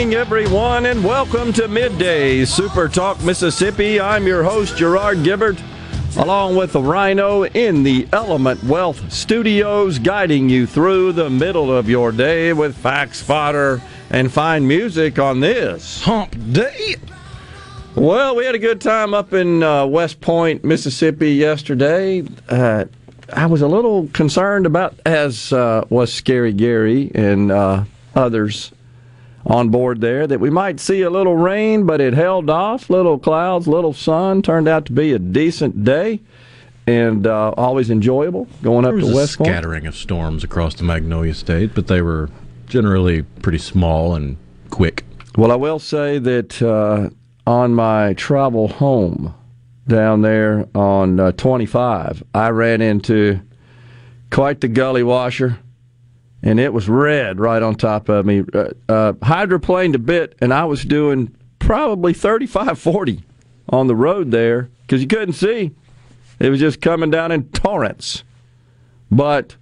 Everyone, and welcome to Midday Super Talk Mississippi. I'm your host, Gerard Gibert, along with the Rhino in the Element Wealth Studios, guiding you through the middle of your day with facts, fodder, and fine music on this hump day. Well, we had a good time up in West Point, Mississippi yesterday. I was a little concerned about, as was Scary Gary and others on board there, that we might see a little rain, but it held off. Little clouds, little sun. Turned out to be a decent day, and always enjoyable going up to West Point. There was a scattering of storms across the Magnolia State, but they were generally pretty small and quick. Well, I will say that on my travel home down there on 25, I ran into quite the gully washer. And it was red right on top of me. Hydroplaned a bit, and I was doing probably 35, 40 on the road there because you couldn't see. It was just coming down in torrents. But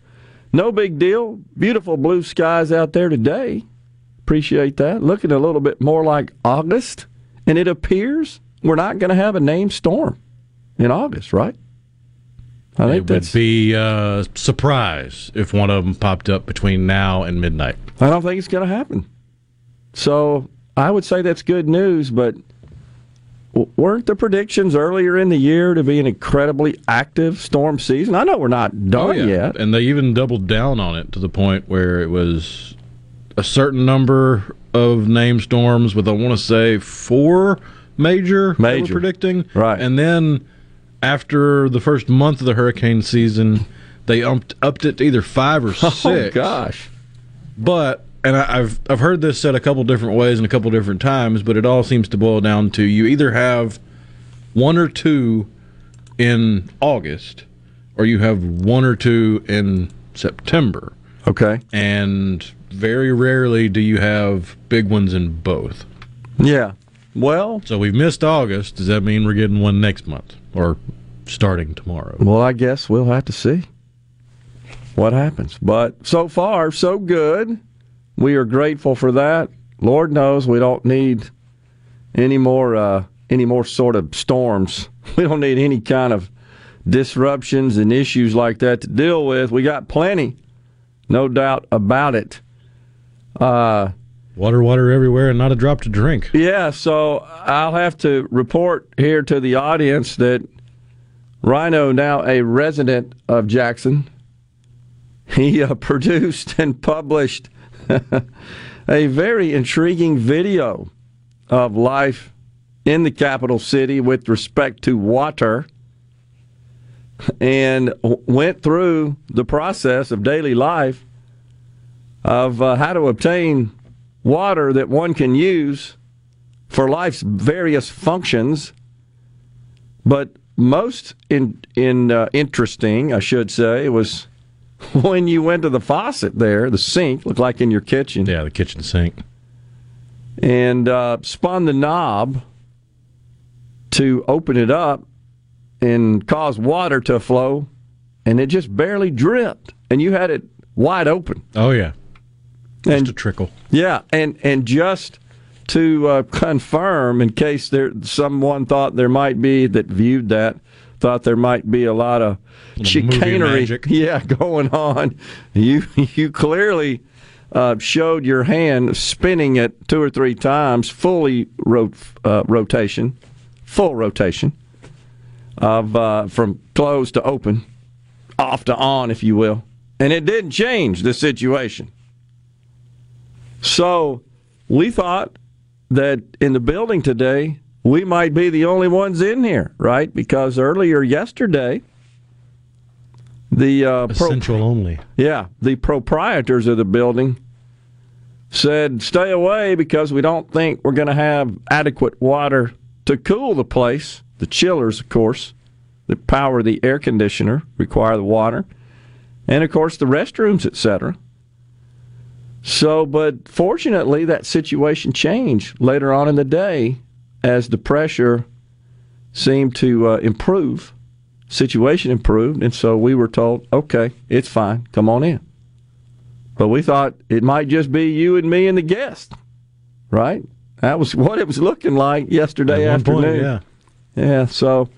no big deal. Beautiful blue skies out there today. Appreciate that. Looking a little bit more like August. And it appears we're not going to have a named storm in August, right? It would be a surprise if one of them popped up between now and midnight. I don't think it's going to happen. So I would say that's good news, but weren't the predictions earlier in the year to be an incredibly active storm season? I know we're not done yet. And they even doubled down on it to the point where it was a certain number of named storms with, I want to say, four major. They were predicting. Right. And then after the first month of the hurricane season, they upped it to either 5 or 6. Oh, gosh. But, and I've heard this said a couple different ways and a couple different times, but it all seems to boil down to you either have 1 or 2 in August, or you have 1 or 2 in September. Okay. And very rarely do you have big ones in both. Yeah. Well, so we've missed August. Does that mean we're getting one next month or starting tomorrow? Well, I guess we'll have to see what happens. But so far, so good. We are grateful for that. Lord knows we don't need any more sort of storms. We don't need any kind of disruptions and issues like that to deal with. We got plenty, no doubt about it. Water everywhere and not a drop to drink. Yeah, so I'll have to report here to the audience that Rhino, now a resident of Jackson, he produced and published a very intriguing video of life in the capital city with respect to water and went through the process of daily life of how to obtain water that one can use for life's various functions, but most interesting, I should say, was when you went to the faucet there, the sink, looked like in your kitchen. Yeah, the kitchen sink. And spun the knob to open it up and cause water to flow, and it just barely dripped, and you had it wide open. Oh, yeah. Just a trickle. Yeah, and just to confirm, in case someone thought there might be that viewed that, thought there might be a lot of chicanery going on. You clearly showed your hand spinning it two or three times, full rotation of from closed to open, off to on, if you will. And it didn't change the situation. So we thought that in the building today, we might be the only ones in here, right? Because earlier yesterday, the the proprietors of the building said, "Stay away because we don't think we're going to have adequate water to cool the place." The chillers, of course, that power the air conditioner require the water, and of course the restrooms, etc. So, but fortunately, that situation changed later on in the day. As the pressure seemed to improve, situation improved, and so we were told, okay, it's fine, come on in. But we thought it might just be you and me and the guest, right? That was what it was looking like yesterday afternoon. At one point, yeah, so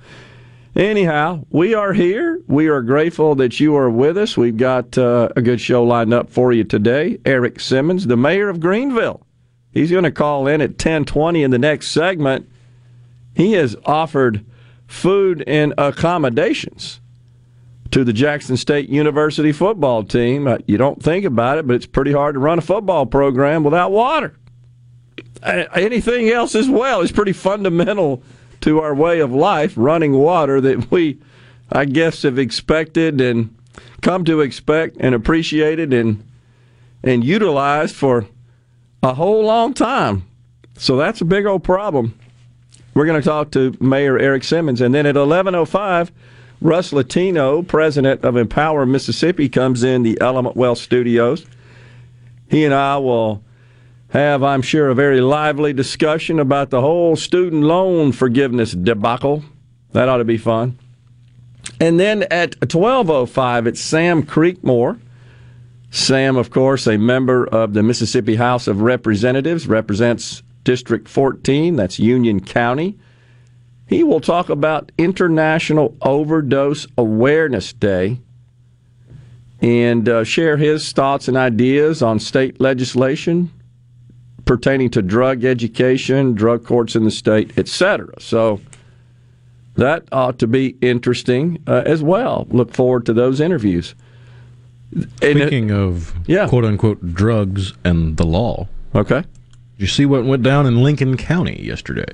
anyhow, we are here. We are grateful that you are with us. We've got a good show lined up for you today. Errick Simmons, the mayor of Greenville. He's going to call in at 10:20 in the next segment. He has offered food and accommodations to the Jackson State University football team. You don't think about it, but it's pretty hard to run a football program without water. Anything else as well is pretty fundamental to our way of life, running water that we, I guess, have expected and come to expect and appreciated and utilized for a whole long time. So that's a big old problem. We're going to talk to Mayor Errick Simmons. And then at 11:05, Russ Latino, president of Empower Mississippi, comes in the Element Wealth Studios. He and I will have, I'm sure, a very lively discussion about the whole student loan forgiveness debacle. That ought to be fun. And then at 12:05, it's Sam Creekmore. Sam, of course, a member of the Mississippi House of Representatives, represents District 14, that's Union County. He will talk about International Overdose Awareness Day and share his thoughts and ideas on state legislation pertaining to drug education, drug courts in the state, etc. So that ought to be interesting as well. Look forward to those interviews. Speaking of quote-unquote drugs and the law, okay, did you see what went down in Lincoln County yesterday?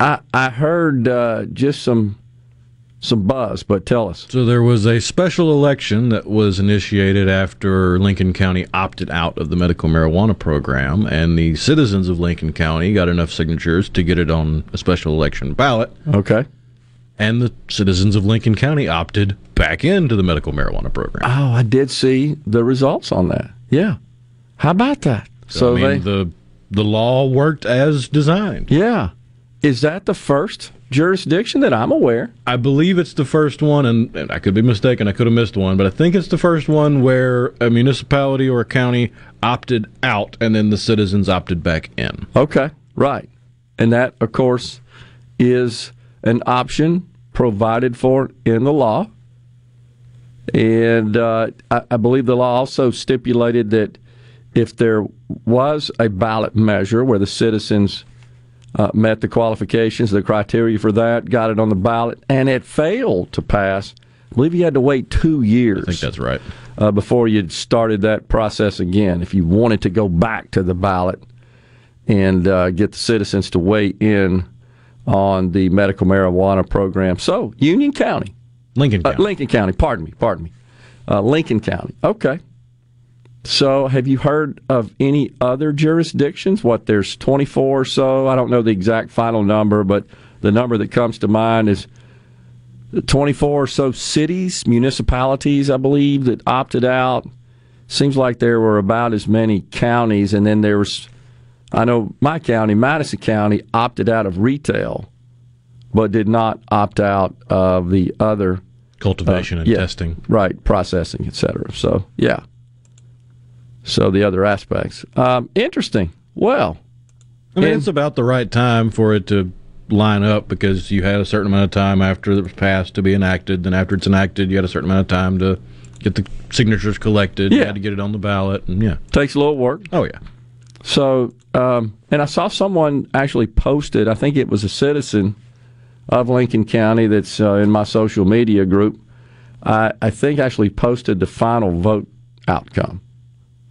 I heard just some buzz, but tell us. So there was a special election that was initiated after Lincoln County opted out of the medical marijuana program, and the citizens of Lincoln County got enough signatures to get it on a special election ballot. Okay. And the citizens of Lincoln County opted back into the medical marijuana program. Oh, I did see the results on that. Yeah. How about that? So I mean, the law worked as designed. Yeah. Is that the first jurisdiction that I'm aware? I believe it's the first one, and I could be mistaken. I could have missed one, but I think it's the first one where a municipality or a county opted out, and then the citizens opted back in. Okay. Right. And that, of course, is an option provided for in the law. And I believe the law also stipulated that if there was a ballot measure where the citizens met the qualifications, the criteria for that, got it on the ballot, and it failed to pass, I believe you had to wait 2 years. I think that's right. Before you started that process again, if you wanted to go back to the ballot and get the citizens to weigh in on the medical marijuana program. So, Union County. Lincoln County. Okay. So, have you heard of any other jurisdictions? What, there's 24 or so? I don't know the exact final number, but the number that comes to mind is 24 or so cities, municipalities, I believe, that opted out. Seems like there were about as many counties, and then there was, I know my county, Madison County, opted out of retail, but did not opt out of the other cultivation and testing, right, processing, etc. So, yeah. So the other aspects, interesting. Well, I mean, it's about the right time for it to line up because you had a certain amount of time after it was passed to be enacted. Then after it's enacted, you had a certain amount of time to get the signatures collected. Yeah. You had to get it on the ballot. And yeah. Takes a little work. Oh, yeah. So, and I saw someone actually posted, I think it was a citizen of Lincoln County that's in my social media group, I think actually posted the final vote outcome.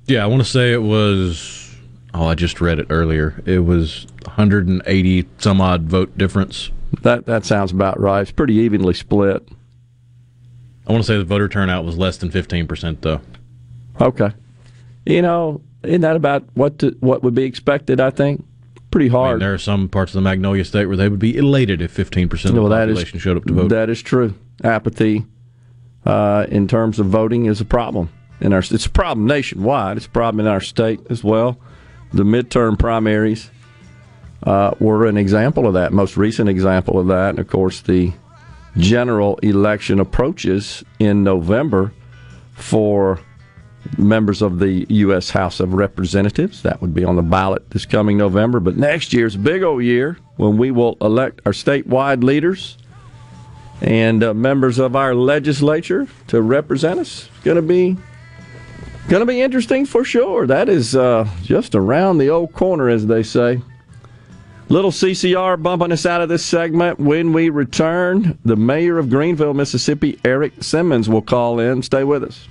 Yeah, I want to say it was, oh, I just read it earlier. It was 180 some odd vote difference. That sounds about right. It's pretty evenly split. I want to say the voter turnout was less than 15%, though. Okay. You know, isn't that about what would be expected, I think? Pretty hard. I mean, there are some parts of the Magnolia State where they would be elated if 15% of the population showed up to vote. That is true. Apathy in terms of voting is a problem. It's a problem nationwide. It's a problem in our state as well. The midterm primaries were an example of that, most recent example of that. And, of course, the general election approaches in November for members of the U.S. House of Representatives. That would be on the ballot this coming November. But next year's a big old year when we will elect our statewide leaders and members of our legislature to represent us. It's going to be... going to be interesting for sure. That is just around the old corner, as they say. Little CCR bumping us out of this segment. When we return, the mayor of Greenville, Mississippi, Errick Simmons, will call in. Stay with us.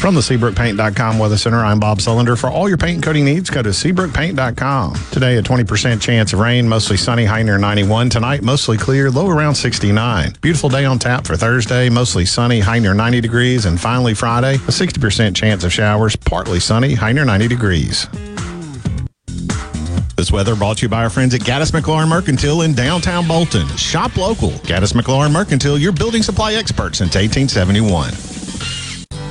From the SeabrookPaint.com Weather Center, I'm Bob Sullender. For all your paint and coating needs, go to SeabrookPaint.com. Today, a 20% chance of rain, mostly sunny, high near 91. Tonight, mostly clear, low around 69. Beautiful day on tap for Thursday, mostly sunny, high near 90 degrees. And finally, Friday, a 60% chance of showers, partly sunny, high near 90 degrees. This weather brought to you by our friends at Gaddis McLaurin Mercantile in downtown Bolton. Shop local. Gaddis McLaurin Mercantile, your building supply expert since 1871.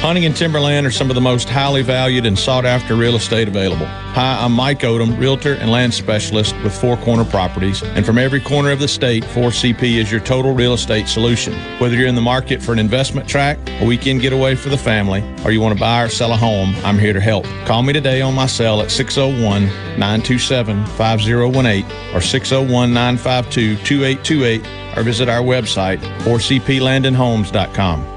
Hunting and timberland are some of the most highly valued and sought-after real estate available. Hi, I'm Mike Odom, realtor and land specialist with Four Corner Properties. And from every corner of the state, 4CP is your total real estate solution. Whether you're in the market for an investment track, a weekend getaway for the family, or you want to buy or sell a home, I'm here to help. Call me today on my cell at 601-927-5018 or 601-952-2828 or visit our website, 4cplandandhomes.com.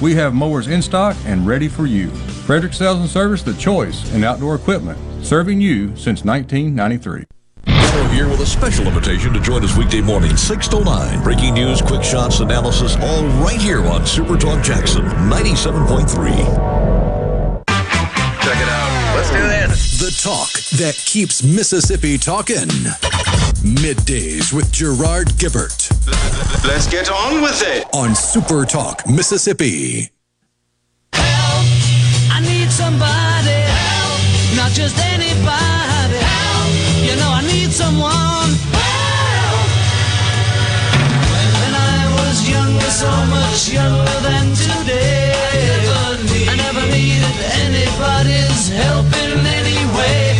we have mowers in stock and ready for you. Frederick Sales and Service, the choice in outdoor equipment, serving you since 1993. Here with a special invitation to join us weekday morning 6 to 9. Breaking news, quick shots, analysis, all right here on Super Talk Jackson 97.3. The talk that keeps Mississippi talking. Middays with Gerard Gibert. Let's get on with it. On Super Talk Mississippi. Help, I need somebody. Help, not just anybody. Help, you know I need someone. Help. When I was younger, so much younger than today, I never needed anybody's help in any way.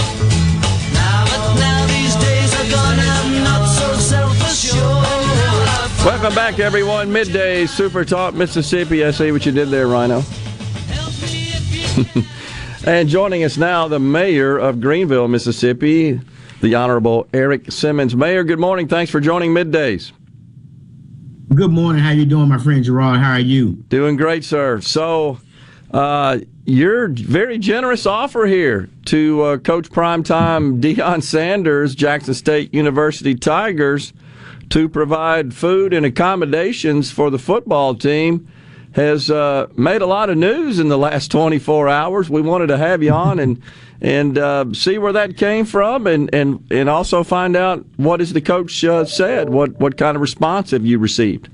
Now these days are gone, I'm not so self-assured. Welcome back, everyone. Midday Super Talk Mississippi. I see what you did there, Rhino. And joining us now, the mayor of Greenville, Mississippi, the Honorable Errick Simmons. Mayor, good morning. Thanks for joining Middays. Good morning. How you doing, my friend Gerard? How are you? Doing great, sir. So, your very generous offer here to Coach Primetime Deion Sanders, Jackson State University Tigers, to provide food and accommodations for the football team has made a lot of news in the last 24 hours. We wanted to have you on and see where that came from and also find out what has the coach said, what kind of response have you received?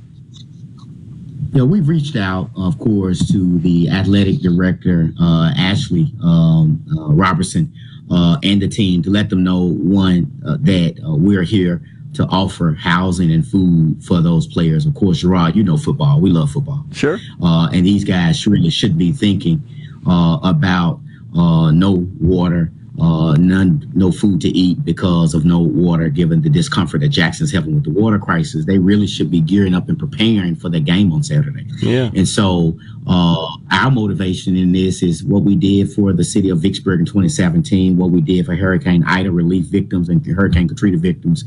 Yeah, we've reached out, of course, to the athletic director, Ashley Robertson, and the team to let them know, one, that we're here to offer housing and food for those players. Of course, Gerard, you know football. We love football. Sure. And these guys really should be thinking about no water, no food to eat because of no water, given the discomfort that Jackson's having with the water crisis. They really should be gearing up and preparing for the game on Saturday. Yeah. And so our motivation in this is what we did for the city of Vicksburg in 2017, what we did for Hurricane Ida relief victims and Hurricane Katrina victims.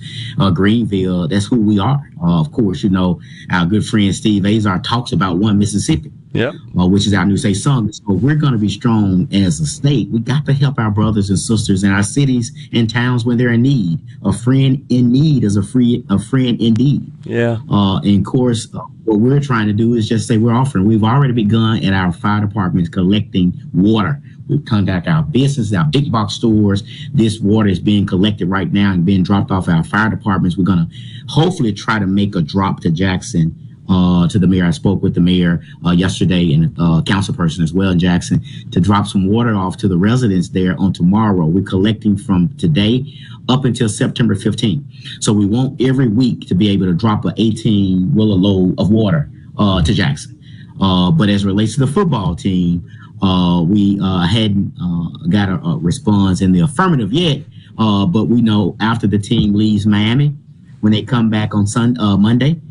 Greenville, that's who we are. Of course, you know, our good friend Steve Azar talks about One Mississippi. Yep. Which is our new say song. So we're going to be strong as a state. We got to help our brothers and sisters in our cities and towns when they're in need. A friend in need is a friend indeed. Yeah. And of course, what we're trying to do is just say we're offering. We've already begun at our fire departments collecting water. We've conducted our business, our big box stores. This water is being collected right now and being dropped off our fire departments. We're going to hopefully try to make a drop to Jackson. To the mayor. I spoke with the mayor yesterday and council person as well in Jackson to drop some water off to the residents there on tomorrow. We're collecting from today up until September 15th. So we want every week to be able to drop an 18-wheeler load of water to Jackson. But as it relates to the football team, we hadn't got a response in the affirmative yet, but we know after the team leaves Miami, when they come back on Monday,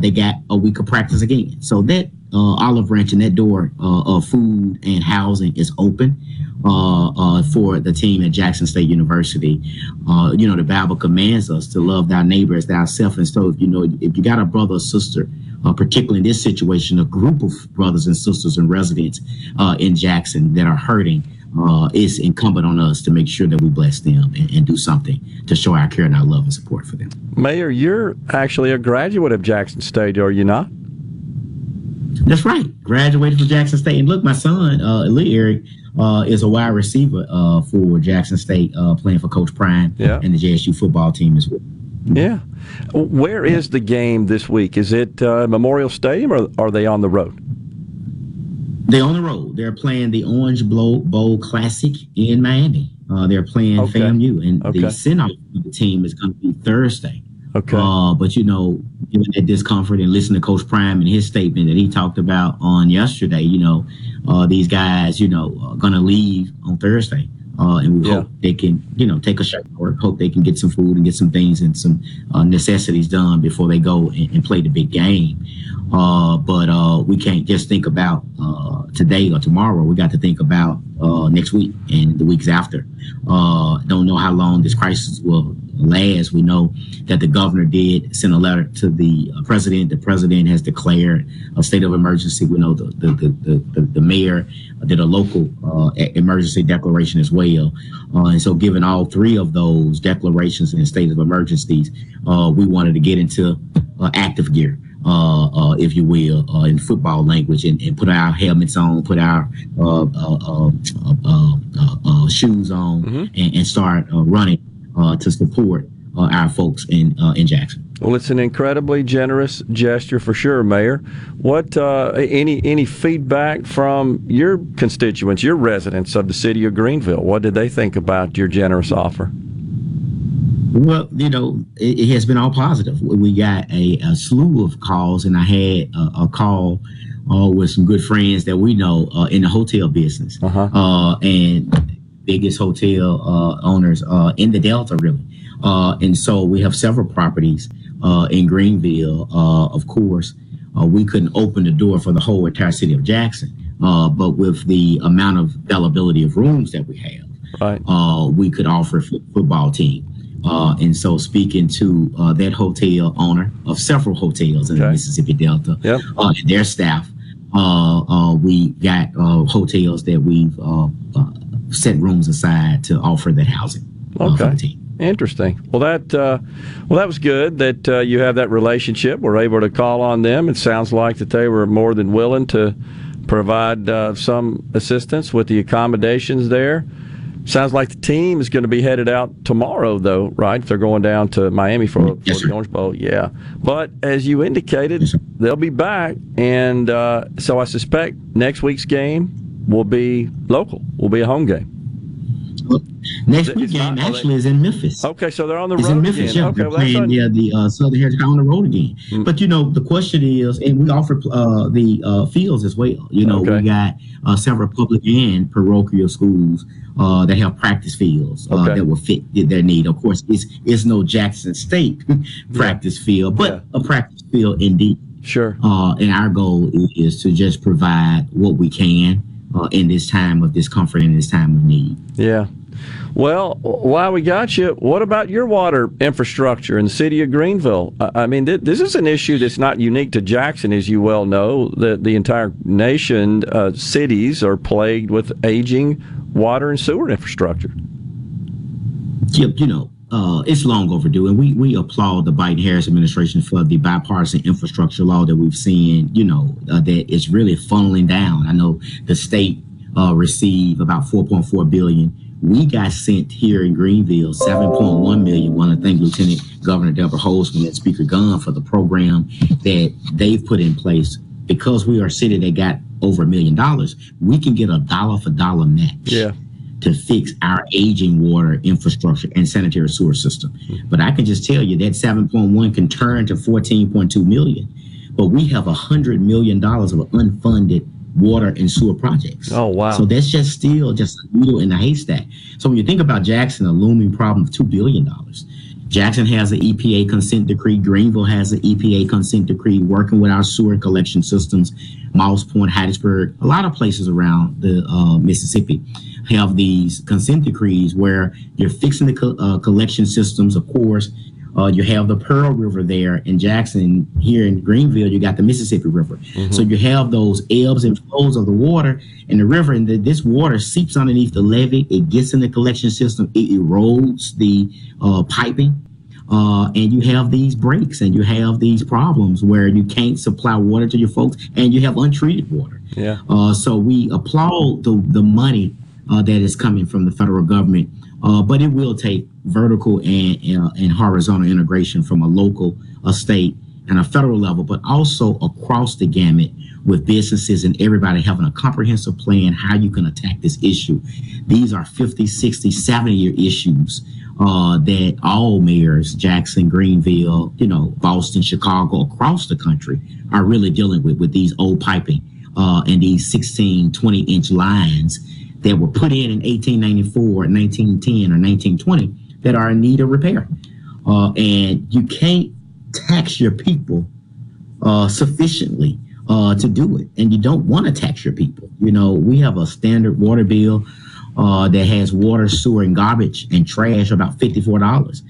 they got a week of practice again. So that olive branch and that door of food and housing is open for the team at Jackson State University. You know, the Bible commands us to love thy neighbor as thyself. And so, you know, if you got a brother or sister, particularly in this situation, a group of brothers and sisters and residents in Jackson that are hurting, it's incumbent on us to make sure that we bless them and do something to show our care and our love and support for them. Mayor, you're actually a graduate of Jackson State, are you not? That's right. Graduated from Jackson State. And look, my son, Lee Eric, is a wide receiver for Jackson State, playing for Coach Prime and the JSU football team as well. Yeah. Where is the game this week? Is it Memorial Stadium or are they on the road? They're on the road. They're playing the Orange Bowl Classic in Miami. They're playing FAMU, and the send-off of the team is going to be Thursday. Okay. But, you know, given that discomfort and listening to Coach Prime and his statement that he talked about on yesterday, you know, these guys, you know, are going to leave on Thursday. And we hope they can, you know, take a shower, hope they can get some food and get some things and some necessities done before they go and play the big game. But we can't just think about today or tomorrow. We got to think about next week and the weeks after. Don't know how long this crisis will last. We know that the governor did send a letter to the president. The president has declared a state of emergency. We know the mayor did a local emergency declaration as well. And so given all three of those declarations and state of emergencies, we wanted to get into active gear. if you will, in football language, and put our helmets on, put our shoes on, mm-hmm. and start running to support our folks in Jackson. Well, it's an incredibly generous gesture for sure, Mayor. What any feedback from your constituents, your residents of the city of Greenville? What did they think about your generous offer? Well, you know, it has been all positive. We got a slew of calls, and I had a call with some good friends that we know in the hotel business, uh-huh. And biggest hotel owners in the Delta, really. And so we have several properties in Greenville. Of course, we couldn't open the door for the whole entire city of Jackson, but with the amount of availability of rooms that we have, right. We could offer a football team. And so speaking to that hotel owner of several hotels in the Mississippi Delta, yep. And their staff, we got hotels that we've set rooms aside to offer that housing for the team. Interesting. Well, that was good that you have that relationship. We're able to call on them. It sounds like that they were more than willing to provide some assistance with the accommodations there. Sounds like the team is going to be headed out tomorrow, though, right? If they're going down to Miami for the Orange Bowl, yeah. But as you indicated, they'll be back, and so I suspect next week's game will be local, will be a home game. Well, next week's game is in Memphis. Okay, so they're on the road in Memphis, again. Yeah. Okay, they're playing the Southern Heritage on the road again. Mm-hmm. But, you know, the question is, and we offer the fields as well. You know, we got several public and parochial schools that have practice fields that will fit their need. Of course, it's no Jackson State practice field, but a practice field indeed. Sure. And our goal is to just provide what we can. In this time of discomfort, in this time of need. Yeah. Well, while we got you, what about your water infrastructure in the city of Greenville? I mean, this is an issue that's not unique to Jackson, as you well know. The entire nation, cities are plagued with aging water and sewer infrastructure. Yep, you know. It's long overdue, and we applaud the Biden-Harris administration for the bipartisan infrastructure law that we've seen, you know, that is really funneling down. I know the state received about $4.4 billion. We got sent here in Greenville $7.1 million. Want to thank Lieutenant Governor Deborah Holtzman and Speaker Gunn for the program that they've put in place. Because we are a city that got over $1 million, we can get a dollar-for-dollar match. Yeah. To fix our aging water infrastructure and sanitary sewer system. But I can just tell you that 7.1 can turn to 14.2 million. But we have $100 million of unfunded water and sewer projects. Oh, wow. So that's just still just a needle in the haystack. So when you think about Jackson, a looming problem of $2 billion. Jackson has an EPA consent decree. Greenville has an EPA consent decree, working with our sewer collection systems. Moss Point, Hattiesburg, a lot of places around the Mississippi have these consent decrees where you're fixing the collection systems, of course. You have the Pearl River there in Jackson. Here in Greenville, you got the Mississippi River. Mm-hmm. So you have those ebbs and flows of the water in the river, and this water seeps underneath the levee. It gets in the collection system. It erodes the piping. And you have these breaks, and you have these problems where you can't supply water to your folks, and you have untreated water. Yeah. So we applaud the money that is coming from the federal government. But it will take vertical and horizontal integration from a local, a state, and a federal level, but also across the gamut with businesses and everybody having a comprehensive plan how you can attack this issue. These are 50, 60, 70-year issues that all mayors, Jackson, Greenville, you know, Boston, Chicago, across the country are really dealing with these old piping and these 16, 20-inch lines that were put in 1894, 1910, or 1920 that are in need of repair. And you can't tax your people sufficiently to do it. And you don't want to tax your people. You know, we have a standard water bill that has water, sewer, and garbage and trash about $54.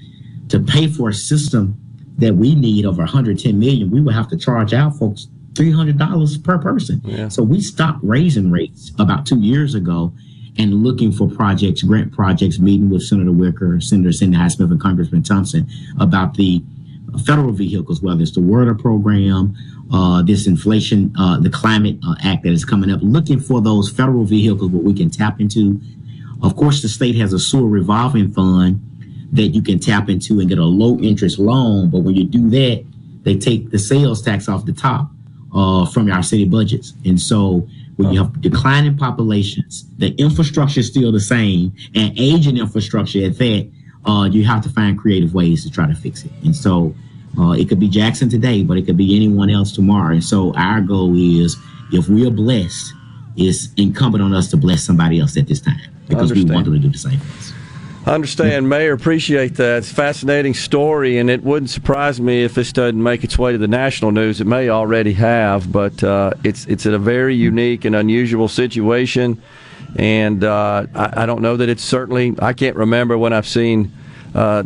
To pay for a system that we need over $110 million, we would have to charge our folks $300 per person. Yeah. So we stopped raising rates about 2 years ago and looking for projects, grant projects, meeting with Senator Wicker, Senator Cindy Highsmith, and Congressman Thompson about the federal vehicles, whether it's the WRDA program, this inflation, the climate act that is coming up, looking for those federal vehicles that we can tap into. Of course, the state has a sewer revolving fund that you can tap into and get a low interest loan. But when you do that, they take the sales tax off the top from our city budgets. And so when you have declining populations, the infrastructure is still the same, and aging infrastructure at that, you have to find creative ways to try to fix it. And so it could be Jackson today, but it could be anyone else tomorrow. And so our goal is, if we are blessed, it's incumbent on us to bless somebody else at this time, because we want them to do the same things. I understand, Mayor. Appreciate that. It's a fascinating story, and it wouldn't surprise me if this doesn't make its way to the national news. It may already have, but it's a very unique and unusual situation, and I don't know that it's certainly, I can't remember when I've seen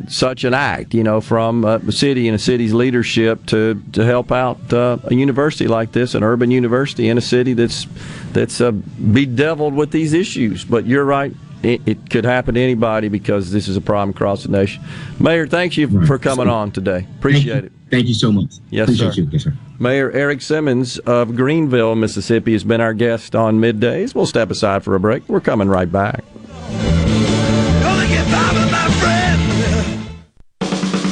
such an act, you know, from a city and a city's leadership to help out a university like this, an urban university in a city that's bedeviled with these issues. But you're right. It could happen to anybody, because this is a problem across the nation. Mayor, thank you for coming on today. Appreciate it. Thank you so much. Yes, appreciate sir. You. Yes, sir. Mayor Errick Simmons of Greenville, Mississippi, has been our guest on Middays. We'll step aside for a break. We're coming right back.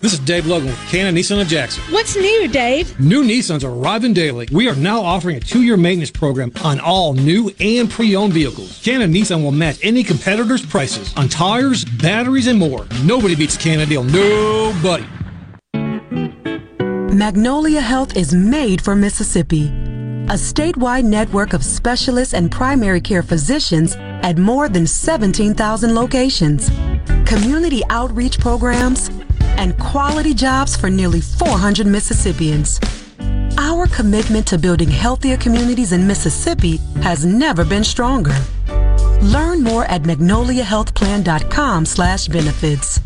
This is Dave Logan with Canon Nissan of Jackson. What's new, Dave? New Nissans are arriving daily. We are now offering a 2-year maintenance program on all new and pre-owned vehicles. Canon Nissan will match any competitor's prices on tires, batteries, and more. Nobody beats a Canon deal. Nobody. Magnolia Health is made for Mississippi. A statewide network of specialists and primary care physicians at more than 17,000 locations. Community outreach programs, and quality jobs for nearly 400 Mississippians. Our commitment to building healthier communities in Mississippi has never been stronger. Learn more at magnoliahealthplan.com/benefits.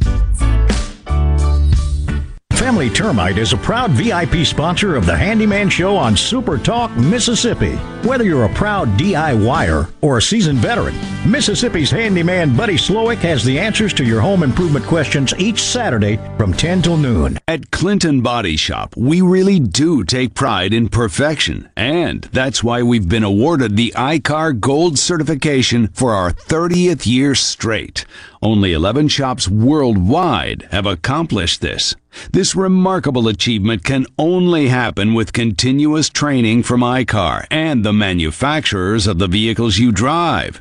Family Termite is a proud VIP sponsor of the Handyman Show on Super Talk Mississippi. Whether you're a proud DIYer or a seasoned veteran, Mississippi's handyman Buddy Slowick has the answers to your home improvement questions each Saturday from 10 till noon. At Clinton Body Shop, we really do take pride in perfection, and that's why we've been awarded the ICAR Gold certification for our 30th year straight. Only 11 shops worldwide have accomplished this. This remarkable achievement can only happen with continuous training from iCar and the manufacturers of the vehicles you drive.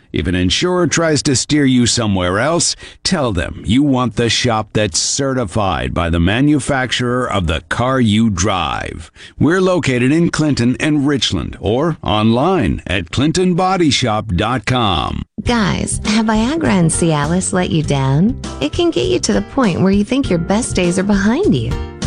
If an insurer tries to steer you somewhere else, tell them you want the shop that's certified by the manufacturer of the car you drive. We're located in Clinton and Richland, or online at ClintonBodyShop.com. Guys, have Viagra and Cialis let you down? It can get you to the point where you think your best days are behind you.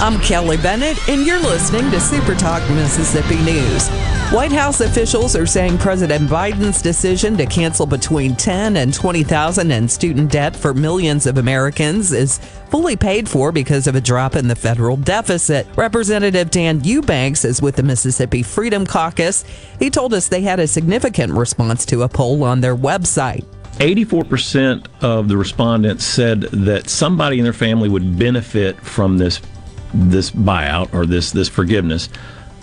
I'm Kelly Bennett, and you're listening to Super Talk Mississippi News. White House officials are saying President Biden's decision to cancel between $10,000 and $20,000 in student debt for millions of Americans is fully paid for because of a drop in the federal deficit. Representative Dan Eubanks is with the Mississippi Freedom Caucus. He told us they had a significant response to a poll on their website. 84% of the respondents said that somebody in their family would benefit from this this buyout or this forgiveness,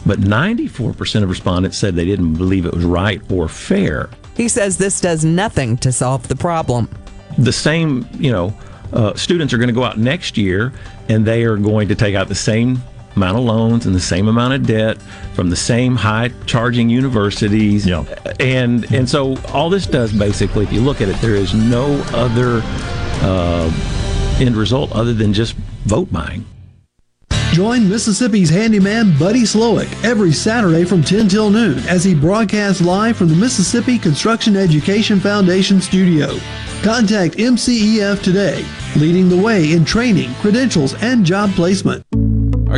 but 94% of respondents said they didn't believe it was right or fair. He says this does nothing to solve the problem. The same, students are going to go out next year and they are going to take out the same amount of loans and the same amount of debt from the same high charging universities. Yeah. And so all this does, basically, if you look at it, there is no other end result other than just vote buying. Join Mississippi's handyman Buddy Slowick every Saturday from 10 till noon as he broadcasts live from the Mississippi Construction Education Foundation studio. Contact MCEF today, leading the way in training, credentials, and job placement. Are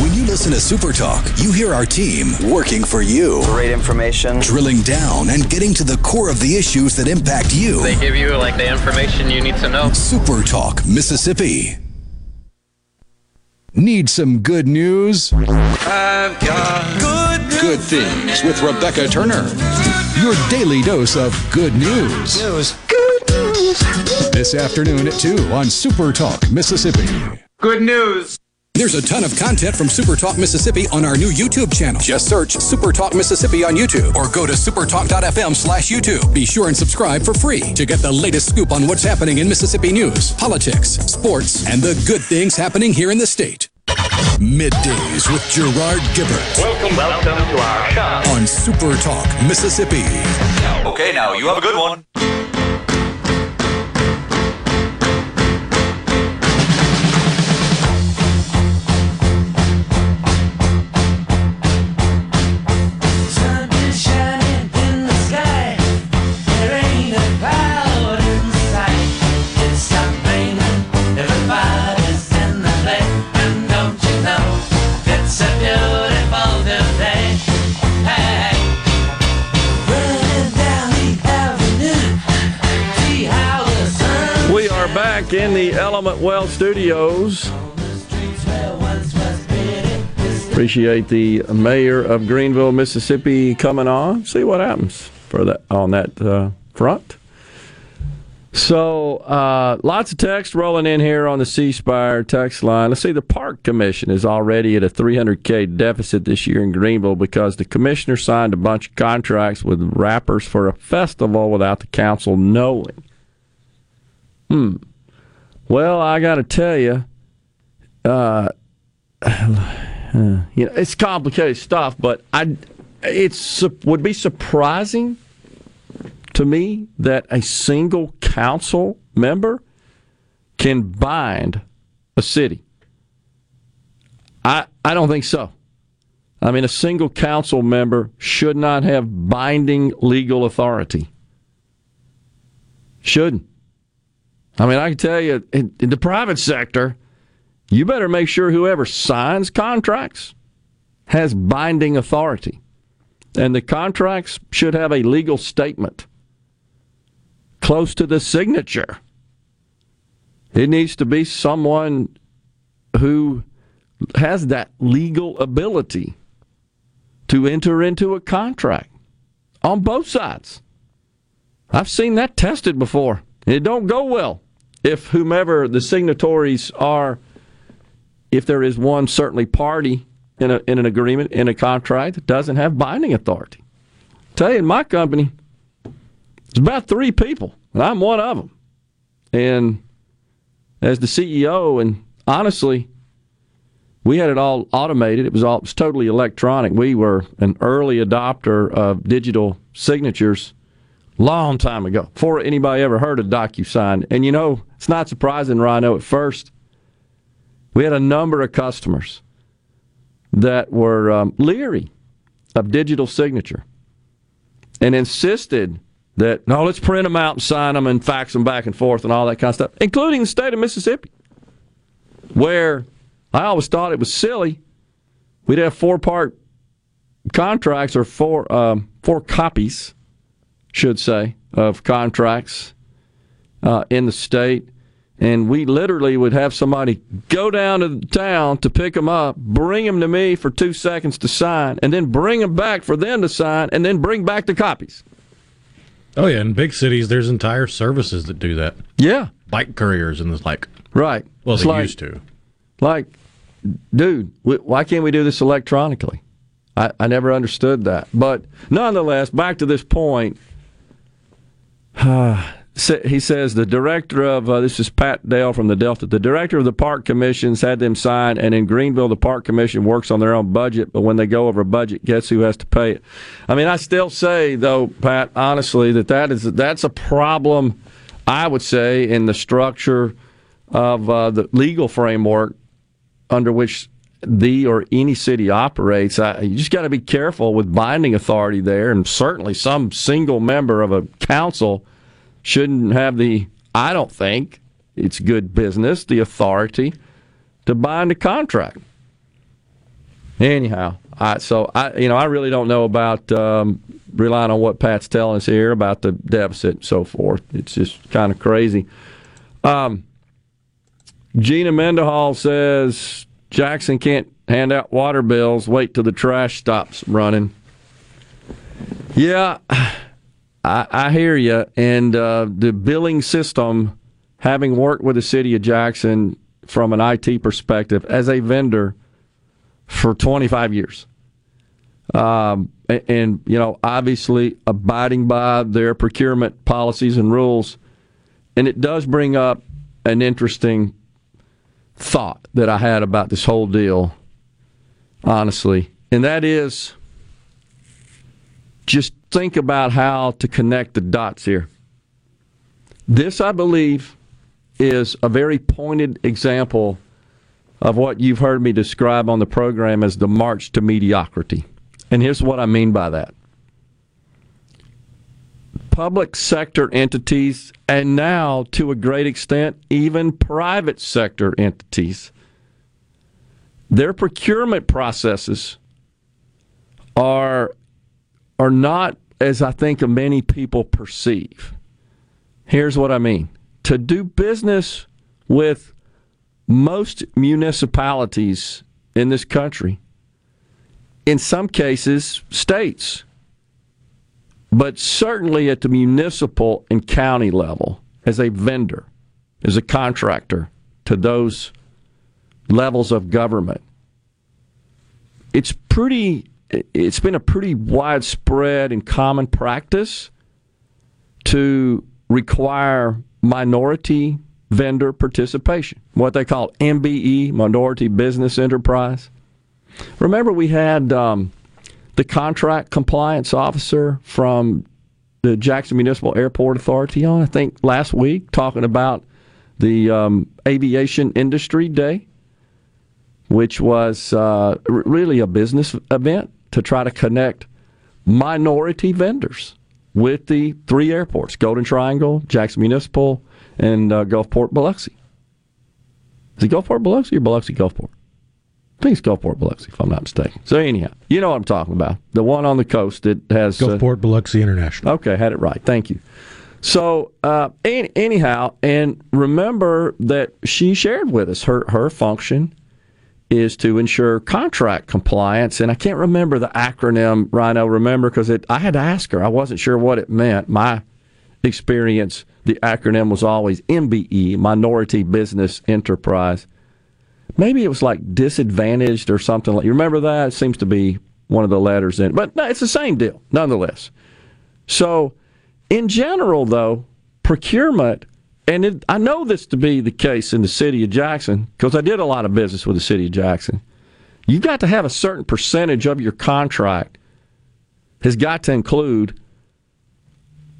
When you listen to Super Talk, you hear our team working for you. Great information. Drilling down and getting to the core of the issues that impact you. They give you the information you need to know. Super Talk Mississippi. Need some good news? I've got good things with Rebecca Turner. Your daily dose of good news. Good news. This afternoon at 2 on Super Talk Mississippi. Good news. There's a ton of content from Super Talk Mississippi on our new YouTube channel. Just search Super Talk Mississippi on YouTube or go to supertalk.fm/YouTube. Be sure and subscribe for free to get the latest scoop on what's happening in Mississippi news, politics, sports, and the good things happening here in the state. Middays with Gerard Gibert. Welcome to our show on Super Talk Mississippi. Okay, now you have a good one. In the Element Wealth Studios. Appreciate the mayor of Greenville, Mississippi, coming on. See what happens for that on that front. So, lots of text rolling in here on the C-Spire text line. Let's see, the Park Commission is already at a $300K deficit this year in Greenville because the commissioner signed a bunch of contracts with rappers for a festival without the council knowing. Well, I got to tell you, it's complicated stuff, but it would be surprising to me that a single council member can bind a city. I don't think so. I mean, a single council member should not have binding legal authority. Shouldn't. I mean, I can tell you, in the private sector, you better make sure whoever signs contracts has binding authority. And the contracts should have a legal statement close to the signature. It needs to be someone who has that legal ability to enter into a contract on both sides. I've seen that tested before. It don't go well. If whomever the signatories are, if there is one certainly party in an agreement, in a contract, that doesn't have binding authority. I'll tell you, in my company, it's about 3 people, and I'm one of them. And as the CEO, and honestly, we had it all automated. It was totally electronic. We were an early adopter of digital signatures long time ago, before anybody ever heard of DocuSign. And it's not surprising, Rhino, at first, we had a number of customers that were leery of digital signature and insisted that, no, let's print them out and sign them and fax them back and forth and all that kind of stuff, including the state of Mississippi, where I always thought it was silly. We'd have four-part contracts or four copies, should say, of contracts in the state. And we literally would have somebody go down to the town to pick them up, bring them to me for 2 seconds to sign, and then bring them back for them to sign, and then bring back the copies. Oh, yeah. In big cities, there's entire services that do that. Yeah. Bike couriers and the like. Right. Well, it's they like, used to. Like, dude, why can't we do this electronically? I never understood that. But nonetheless, back to this point, he says the director of, this is Pat Dale from the Delta, the director of the park commissions had them sign, and in Greenville, the park commission works on their own budget, but when they go over budget, guess who has to pay it? I mean, I still say, though, Pat, honestly, that's a problem, I would say, in the structure of the legal framework under which the or any city operates. You just got to be careful with binding authority there, and certainly some single member of a council shouldn't have the, I don't think it's good business, the authority to bind a contract. Anyhow, I really don't know about relying on what Pat's telling us here about the deficit and so forth. It's just kind of crazy. Gina Mendenhall says Jackson can't hand out water bills. Wait till the trash stops running. Yeah, I hear you. And the billing system, having worked with the city of Jackson from an IT perspective as a vendor for 25 years, and you know, obviously abiding by their procurement policies and rules, and it does bring up an interesting thought that I had about this whole deal, honestly, and that is just think about how to connect the dots here. This, I believe, is a very pointed example of what you've heard me describe on the program as the march to mediocrity. And here's what I mean by that. Public sector entities, and now, to a great extent, even private sector entities, their procurement processes are not as I think many people perceive. Here's what I mean. To do business with most municipalities in this country, in some cases, states, but certainly at the municipal and county level, as a vendor, as a contractor to those levels of government, it's been a pretty widespread and common practice to require minority vendor participation, what they call MBE, minority business enterprise. Remember, we had the contract compliance officer from the Jackson Municipal Airport Authority on, I think, last week, talking about the Aviation Industry Day, which was really a business event to try to connect minority vendors with the three airports, Golden Triangle, Jackson Municipal, and Gulfport Biloxi. Is it Gulfport Biloxi or Biloxi Gulfport? I think it's Gulfport Biloxi, if I'm not mistaken. So anyhow, you know what I'm talking about. The one on the coast that has... Gulfport Biloxi International. Okay, had it right. Thank you. So anyhow, and remember that she shared with us her function is to ensure contract compliance, and I can't remember the acronym, Rhino, remember, because I had to ask her. I wasn't sure what it meant. My experience, the acronym was always MBE, Minority Business Enterprise. Maybe it was like disadvantaged or something like. You remember that? It seems to be one of the letters in. But no, it's the same deal, nonetheless. So, in general, though, procurement, and I know this to be the case in the city of Jackson because I did a lot of business with the city of Jackson. You got to have a certain percentage of your contract has got to include.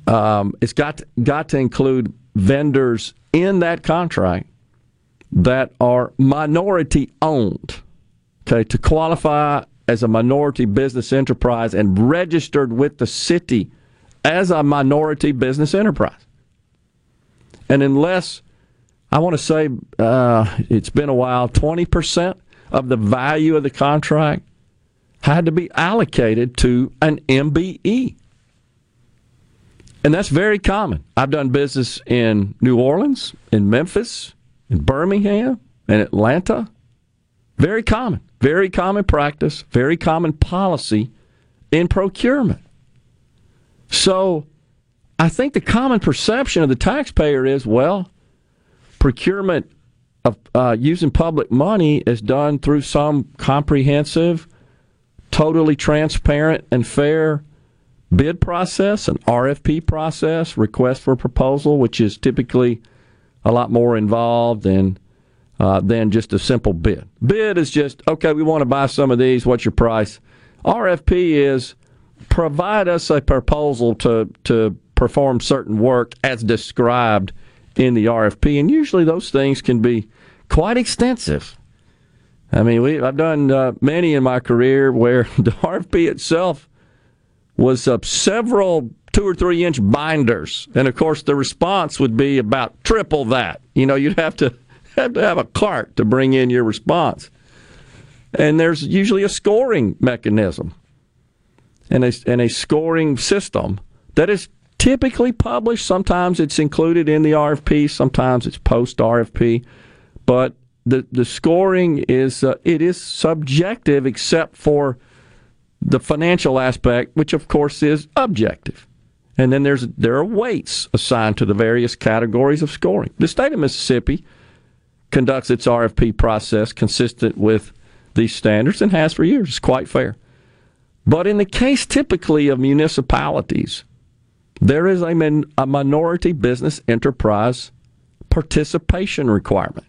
It's got to include vendors in that contract that are minority-owned, okay, to qualify as a minority business enterprise and registered with the city as a minority business enterprise. And unless, I want to say, it's been a while, 20%, of the value of the contract had to be allocated to an MBE. And that's very common. I've done business in New Orleans, in Memphis, in Birmingham, in Atlanta. Very common practice, very common policy in procurement. So I think the common perception of the taxpayer is, well, procurement of using public money is done through some comprehensive, totally transparent and fair bid process, an RFP process, request for proposal, which is typically a lot more involved than just a simple bid. Bid is just, okay, we want to buy some of these, what's your price? RFP is provide us a proposal to perform certain work as described in the RFP, and usually those things can be quite extensive. I mean, I've done many in my career where the RFP itself was several 2 or 3 inch binders, and of course the response would be about triple that. You know, you'd have to have a cart to bring in your response, and there's usually a scoring mechanism and a scoring system that is typically published. Sometimes it's included in the RFP, sometimes it's post-RFP, but the scoring is it is subjective except for the financial aspect, which of course is objective. And then there are weights assigned to the various categories of scoring. The state of Mississippi conducts its RFP process consistent with these standards and has for years. It's quite fair. But in the case typically of municipalities, there is a minority business enterprise participation requirement.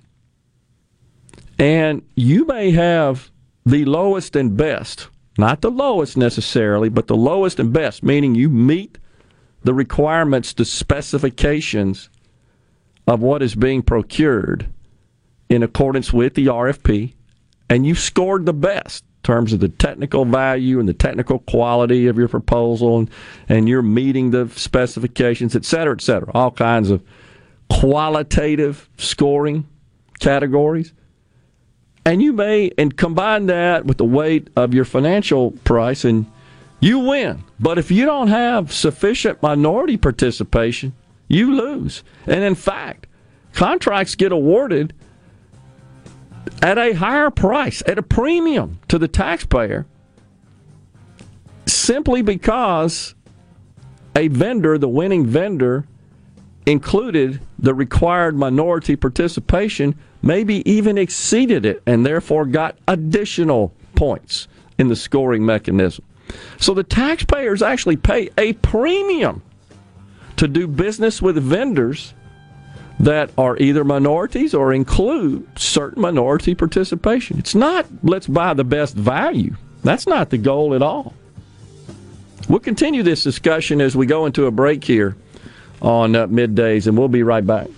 And you may have the lowest and best, not the lowest necessarily, but the lowest and best, meaning you meet the requirements, the specifications of what is being procured in accordance with the RFP, and you scored the best in terms of the technical value and the technical quality of your proposal, and you're meeting the specifications, et cetera, all kinds of qualitative scoring categories. And you may, and combine that with the weight of your financial price, and you win. But if you don't have sufficient minority participation, you lose. And in fact, contracts get awarded at a higher price, at a premium to the taxpayer, simply because a vendor, the winning vendor, included the required minority participation, maybe even exceeded it, and therefore got additional points in the scoring mechanism. So the taxpayers actually pay a premium to do business with vendors that are either minorities or include certain minority participation. It's not, let's buy the best value. That's not the goal at all. We'll continue this discussion as we go into a break here on middays, and we'll be right back.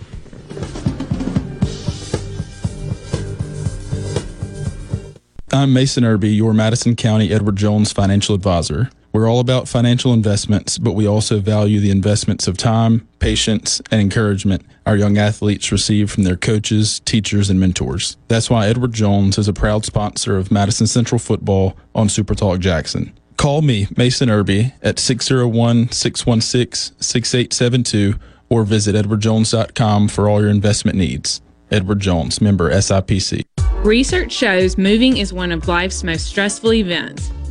I'm Mason Irby, your Madison County Edward Jones financial advisor. We're all about financial investments, but we also value the investments of time, patience, and encouragement our young athletes receive from their coaches, teachers, and mentors. That's why Edward Jones is a proud sponsor of Madison Central football on Super Talk Jackson. Call me, Mason Irby, at 601-616-6872 or visit edwardjones.com for all your investment needs. Edward Jones, member SIPC. Research shows moving is one of life's most stressful events.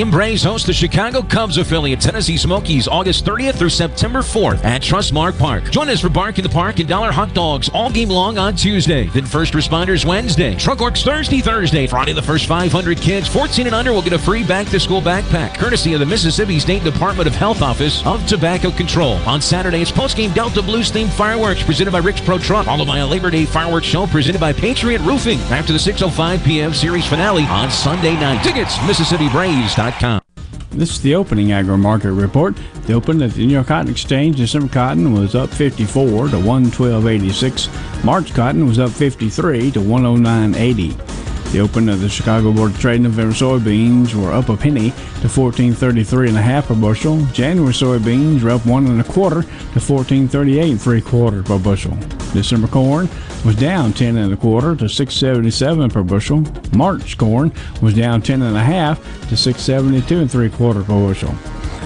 Embrace hosts the Chicago Cubs affiliate Tennessee Smokies August 30th through September 4th at Trustmark Park. Join us for Bark in the Park and $1 hot dogs all game long on Tuesday. Then First Responders Wednesday. Truck Works Thursday. Friday, the first 500 kids 14 and under will get a free back-to-school backpack courtesy of the Mississippi State Department of Health Office of Tobacco Control. On Saturday, it's post-game Delta Blues-themed fireworks presented by Rick's Pro Truck, followed by a Labor Day fireworks show presented by Patriot Roofing after the 6:05 p.m. series finale on Sunday night. Tickets, MississippiBraves.com. This is the opening agri-market report. The open at the New York Cotton Exchange, December cotton was up 54 to 112.86. March cotton was up 53 to 109.80. The open of the Chicago Board of Trade, November soybeans were up a penny to 14.33 1/2 per bushel. January soybeans were up 1 1/4 to 14.38 3/4 per bushel. December corn was down 10 1/4 to 6.77 per bushel. March corn was down 10 1/2 to 6.72 3/4 per bushel.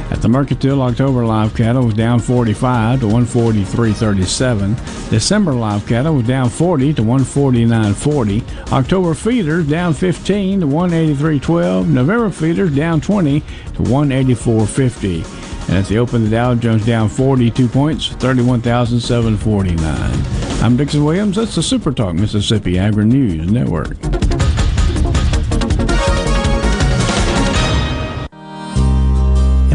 At the Mercantile, October live cattle was down 45 to 143.37. December live cattle was down 40 to 149.40. October feeders down 15 to 183.12. November feeders down 20 to 184.50. And at the open, the Dow Jones down 42 points, 31,749. I'm Dixon Williams. That's the Super Talk Mississippi Agri News Network.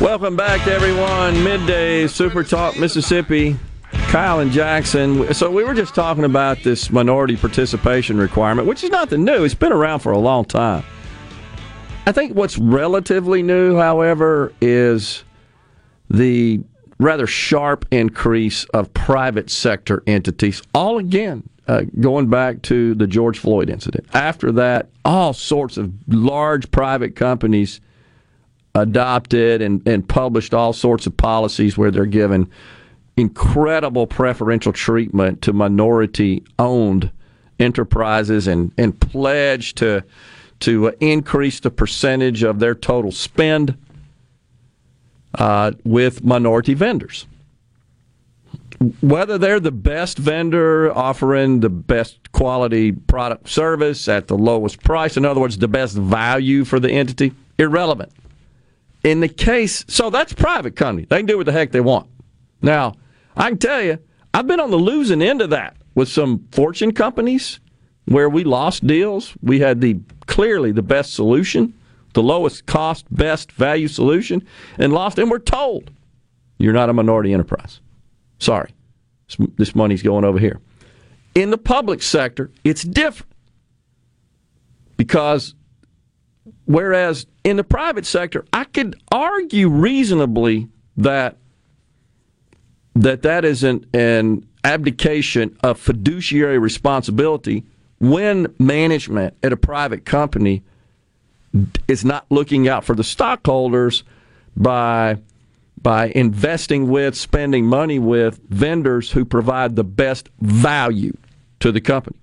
Welcome back, everyone. Midday Super Talk Mississippi. Kyle and Jackson. So we were just talking about this minority participation requirement, which is nothing new. It's been around for a long time. I think what's relatively new, however, is the rather sharp increase of private sector entities. All again, going back to the George Floyd incident. After that, all sorts of large private companies adopted and published all sorts of policies where they're given incredible preferential treatment to minority-owned enterprises and pledged to increase the percentage of their total spend with minority vendors. Whether they're the best vendor offering the best quality product service at the lowest price, in other words, the best value for the entity, irrelevant. In the case, so that's private company. They can do what the heck they want. Now, I can tell you, I've been on the losing end of that with some fortune companies where we lost deals. We had clearly the best solution, the lowest cost, best value solution, and lost. And we're told, you're not a minority enterprise. Sorry, this money's going over here. In the public sector, it's different because whereas in the private sector, I could argue reasonably that is an abdication of fiduciary responsibility when management at a private company is not looking out for the stockholders by by investing with, spending money with vendors who provide the best value to the company.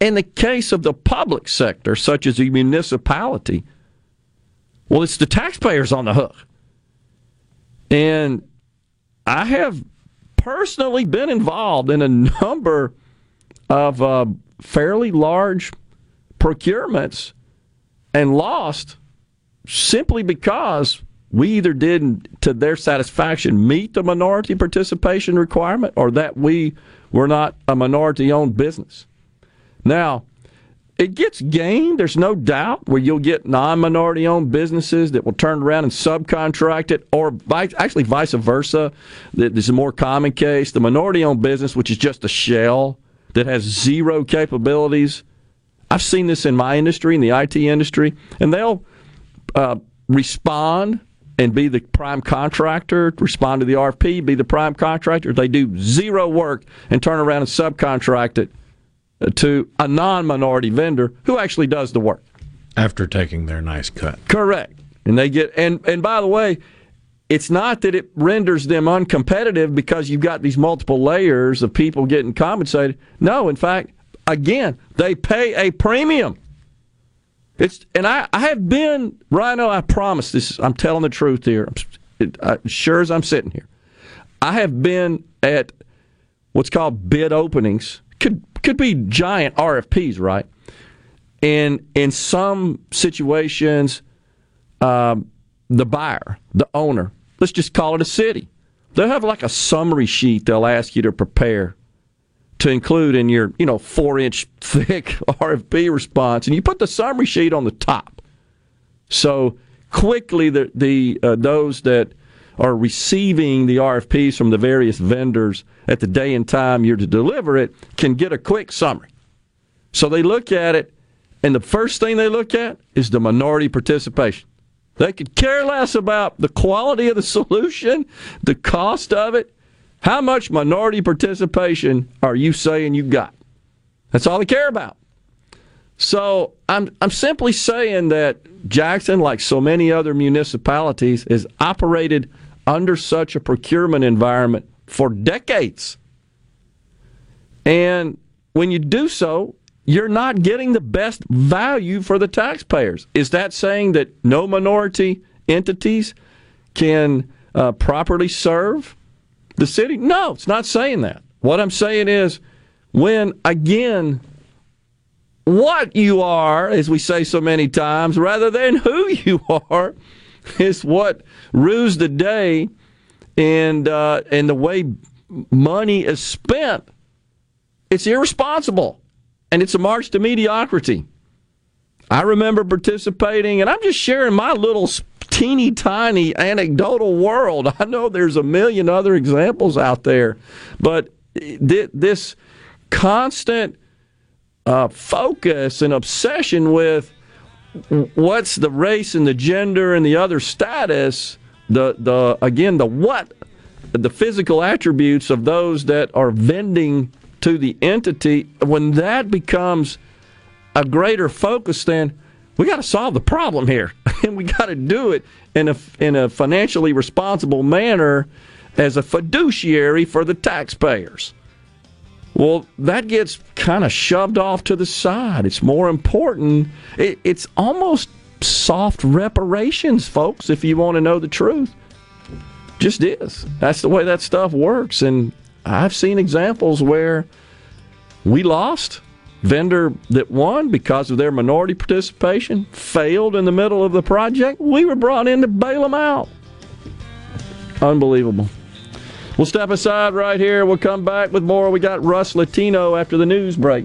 In the case of the public sector, such as a municipality, well, it's the taxpayers on the hook. And I have personally been involved in a number of fairly large procurements and lost simply because we either didn't, to their satisfaction, meet the minority participation requirement or that we were not a minority-owned business. Now, it gets gained, there's no doubt, where you'll get non-minority-owned businesses that will turn around and subcontract it, or actually vice versa. This is a more common case. The minority-owned business, which is just a shell that has zero capabilities. I've seen this in my industry, in the IT industry, and they'll respond and be the prime contractor, respond to the RFP, be the prime contractor. They do zero work and turn around and subcontract it to a non-minority vendor who actually does the work. After taking their nice cut. Correct. And they get and by the way, it's not that it renders them uncompetitive because you've got these multiple layers of people getting compensated. No, in fact, again, they pay a premium. I have been, Rhino, I promise this, I'm telling the truth here, sure as I'm sitting here. I have been at what's called bid openings, could be giant RFPs, right? And in some situations, the buyer, the owner, let's just call it a city, they'll have like a summary sheet they'll ask you to prepare to include in your, 4-inch thick RFP response, and you put the summary sheet on the top. So quickly, the those that are receiving the RFPs from the various vendors at the day and time you're to deliver it can get a quick summary. So they look at it, and the first thing they look at is the minority participation. They could care less about the quality of the solution, the cost of it. How much minority participation are you saying you got? That's all they care about. So I'm simply saying that Jackson, like so many other municipalities, has operated under such a procurement environment for decades. And when you do so, you're not getting the best value for the taxpayers. Is that saying that no minority entities can properly serve the city? No, it's not saying that. What I'm saying is when, again, what you are, as we say so many times, rather than who you are, is what rues the day and the way money is spent. It's irresponsible, and it's a march to mediocrity. I remember participating, and I'm just sharing my little teeny tiny anecdotal world. I know there's a million other examples out there, but this constant focus and obsession with what's the race and the gender and the other status, the physical attributes of those that are vending to the entity, when that becomes a greater focus, then we got to solve the problem here, and we got to do it in a financially responsible manner as a fiduciary for the taxpayers. Well, that gets kind of shoved off to the side. It's more important. It's almost soft reparations, folks, if you want to know the truth. Just is. That's the way that stuff works. And I've seen examples where we lost. Vendor that won because of their minority participation failed in the middle of the project. We were brought in to bail them out. Unbelievable. We'll step aside right here. We'll come back with more. We got Russ Latino after the news break.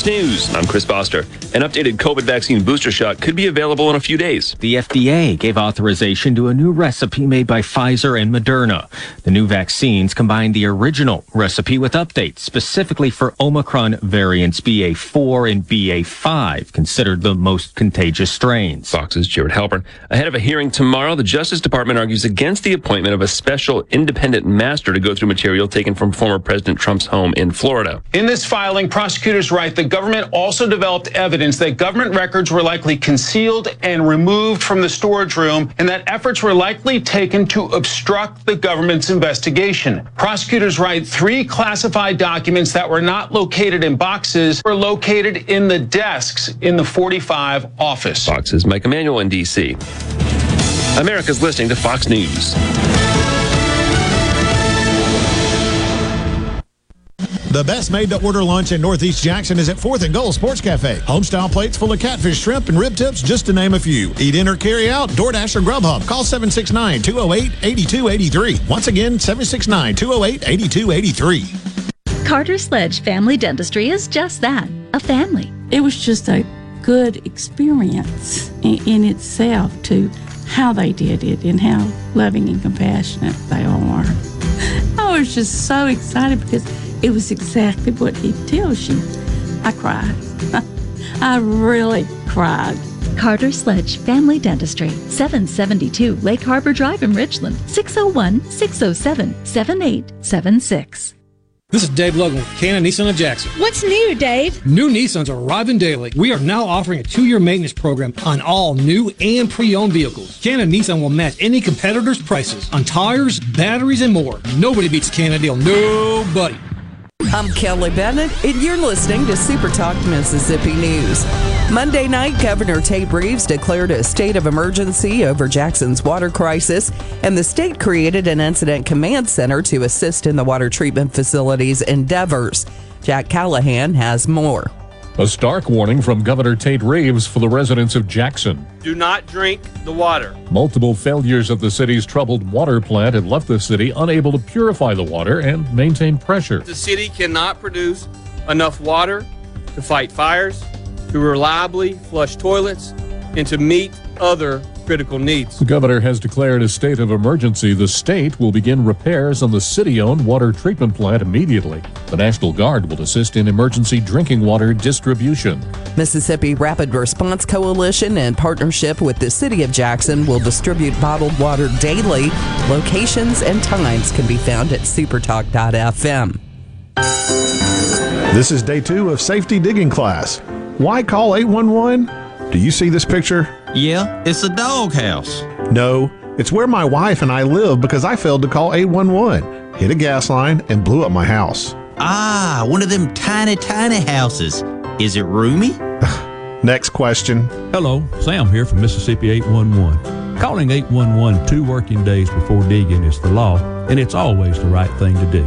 Fox News. I'm Chris Foster. An updated COVID vaccine booster shot could be available in a few days. The FDA gave authorization to a new recipe made by Pfizer and Moderna. The new vaccines combine the original recipe with updates specifically for Omicron variants BA4 and BA5, considered the most contagious strains. Fox's Jared Halpern. Ahead of a hearing tomorrow, the Justice Department argues against the appointment of a special independent master to go through material taken from former President Trump's home in Florida. In this filing, prosecutors write the government also developed evidence that government records were likely concealed and removed from the storage room, and that efforts were likely taken to obstruct the government's investigation. Prosecutors write 3 classified documents that were not located in boxes were located in the desks in the 45 office. Fox's Mike Emanuel in D.C. America's listening to Fox News. The best made-to-order lunch in Northeast Jackson is at 4th and Gold Sports Cafe. Homestyle plates full of catfish, shrimp, and rib tips, just to name a few. Eat in or carry out, DoorDash or Grubhub. Call 769-208-8283. Once again, 769-208-8283. Carter Sledge Family Dentistry is just that, a family. It was just a good experience in itself to how they did it and how loving and compassionate they all are. I was just so excited because it was exactly what he tells you. I cried. I really cried. Carter Sledge Family Dentistry, 772 Lake Harbor Drive in Richland, 601-607-7876. This is Dave Logan with Canon Nissan of Jackson. What's new, Dave? New Nissans are arriving daily. We are now offering a 2-year maintenance program on all new and pre-owned vehicles. Canon Nissan will match any competitor's prices on tires, batteries, and more. Nobody beats Canon deal. Nobody. I'm Kelly Bennett, and you're listening to Super Talk Mississippi News. Monday night, Governor Tate Reeves declared a state of emergency over Jackson's water crisis, and the state created an incident command center to assist in the water treatment facility's endeavors. Jack Callahan has more. A stark warning from Governor Tate Reeves for the residents of Jackson. Do not drink the water. Multiple failures of the city's troubled water plant had left the city unable to purify the water and maintain pressure. The city cannot produce enough water to fight fires, to reliably flush toilets, and to meet other critical needs. The governor has declared a state of emergency. The state will begin repairs on the city-owned water treatment plant immediately. The National Guard will assist in emergency drinking water distribution. Mississippi Rapid Response Coalition, in partnership with the City of Jackson, will distribute bottled water daily. Locations and times can be found at supertalk.fm. This is day 2 of safety digging class. Why call 811? Do you see this picture? Yeah, it's a doghouse. No, it's where my wife and I live because I failed to call 811, hit a gas line, and blew up my house. Ah, one of them tiny, tiny houses. Is it roomy? Next question. Hello, Sam here from Mississippi 811. Calling 811 2 working days before digging is the law, and it's always the right thing to do.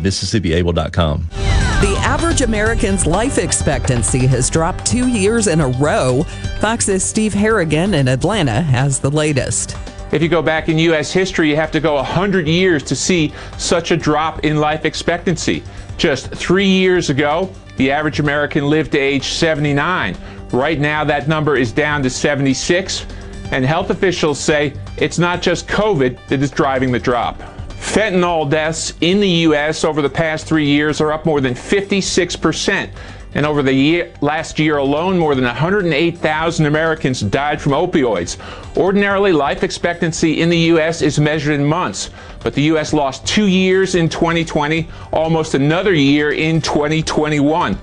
MississippiAble.com. The average American's life expectancy has dropped 2 years in a row. Fox's Steve Harrigan in Atlanta has the latest. If you go back in U.S. history, you have to go 100 years to see such a drop in life expectancy. Just 3 years ago, the average American lived to age 79. Right now, that number is down to 76, and health officials say it's not just COVID that is driving the drop. Fentanyl deaths in the U.S. over the past 3 years are up more than 56%. And over the last year alone, more than 108,000 Americans died from opioids. Ordinarily, life expectancy in the U.S. is measured in months, but the U.S. lost 2 years in 2020, almost another year in 2021.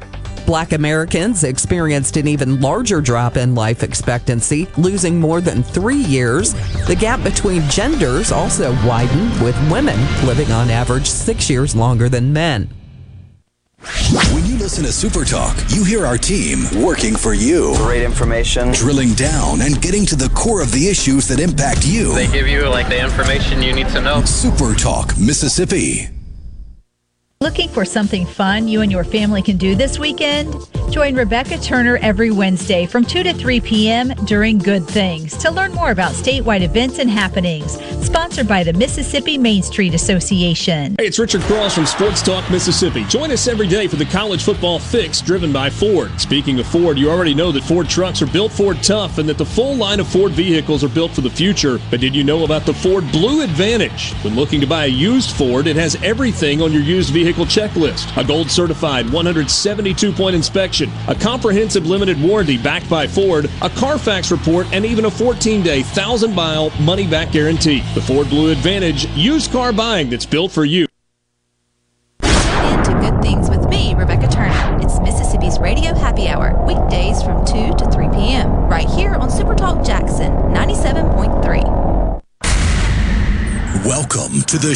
Black Americans experienced an even larger drop in life expectancy, losing more than 3 years. The gap between genders also widened, with women living on average 6 years longer than men. When you listen to Super Talk, you hear our team working for you. Great information. Drilling down and getting to the core of the issues that impact you. They give you like the information you need to know. Super Talk Mississippi. Looking for something fun you and your family can do this weekend? Join Rebecca Turner every Wednesday from 2 to 3 p.m. during Good Things to learn more about statewide events and happenings. Sponsored by the Mississippi Main Street Association. Hey, it's Richard Cross from Sports Talk Mississippi. Join us every day for the College Football Fix driven by Ford. Speaking of Ford, you already know that Ford trucks are built Ford tough and that the full line of Ford vehicles are built for the future. But did you know about the Ford Blue Advantage? When looking to buy a used Ford, it has everything on your used vehicle checklist. A gold certified 172-point inspection, a comprehensive limited warranty backed by Ford, a Carfax report, and even a 14-day 1,000-mile money-back guarantee. The Ford Blue Advantage, used car buying that's built for you. And to Good Things with me, Rebecca Turner. It's Mississippi's Radio Happy Hour, weekdays from 2 to 3 p.m. right here on Super Talk Jackson 97.3. Welcome to the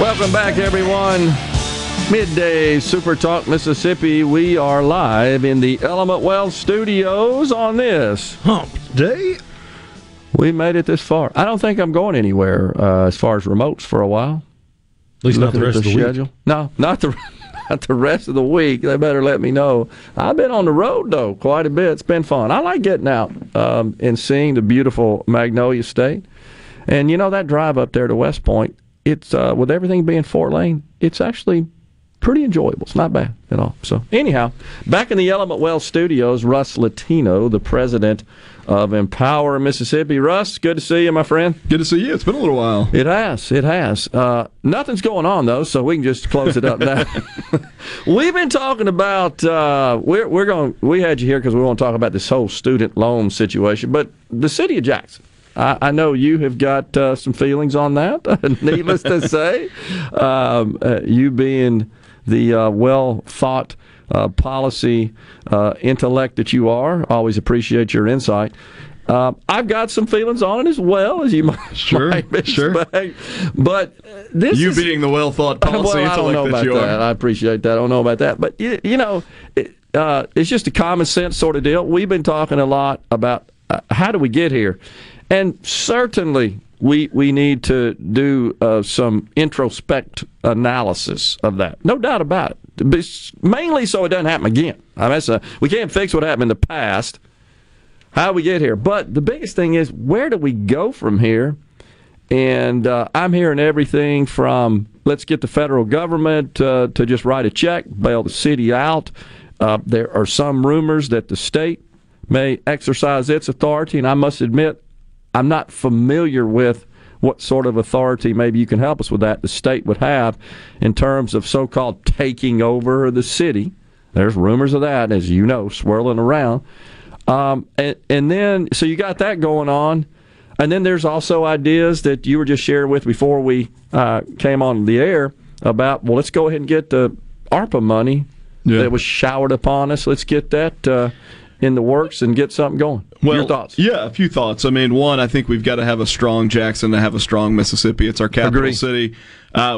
Welcome back, everyone. Midday Super Talk Mississippi. We are live in the Element Wealth Studios on this hump day. We made it this far. I don't think I'm going anywhere as far as remotes for a while. At least not the rest of the schedule. No, not the rest of the week. They better let me know. I've been on the road, though, quite a bit. It's been fun. I like getting out and seeing the beautiful Magnolia State. And, you know, that drive up there to West Point, it's with everything being four-lane, it's actually pretty enjoyable. It's not bad at all. So anyhow, back in the Element Wealth Studios, Russ Latino, the president of Empower Mississippi. Russ, good to see you, my friend. Good to see you. It's been a little while. It has. It has. Nothing's going on, though, so we can just close it up now. We've been talking about we had you here because we want to talk about this whole student loan situation, but the city of Jackson. I know you have got some feelings on that, needless to say. You being the well-thought policy intellect that you are, always appreciate your insight. I've got some feelings on it as well, as you might, expect. But this you is, being the well-thought policy intellect I don't know about that you are. I appreciate that. I don't know about that. But, you know, it's just a common-sense sort of deal. We've been talking a lot about how do we get here. And certainly we need to do some introspect analysis of that. No doubt about it. But mainly so it doesn't happen again. I mean, that's we can't fix what happened in the past, how we get here. But the biggest thing is, where do we go from here? And I'm hearing everything from let's get the federal government to just write a check, bail the city out. There are some rumors that the state may exercise its authority, and I must admit, I'm not familiar with what sort of authority, maybe you can help us with that, the state would have in terms of so-called taking over the city. There's rumors of that, as you know, swirling around. And then, so you got that going on. And then there's also ideas that you were just sharing with before we came on the air about, well, let's go ahead and get the ARPA money that was showered upon us. Let's get that in the works and get something going. Well, your thoughts? Yeah, a few thoughts. I mean, one, I think we've got to have a strong Jackson to have a strong Mississippi. It's our capital city.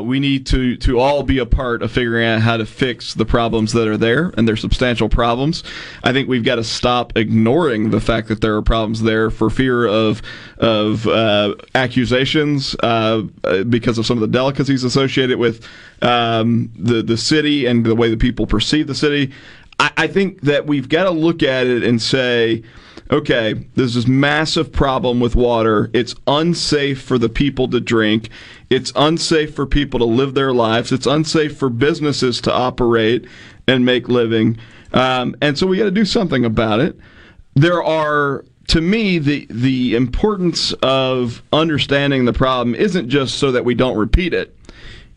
We need to all be a part of figuring out how to fix the problems that are there, and they're substantial problems. I think we've got to stop ignoring the fact that there are problems there for fear of accusations because of some of the delicacies associated with the city and the way that people perceive the city. I think that we've got to look at it and say, okay, there's this massive problem with water. It's unsafe for the people to drink. It's unsafe for people to live their lives. It's unsafe for businesses to operate and make living. And so we got to do something about it. There are to me, the importance of understanding the problem isn't just so that we don't repeat it.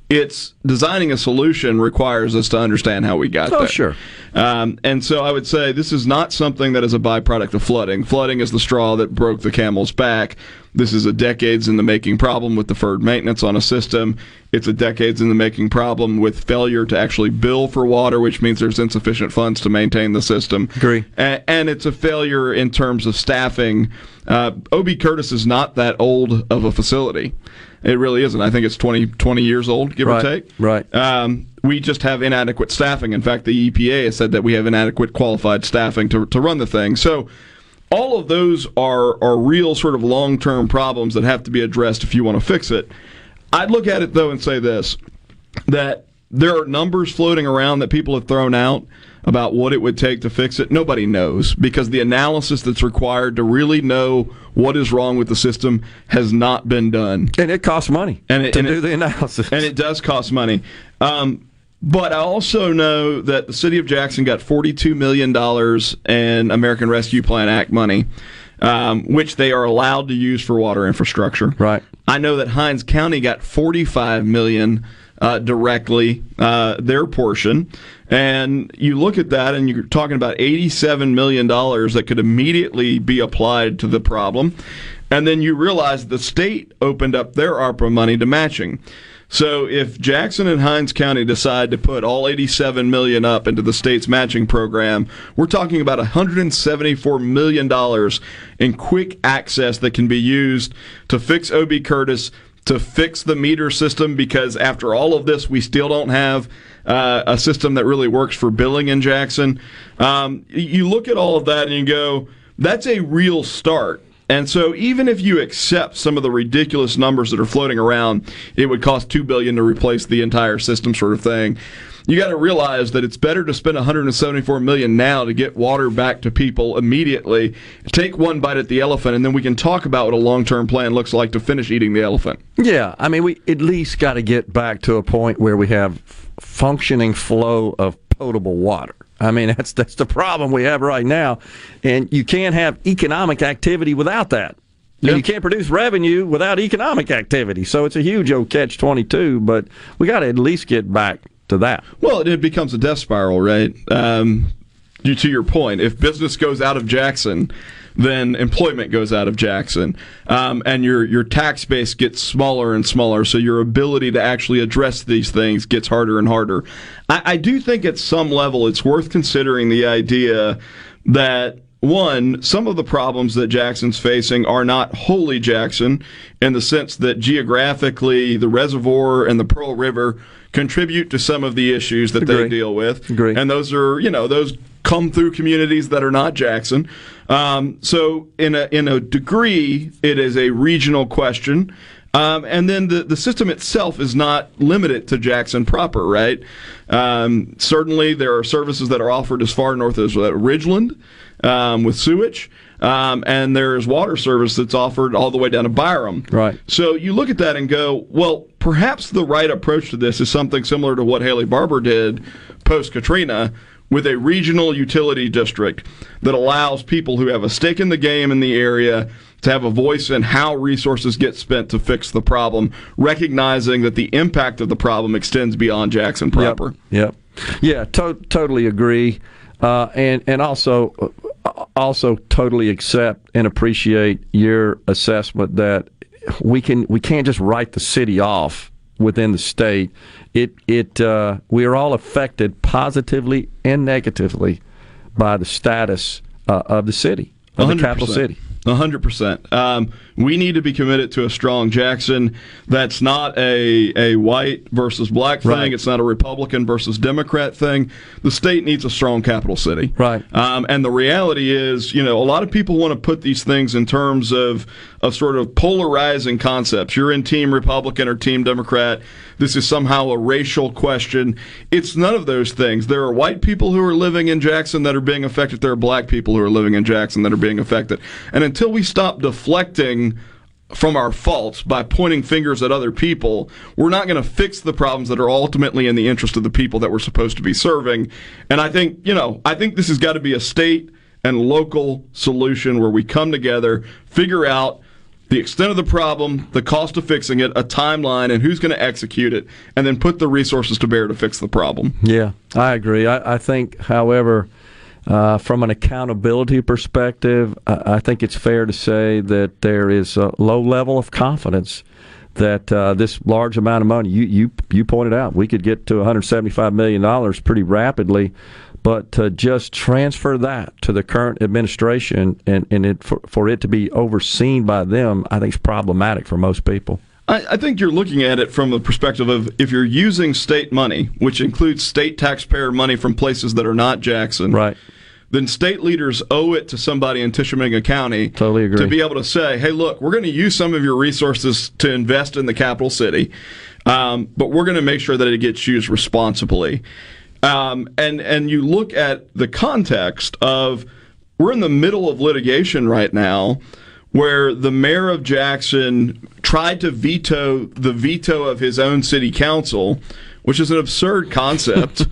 It's designing a solution requires us to understand how we got there. Oh, sure. And so I would say this is not something that is a byproduct of flooding. Flooding is the straw that broke the camel's back. This is a decades-in-the-making problem with deferred maintenance on a system. It's a decades-in-the-making problem with failure to actually bill for water, which means there's insufficient funds to maintain the system. Agree. And it's a failure in terms of staffing. O.B. Curtis is not that old of a facility. It really isn't. I think it's 20 years old, give or take. Right. We just have inadequate staffing. In fact, the EPA has said that we have inadequate qualified staffing to run the thing. So all of those are real sort of long-term problems that have to be addressed if you want to fix it. I'd look at it, though, and say this, that there are numbers floating around that people have thrown out about what it would take to fix it. Nobody knows, because the analysis that's required to really know what is wrong with the system has not been done. And it costs money to do the analysis. And it does cost money. But I also know that the city of Jackson got $42 million in American Rescue Plan Act money, which they are allowed to use for water infrastructure. Right. I know that Hinds County got $45 million directly, their portion. And you look at that, and you're talking about $87 million that could immediately be applied to the problem. And then you realize the state opened up their ARPA money to matching. So if Jackson and Hinds County decide to put all $87 million up into the state's matching program, we're talking about $174 million in quick access that can be used to fix O.B. Curtis, to fix the meter system, because after all of this, we still don't have a system that really works for billing in Jackson. You look at all of that and you go, that's a real start. And so even if you accept some of the ridiculous numbers that are floating around, it would cost $2 billion to replace the entire system sort of thing. You got to realize that it's better to spend $174 million now to get water back to people immediately, take one bite at the elephant, and then we can talk about what a long-term plan looks like to finish eating the elephant. Yeah, I mean, we at least got to get back to a point where we have functioning flow of potable water. I mean, that's the problem we have right now, and you can't have economic activity without that. Yep. And you can't produce revenue without economic activity, so it's a huge old catch-22, but we got to at least get back to that. Well, it becomes a death spiral, right? To your point, if business goes out of Jackson, then employment goes out of Jackson, and your tax base gets smaller and smaller, so your ability to actually address these things gets harder and harder. I do think at some level it's worth considering the idea that, one, some of the problems that Jackson's facing are not wholly Jackson, in the sense that geographically the reservoir and the Pearl River contribute to some of the issues that they deal with. Agree. And those are, those come through communities that are not Jackson. So in a degree, it is a regional question. And then the system itself is not limited to Jackson proper, right? Certainly there are services that are offered as far north as Ridgeland with sewage, and there's water service that's offered all the way down to Byram. Right. So you look at that and go, well, perhaps the right approach to this is something similar to what Haley Barbour did post-Katrina, with a regional utility district that allows people who have a stake in the game in the area to have a voice in how resources get spent to fix the problem, recognizing that the impact of the problem extends beyond Jackson proper. Yep. Yeah, totally agree. And also totally accept and appreciate your assessment that we can't just write the city off within the state. We are all affected positively and negatively by the status of the city, of 100%. The capital city. 100%. We need to be committed to a strong Jackson. That's not a white versus black thing. Right. It's not a Republican versus Democrat thing. The state needs a strong capital city. Right. And the reality is, a lot of people want to put these things in terms of sort of polarizing concepts. You're in team Republican or team Democrat. This is somehow a racial question. It's none of those things. There are white people who are living in Jackson that are being affected. There are black people who are living in Jackson that are being affected. And until we stop deflecting from our faults by pointing fingers at other people, we're not going to fix the problems that are ultimately in the interest of the people that we're supposed to be serving. And I think this has got to be a state and local solution where we come together, figure out the extent of the problem, the cost of fixing it, a timeline, and who's going to execute it, and then put the resources to bear to fix the problem. Yeah, I agree. I think, however, from an accountability perspective, I think it's fair to say that there is a low level of confidence that this large amount of money, you pointed out, we could get to $175 million pretty rapidly, but to just transfer that to the current administration and it, for it to be overseen by them, I think is problematic for most people. I think you're looking at it from the perspective of if you're using state money, which includes state taxpayer money from places that are not Jackson, right, then state leaders owe it to somebody in Tishomingo County totally agree. To be able to say, hey, look, we're going to use some of your resources to invest in the capital city, but we're going to make sure that it gets used responsibly. And you look at the context of we're in the middle of litigation right now where the mayor of Jackson tried to veto the veto of his own city council, which is an absurd concept,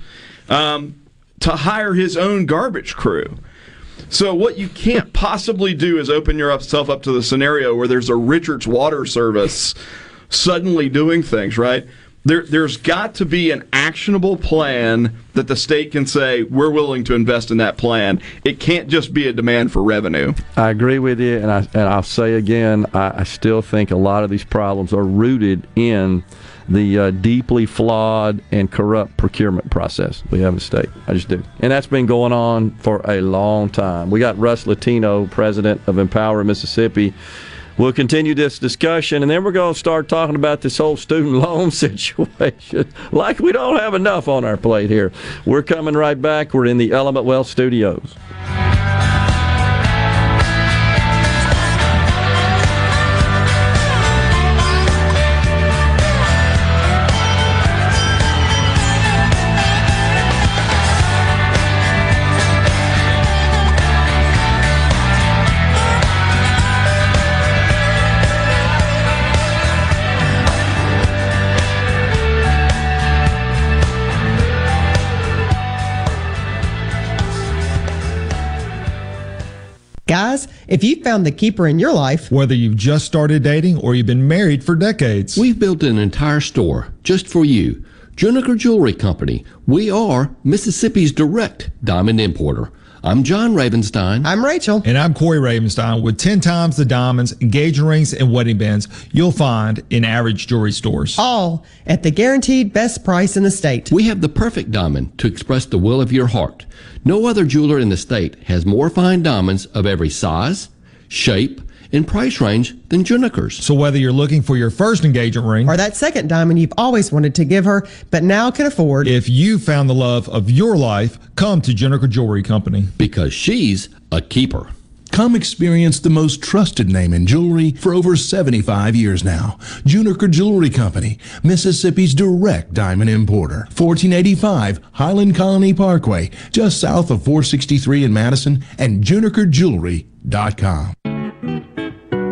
to hire his own garbage crew. So what you can't possibly do is open yourself up to the scenario where there's a Richards Water Service suddenly doing things, right? There's got to be an actionable plan that the state can say, we're willing to invest in that plan. It can't just be a demand for revenue. I agree with you, and I'll say again, I still think a lot of these problems are rooted in the deeply flawed and corrupt procurement process we have in the state. I just do. And that's been going on for a long time. We got Russ Latino, president of Empower Mississippi. We'll continue this discussion, and then we're going to start talking about this whole student loan situation like we don't have enough on our plate here. We're coming right back. We're in the Element Wealth Studios. Guys, if you found the keeper in your life, whether you've just started dating or you've been married for decades, we've built an entire store just for you. Juniker Jewelry Company. We are Mississippi's direct diamond importer. I'm John Ravenstein. I'm Rachel. And I'm Corey Ravenstein. With 10 times the diamonds, engagement rings, and wedding bands you'll find in average jewelry stores. All at the guaranteed best price in the state. We have the perfect diamond to express the will of your heart. No other jeweler in the state has more fine diamonds of every size, shape, and price range than Juniker's. So whether you're looking for your first engagement ring or that second diamond you've always wanted to give her but now can afford, if you found the love of your life, come to Juniker Jewelry Company, because she's a keeper. Come experience the most trusted name in jewelry for over 75 years now. Juniker Jewelry Company, Mississippi's direct diamond importer. 1485 Highland Colony Parkway, just south of 463 in Madison, and JunikerJewelry.com.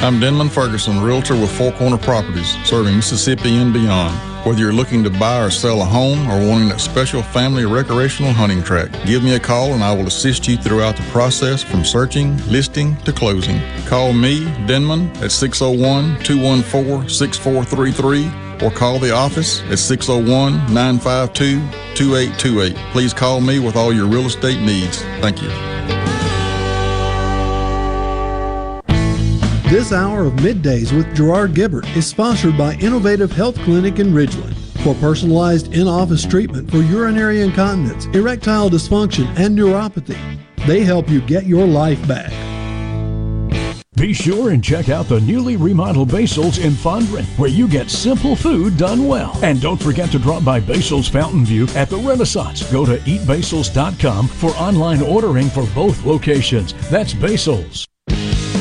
I'm Denman Ferguson, realtor with Four Corner Properties, serving Mississippi and beyond. Whether you're looking to buy or sell a home or wanting that special family recreational hunting track, give me a call and I will assist you throughout the process from searching, listing, to closing. Call me, Denman, at 601-214-6433 or call the office at 601-952-2828. Please call me with all your real estate needs. Thank you. This hour of Middays with Gerard Gibert is sponsored by Innovative Health Clinic in Ridgeland. For personalized in-office treatment for urinary incontinence, erectile dysfunction, and neuropathy, they help you get your life back. Be sure and check out the newly remodeled Basil's in Fondren, where you get simple food done well. And don't forget to drop by Basil's Fountain View at the Renaissance. Go to eatbasils.com for online ordering for both locations. That's Basil's.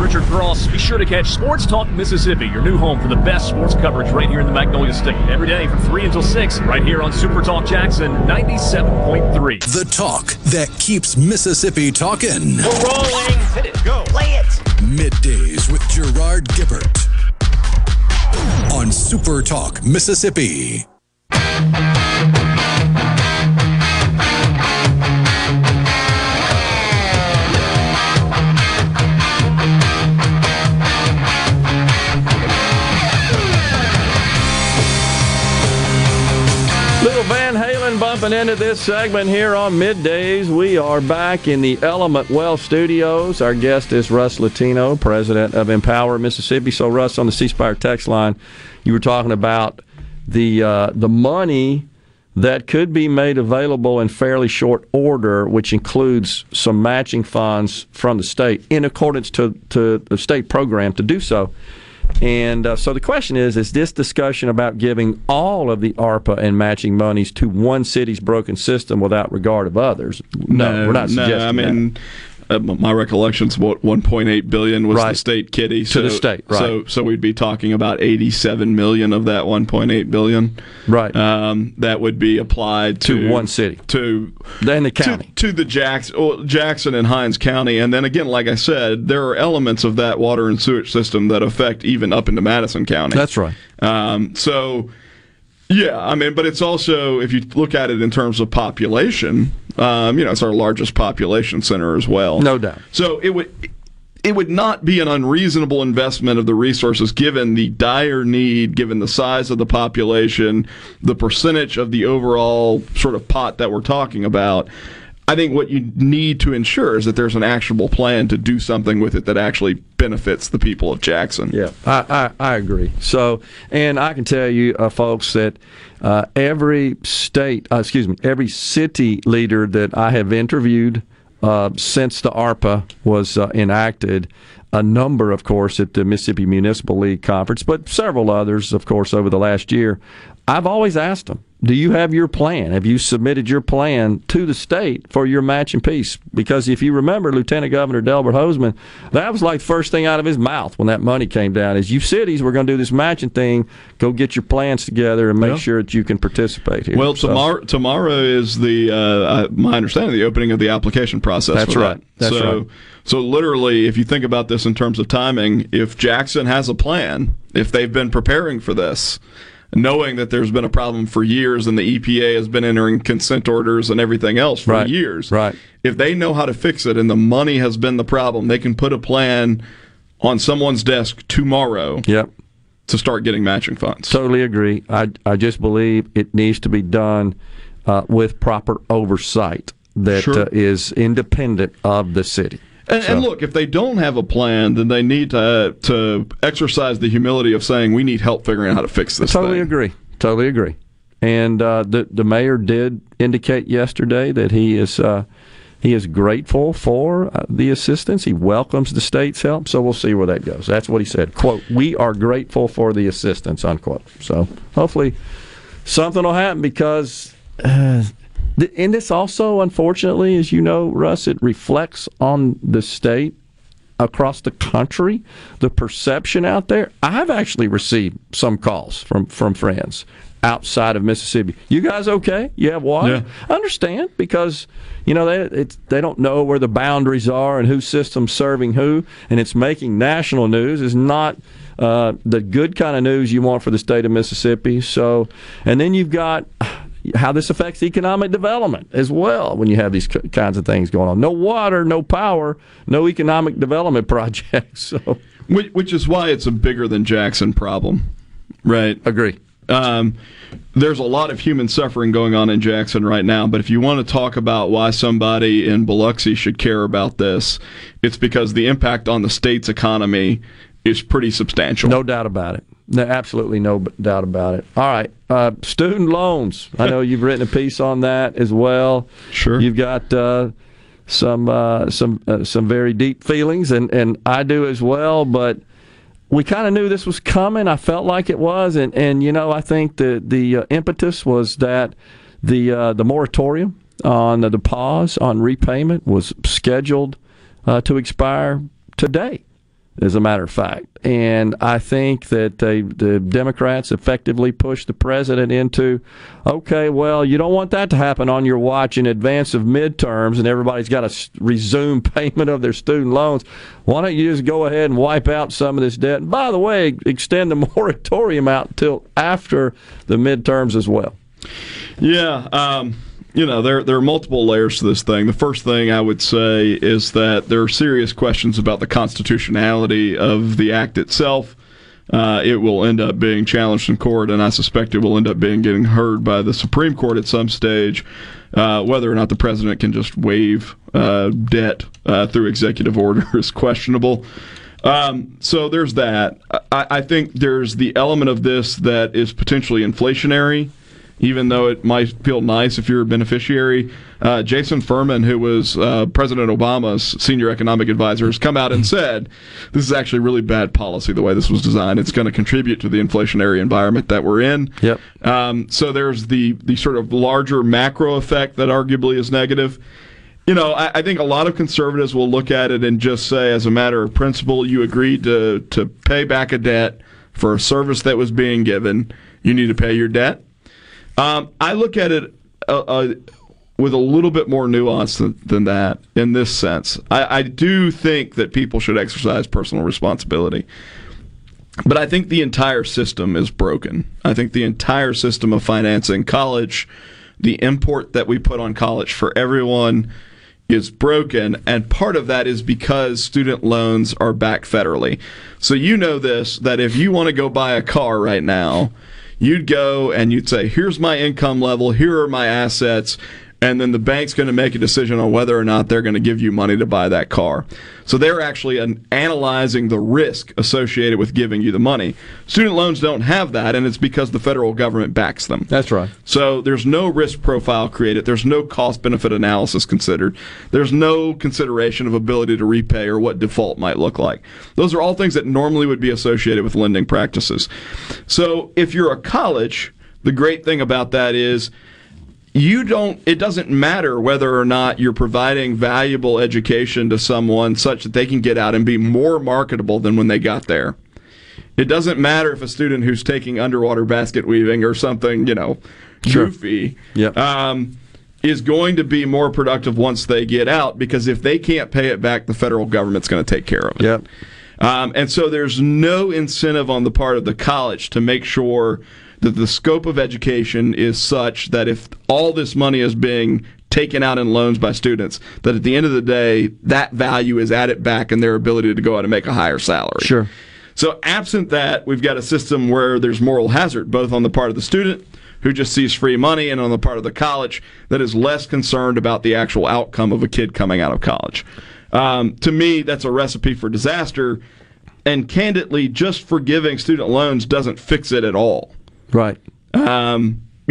Richard Cross. Be sure to catch Sports Talk Mississippi, your new home for the best sports coverage right here in the Magnolia State. Every day from 3 until 6, right here on Super Talk Jackson 97.3. The talk that keeps Mississippi talking. We're rolling. Hit it. Go. Play it. Middays with Gerard Gibert on Super Talk Mississippi. Bumping into this segment here on Middays. We are back in the Element Wealth Studios. Our guest is Russ Latino, president of Empower Mississippi. So, Russ, on the C-Spire text line, you were talking about the money that could be made available in fairly short order, which includes some matching funds from the state in accordance to the state program to do so. And so the question is this discussion about giving all of the ARPA and matching monies to one city's broken system without regard of others? No, we're not suggesting that. My recollection's what $1.8 billion was the state kitty. So, to the state, right. So we'd be talking about $87 million of that $1.8 billion. Right. That would be applied to one city. Then the county. To the Jackson and Hinds County. And then again, like I said, there are elements of that water and sewage system that affect even up into Madison County. That's right. Yeah, but it's also, if you look at it in terms of population, it's our largest population center as well. No doubt. So it would not be an unreasonable investment of the resources given the dire need, given the size of the population, the percentage of the overall sort of pot that we're talking about. I think what you need to ensure is that there's an actionable plan to do something with it that actually benefits the people of Jackson. Yeah, I agree. So, and I can tell you, folks, that every city leader that I have interviewed since the ARPA was enacted, a number, of course, at the Mississippi Municipal League Conference, but several others, of course, over the last year, I've always asked them, do you have your plan? Have you submitted your plan to the state for your matching piece? Because if you remember, Lieutenant Governor Delbert Hosemann, that was like the first thing out of his mouth when that money came down is, you cities, we're going to do this matching thing. Go get your plans together and make sure that you can participate here. Well, tomorrow is the, my understanding, the opening of the application process. That's right. That's right. So literally, if you think about this in terms of timing, if Jackson has a plan, if they've been preparing for this, knowing that there's been a problem for years and the EPA has been entering consent orders and everything else for years. Right. If they know how to fix it and the money has been the problem, they can put a plan on someone's desk tomorrow to start getting matching funds. Totally agree. I just believe it needs to be done with proper oversight that is independent of the city. And look, if they don't have a plan, then they need to exercise the humility of saying, we need help figuring out how to fix this thing. Totally agree. And the mayor did indicate yesterday that he is grateful for the assistance. He welcomes the state's help, so we'll see where that goes. That's what he said. Quote, we are grateful for the assistance, unquote. So hopefully something will happen because... and this also, unfortunately, as you know, Russ, it reflects on the state across the country, the perception out there. I've actually received some calls from friends outside of Mississippi. You guys okay? You have water? Yeah. I understand, because they don't know where the boundaries are and whose system's serving who, and it's making national news. It's not the good kind of news you want for the state of Mississippi. So, and then you've got... how this affects economic development as well when you have these kinds of things going on. No water, no power, no economic development projects. So, which is why it's a bigger than Jackson problem, right? Agree. There's a lot of human suffering going on in Jackson right now, but if you want to talk about why somebody in Biloxi should care about this, it's because the impact on the state's economy is pretty substantial. No doubt about it. No, absolutely no doubt about it. All right. Student loans. I know you've written a piece on that as well. Sure. You've got some very deep feelings, and I do as well, but we kind of knew this was coming. I felt like it was, and you know, I think the impetus was that the moratorium on the pause on repayment was scheduled to expire today, as a matter of fact. And I think that the Democrats effectively pushed the president into, okay, well, you don't want that to happen on your watch in advance of midterms and everybody's got to resume payment of their student loans. Why don't you just go ahead and wipe out some of this debt? And by the way, extend the moratorium out till after the midterms as well. Yeah, you know, there are multiple layers to this thing. The first thing I would say is that there are serious questions about the constitutionality of the act itself. It will end up being challenged in court, and I suspect it will end up getting heard by the Supreme Court at some stage, whether or not the president can just waive debt through executive order is questionable. So there's that. I think there's the element of this that is potentially inflationary, even though it might feel nice if you're a beneficiary. Jason Furman, who was President Obama's senior economic advisor, has come out and said, this is actually really bad policy, the way this was designed. It's going to contribute to the inflationary environment that we're in. Yep. So there's the sort of larger macro effect that arguably is negative. You know, I think a lot of conservatives will look at it and just say, as a matter of principle, you agreed to pay back a debt for a service that was being given. You need to pay your debt. I look at it with a little bit more nuance than that in this sense. I do think that people should exercise personal responsibility. But I think the entire system is broken. I think the entire system of financing college, the import that we put on college for everyone, is broken, and part of that is because student loans are back federally. So you know this, that if you want to go buy a car right now, you'd go and you'd say, here's my income level, here are my assets, and then the bank's going to make a decision on whether or not they're going to give you money to buy that car. So they're actually analyzing the risk associated with giving you the money. Student loans don't have that, and it's because the federal government backs them. That's right. So there's no risk profile created. There's no cost-benefit analysis considered. There's no consideration of ability to repay or what default might look like. Those are all things that normally would be associated with lending practices. So if you're a college, the great thing about that is, it doesn't matter whether or not you're providing valuable education to someone such that they can get out and be more marketable than when they got there. It doesn't matter if a student who's taking underwater basket weaving or something, you know, goofy, sure. Yep. Is going to be more productive once they get out, because if they can't pay it back, the federal government's going to take care of it. Yep. And so there's no incentive on the part of the college to make sure that the scope of education is such that if all this money is being taken out in loans by students, that at the end of the day, that value is added back in their ability to go out and make a higher salary. Sure. So absent that, we've got a system where there's moral hazard, both on the part of the student, who just sees free money, and on the part of the college, that is less concerned about the actual outcome of a kid coming out of college. To me, that's a recipe for disaster, and candidly, just forgiving student loans doesn't fix it at all. Right. You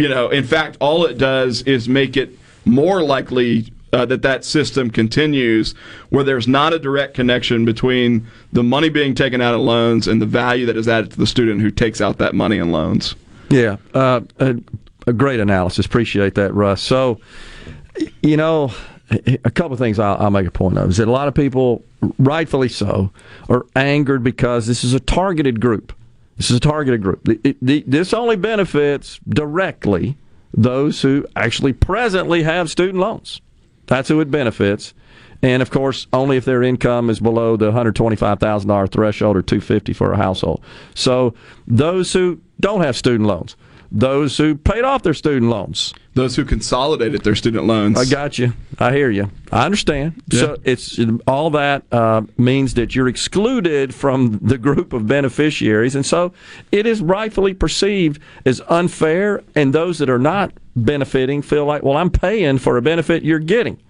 know, in fact, all it does is make it more likely that system continues, where there's not a direct connection between the money being taken out of loans and the value that is added to the student who takes out that money in loans. Yeah. A great analysis. Appreciate that, Russ. So, you know, a couple of things I'll make a point of is that a lot of people, rightfully so, are angered because this is a targeted group. This is a targeted group. This only benefits directly those who actually presently have student loans. That's who it benefits. And, of course, only if their income is below the $125,000 threshold or $250,000 for a household. So those who don't have student loans, those who paid off their student loans. Those who consolidated their student loans. I got you. I hear you. I understand. Yeah. So it's all that means that you're excluded from the group of beneficiaries, and so it is rightfully perceived as unfair, and those that are not benefiting feel like, well, I'm paying for a benefit you're getting.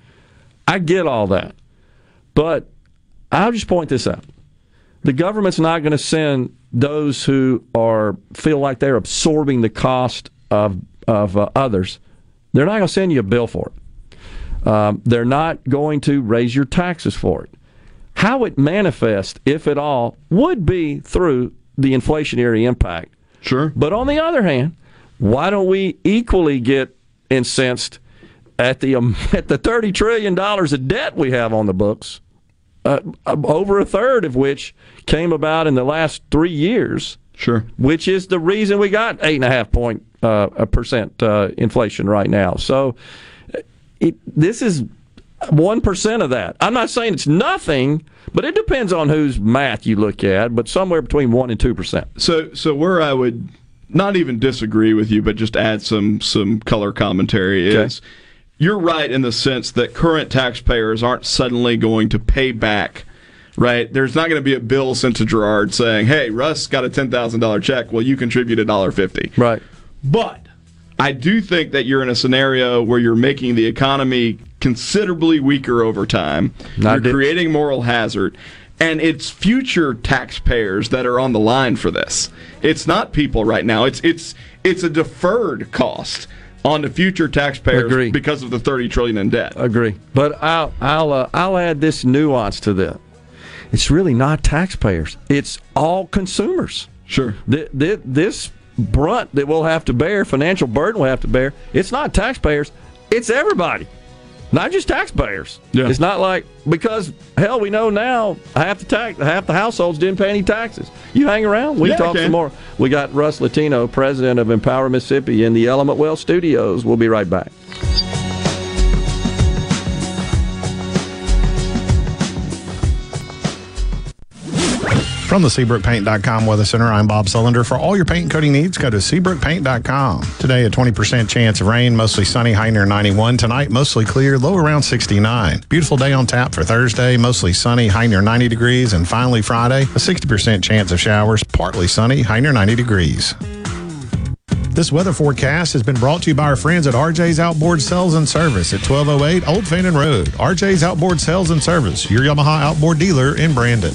I get all that. But I'll just point this out. The government's not going to send those who feel like they're absorbing the cost of others. They're not going to send you a bill for it. They're not going to raise your taxes for it. How it manifests, if at all, would be through the inflationary impact. Sure. But on the other hand, why don't we equally get incensed at the $30 trillion of debt we have on the books, over a third of which came about in the last 3 years? Sure. Which is the reason we got 8.5% inflation right now. So this is 1% of that. I'm not saying it's nothing, but it depends on whose math you look at, but somewhere between 1% and 2%. So where I would not even disagree with you, but just add some color commentary is, okay, you're right in the sense that current taxpayers aren't suddenly going to pay back. Right, there's not going to be a bill sent to Gerard saying, "Hey, Russ got a $10,000 check. Well, you contribute $1.50." Right, but I do think that you're in a scenario where you're making the economy considerably weaker over time. You're creating moral hazard, and it's future taxpayers that are on the line for this. It's not people right now. It's a deferred cost on the future taxpayers. Agree. Because of the $30 trillion in debt. Agree, but I'll add this nuance to that. It's really not taxpayers. It's all consumers. Sure. This brunt that we'll have to bear, financial burden we'll have to bear, it's not taxpayers. It's everybody, not just taxpayers. Yeah. It's not like, because, hell, we know now half the households didn't pay any taxes. You hang around, we talk some more. We got Russ Latino, president of Empower Mississippi, in the Element Wealth Studios. We'll be right back. From the SeabrookPaint.com Weather Center, I'm Bob Sullender. For all your paint and coating needs, go to SeabrookPaint.com. Today, a 20% chance of rain, mostly sunny, high near 91. Tonight, mostly clear, low around 69. Beautiful day on tap for Thursday, mostly sunny, high near 90 degrees. And finally, Friday, a 60% chance of showers, partly sunny, high near 90 degrees. This weather forecast has been brought to you by our friends at RJ's Outboard Sales and Service at 1208 Old Fannin Road. RJ's Outboard Sales and Service, your Yamaha outboard dealer in Brandon.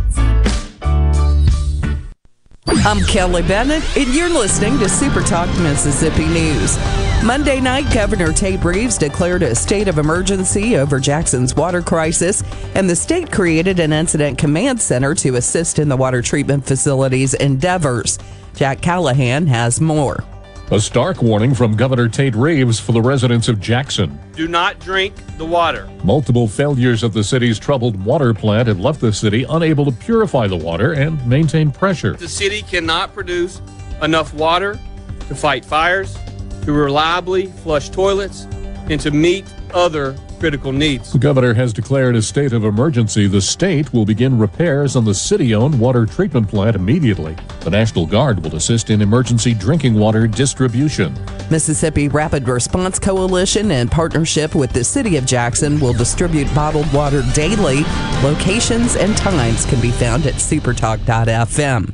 I'm Kelly Bennett, and you're listening to Super Talk Mississippi News. Monday night, Governor Tate Reeves declared a state of emergency over Jackson's water crisis, and the state created an incident command center to assist in the water treatment facility's endeavors. Jack Callahan has more. A stark warning from Governor Tate Reeves for the residents of Jackson. Do not drink the water. Multiple failures of the city's troubled water plant had left the city unable to purify the water and maintain pressure. The city cannot produce enough water to fight fires, to reliably flush toilets, and to meet other critical needs. The governor has declared a state of emergency. The state will begin repairs on the city-owned water treatment plant immediately. The National Guard will assist in emergency drinking water distribution. Mississippi Rapid Response Coalition, in partnership with the City of Jackson, will distribute bottled water daily. Locations and times can be found at supertalk.fm.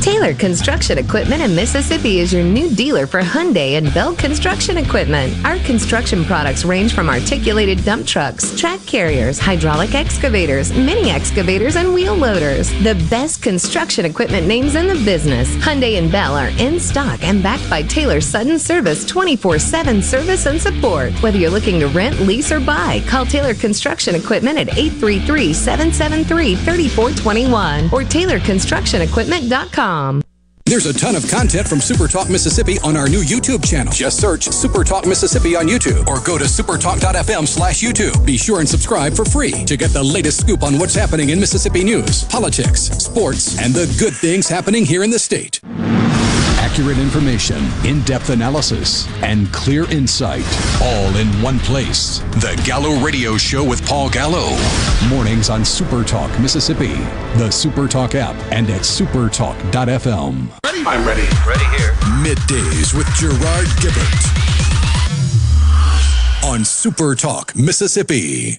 Taylor Construction Equipment in Mississippi is your new dealer for Hyundai and Bell Construction Equipment. Our construction products range from articulated dump trucks, track carriers, hydraulic excavators, mini excavators, and wheel loaders. The best construction equipment names in the business. Hyundai and Bell are in stock and backed by Taylor Sudden Service 24/7 service and support. Whether you're looking to rent, lease, or buy, call Taylor Construction Equipment at 833-773-3421 or TaylorConstructionEquipment.com. There's a ton of content from Super Talk Mississippi on our new YouTube channel. Just search Super Talk Mississippi on YouTube or go to supertalk.fm/YouTube. Be sure and subscribe for free to get the latest scoop on what's happening in Mississippi news, politics, sports, and the good things happening here in the state. Accurate information, in-depth analysis, and clear insight, all in one place. The Gallo Radio Show with Paul Gallo. Mornings on Super Talk Mississippi, the Super Talk app, and at supertalk.fm. Ready? I'm ready. Ready here. Middays with Gerard Gibert on Super Talk Mississippi.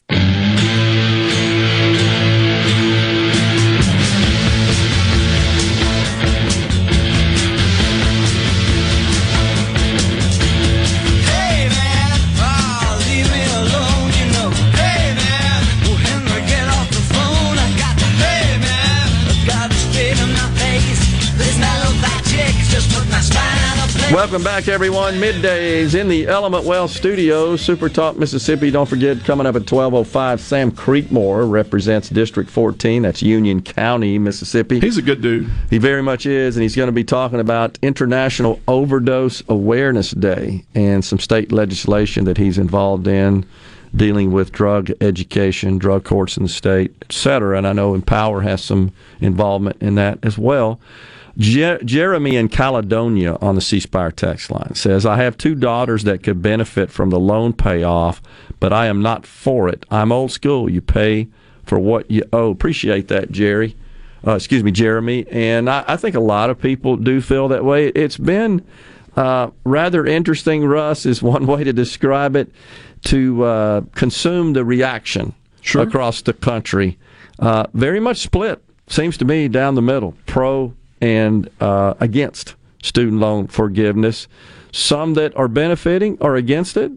Welcome back, everyone. Middays in the Element Wealth Studios, Super Talk Mississippi. Don't forget, coming up at 12:05, Sam Creekmore represents District 14. That's Union County, Mississippi. He's a good dude. He very much is, and he's going to be talking about International Overdose Awareness Day and some state legislation that he's involved in dealing with drug education, drug courts in the state, et cetera. And I know Empower has some involvement in that as well. Jeremy in Caledonia on the ceasefire text line says, I have two daughters that could benefit from the loan payoff, but I am not for it. I'm old school. You pay for what you owe. Appreciate that, Jeremy. And I think a lot of people do feel that way. It's been rather interesting, Russ, is one way to describe it, to consume the reaction across the country. Very much split, seems to me, down the middle, pro and against student loan forgiveness. Some that are benefiting are against it.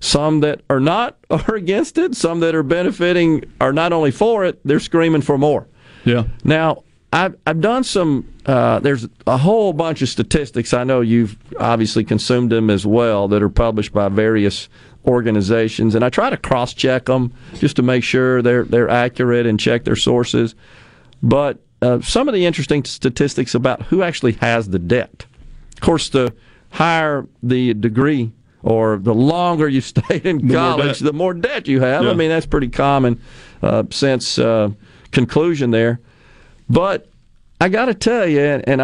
Some that are not are against it. Some that are benefiting are not only for it, they're screaming for more. Yeah. Now, I've done some, there's a whole bunch of statistics. I know you've obviously consumed them as well that are published by various organizations. And I try to cross-check them just to make sure they're accurate and check their sources. But some of the interesting statistics about who actually has the debt. Of course, the higher the degree or the longer you stayed in college, the more debt you have. Yeah. I mean, that's pretty common sense conclusion there. But I got to tell you, and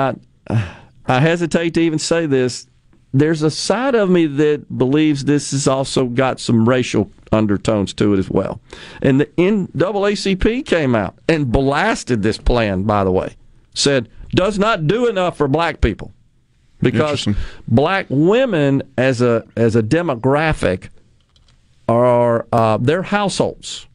I hesitate to even say this, there's a side of me that believes this has also got some racial undertones to it as well. And the NAACP came out and blasted this plan, by the way. Said, does not do enough for black people. Because black women as a demographic are their households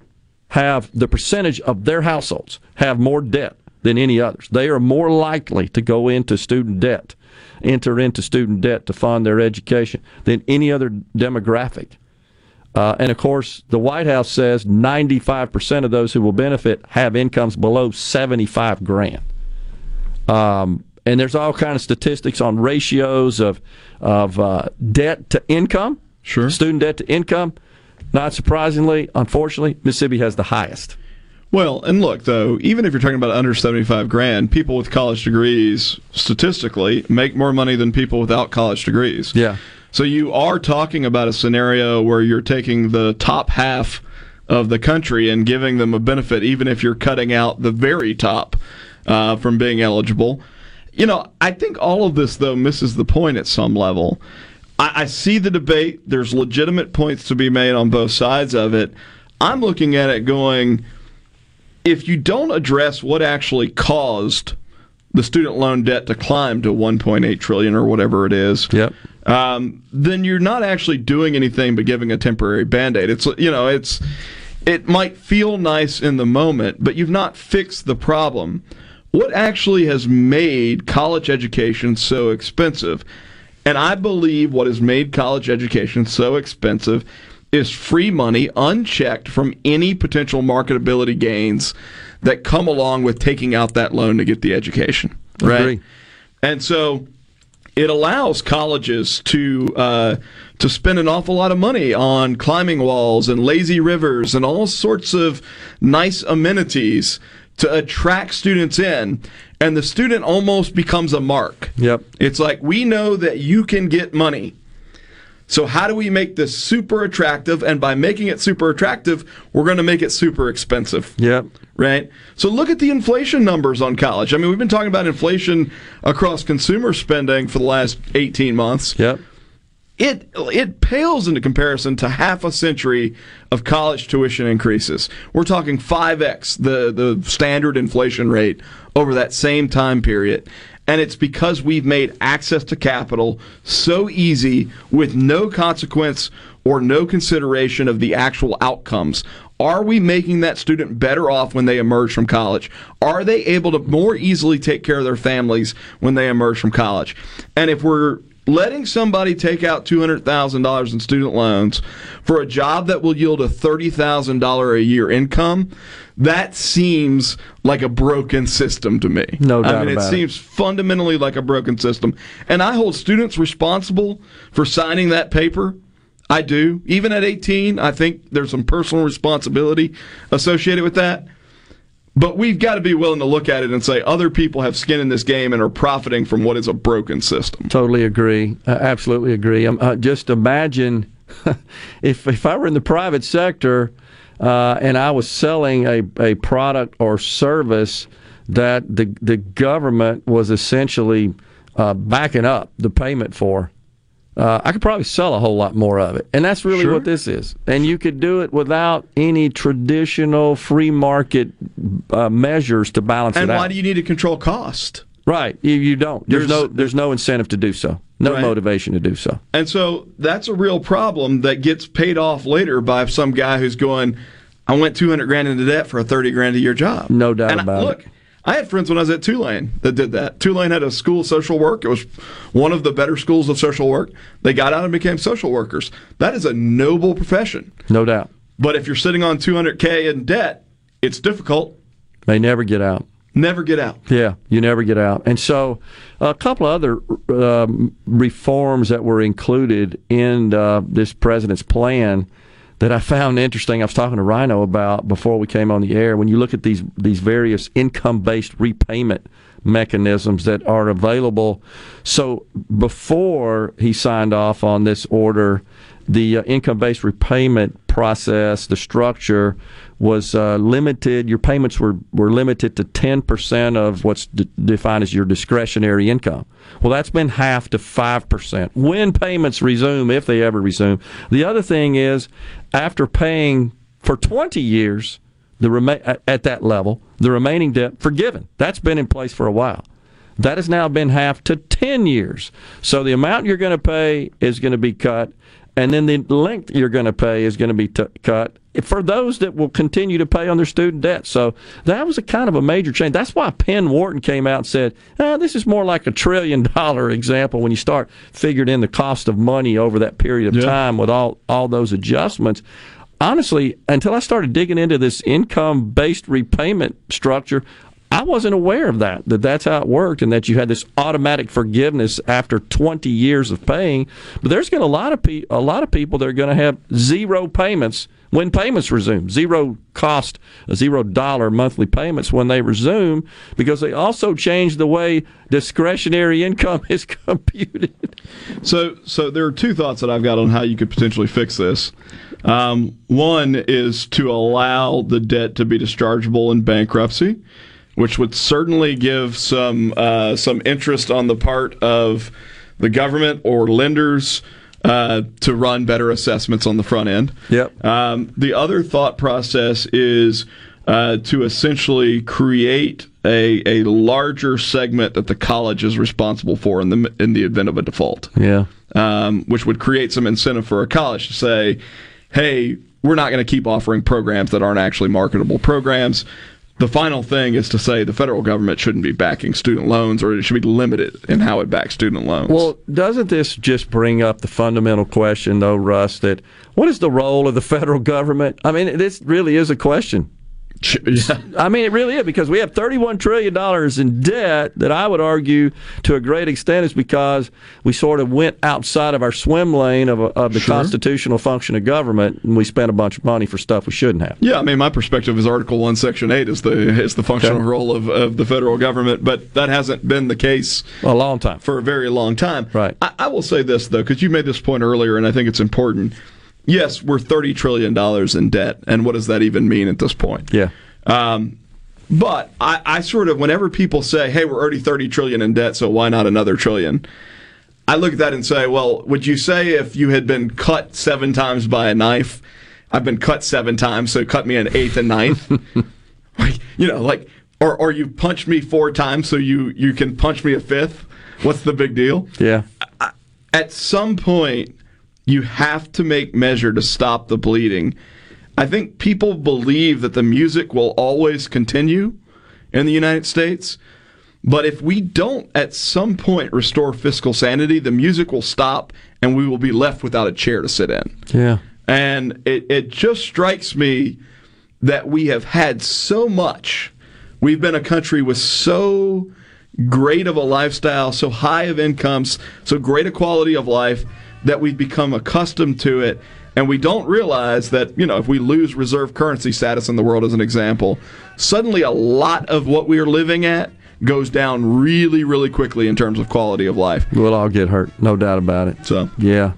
have the percentage of their households have more debt than any others. They are more likely to go into student debt, enter into student debt to fund their education than any other demographic. And of course, the White House says 95% of those who will benefit have incomes below $75,000. And there's all kinds of statistics on ratios of debt to income, sure. Student debt to income. Not surprisingly, unfortunately, Mississippi has the highest. Well, and look, though, even if you're talking about under $75,000, people with college degrees statistically make more money than people without college degrees. Yeah. So you are talking about a scenario where you're taking the top half of the country and giving them a benefit, even if you're cutting out the very top from being eligible. You know, I think all of this, though, misses the point at some level. I see the debate. There's legitimate points to be made on both sides of it. I'm looking at it going, if you don't address what actually caused the student loan debt to climb to $1.8 trillion or whatever it is, yep. Then you're not actually doing anything but giving a temporary Band-Aid. It might feel nice in the moment, but you've not fixed the problem. What actually has made college education so expensive? And I believe what has made college education so expensive is free money unchecked from any potential marketability gains that come along with taking out that loan to get the education. Right? Agree. And so it allows colleges to spend an awful lot of money on climbing walls and lazy rivers and all sorts of nice amenities to attract students in, and the student almost becomes a mark. Yep. It's like, we know that you can get money, so how do we make this super attractive? And by making it super attractive, we're going to make it super expensive. Yep. Right? So look at the inflation numbers on college. I mean, we've been talking about inflation across consumer spending for the last 18 months. Yep. It pales into comparison to half a century of college tuition increases. We're talking 5x, the standard inflation rate over that same time period. And it's because we've made access to capital so easy with no consequence or no consideration of the actual outcomes. Are we making that student better off when they emerge from college? Are they able to more easily take care of their families when they emerge from college? And if we're letting somebody take out $200,000 in student loans for a job that will yield a $30,000 a year income, that seems like a broken system to me. No doubt about it. I mean, it seems fundamentally like a broken system. And I hold students responsible for signing that paper. I do. Even at 18, I think there's some personal responsibility associated with that. But we've got to be willing to look at it and say other people have skin in this game and are profiting from what is a broken system. Totally agree. I absolutely agree. Just imagine if I were in the private sector and I was selling a product or service that the government was essentially backing up the payment for. I could probably sell a whole lot more of it. And that's really what this is. And you could do it without any traditional free market measures to balance it out. And why do you need to control cost? Right. You don't. There's no incentive to do so. No motivation to do so. And so that's a real problem that gets paid off later by some guy who's going, I went $200,000 into debt for a $30,000 a year job. No doubt about it. Look, I had friends when I was at Tulane that did that. Tulane had a school of social work. It was one of the better schools of social work. They got out and became social workers. That is a noble profession. No doubt. But if you're sitting on $200,000 in debt, it's difficult. They never get out. Never get out. Yeah, you never get out. And so a couple of other reforms that were included in this president's plan that I found interesting. I was talking to Rhino about before we came on the air. When you look at these various income-based repayment mechanisms that are available. So before he signed off on this order, the income-based repayment process, the structure, was limited. Your payments were limited to 10% of what's defined as your discretionary income. Well, that's been halved to 5% when payments resume, if they ever resume. The other thing is, after paying for 20 years at that level, the remaining debt forgiven. That's been in place for a while. That has now been halved to 10 years. So the amount you're going to pay is going to be cut, and then the length you're going to pay is going to be cut for those that will continue to pay on their student debt. So that was a kind of a major change. That's why Penn Wharton came out and said, this is more like $1 trillion example when you start figuring in the cost of money over that period of time with all those adjustments. Honestly, until I started digging into this income-based repayment structure, I wasn't aware of that that's how it worked, and that you had this automatic forgiveness after 20 years of paying. But there's going to a lot of people that are going to have zero payments when payments resume, $0 monthly payments when they resume, because they also changed the way discretionary income is computed. So there are two thoughts that I've got on how you could potentially fix this. One is to allow the debt to be dischargeable in bankruptcy, which would certainly give some interest on the part of the government or lenders to run better assessments on the front end. Yep. The other thought process is to essentially create a larger segment that the college is responsible for in the event of a default. Yeah. Which would create some incentive for a college to say, hey, we're not going to keep offering programs that aren't actually marketable programs. The final thing is to say the federal government shouldn't be backing student loans, or it should be limited in how it backs student loans. Well, doesn't this just bring up the fundamental question, though, Russ, that what is the role of the federal government? I mean, this really is a question. Yeah. I mean, it really is, because we have $31 trillion in debt that I would argue to a great extent is because we sort of went outside of our swim lane of the constitutional function of government, and we spent a bunch of money for stuff we shouldn't have. Yeah, I mean, my perspective is Article 1, Section 8 is the functional role of the federal government, but that hasn't been the case for a very long time. Right. I will say this, though, because you made this point earlier, and I think it's important. Yes, we're $30 trillion in debt, and what does that even mean at this point? Yeah. But I sort of, whenever people say, hey, we're already $30 trillion in debt, so why not another trillion? I look at that and say, well, would you say if you had been cut 7 times by a knife, I've been cut 7 times, so cut me an eighth and ninth? Or you punched me 4 times, so you can punch me a fifth? What's the big deal? Yeah. At some point, you have to make measure to stop the bleeding. I think people believe that the music will always continue in the United States, but if we don't at some point restore fiscal sanity, the music will stop and we will be left without a chair to sit in. Yeah. And it just strikes me that we have had so much. We've been a country with so great of a lifestyle, so high of incomes, so great a quality of life, that we've become accustomed to it, and we don't realize that, if we lose reserve currency status in the world as an example, suddenly a lot of what we are living at goes down really, really quickly in terms of quality of life. We'll all get hurt, no doubt about it. So yeah.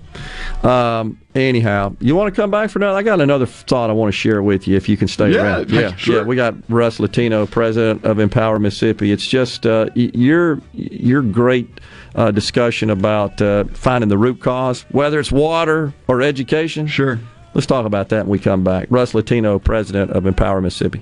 Anyhow, you want to come back for another? I got another thought I want to share with you if you can stay around. Yeah, sure. Yeah, we got Russ Latino, president of Empower Mississippi. It's just your great discussion about finding the root cause, whether it's water or education. Sure. Let's talk about that when we come back. Russ Latino, president of Empower Mississippi.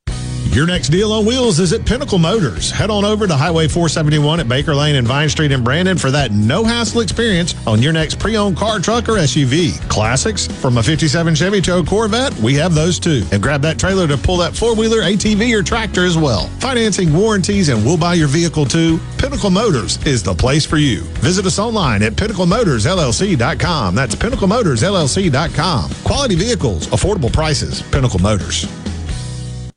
Your next deal on wheels is at Pinnacle Motors. Head on over to Highway 471 at Baker Lane and Vine Street in Brandon for that no-hassle experience on your next pre-owned car, truck, or SUV. Classics, from a 57 Chevy to a Corvette, we have those too. And grab that trailer to pull that four-wheeler, ATV, or tractor as well. Financing, warranties, and we'll buy your vehicle too. Pinnacle Motors is the place for you. Visit us online at PinnacleMotorsLLC.com. That's PinnacleMotorsLLC.com. Quality vehicles, affordable prices. Pinnacle Motors.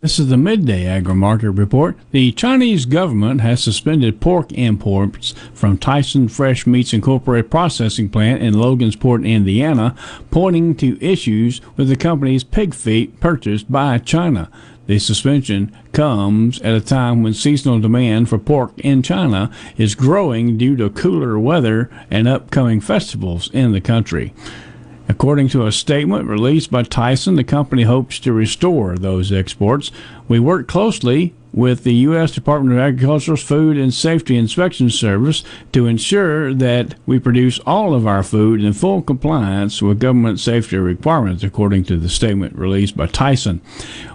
This is the Midday Agri-Market Report. The Chinese government has suspended pork imports from Tyson Fresh Meats Incorporated processing plant in Logansport, Indiana, pointing to issues with the company's pig feet purchased by China. The suspension comes at a time when seasonal demand for pork in China is growing due to cooler weather and upcoming festivals in the country. According to a statement released by Tyson, the company hopes to restore those exports. We work closely with the U.S. Department of Agriculture's Food and Safety Inspection Service to ensure that we produce all of our food in full compliance with government safety requirements, according to the statement released by Tyson.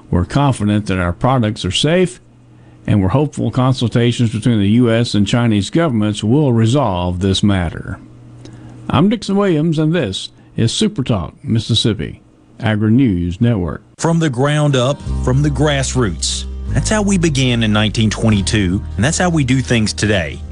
We're confident that our products are safe, and we're hopeful consultations between the U.S. and Chinese governments will resolve this matter. I'm Dixon Williams, and this is Super Talk Mississippi, Agri-News Network. From the ground up, from the grassroots. That's how we began in 1922, and that's how we do things today.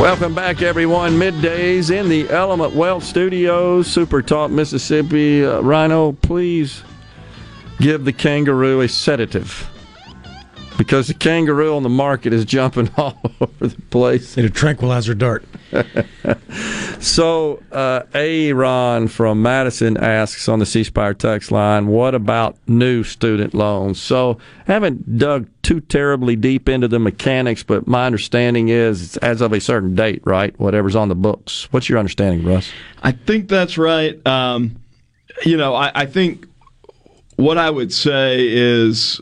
Welcome back, everyone. Middays in the Element Wealth Studios, Super Talk Mississippi. Rhino, please give the kangaroo a sedative. because the kangaroo on the market is jumping all over the place. Need a tranquilizer dart. So, Aaron from Madison asks on the C-Spire text line, what about new student loans? So, I haven't dug too terribly deep into the mechanics, but my understanding is it's as of a certain date, right? Whatever's on the books. What's your understanding, Russ? I think that's right. I think what I would say is,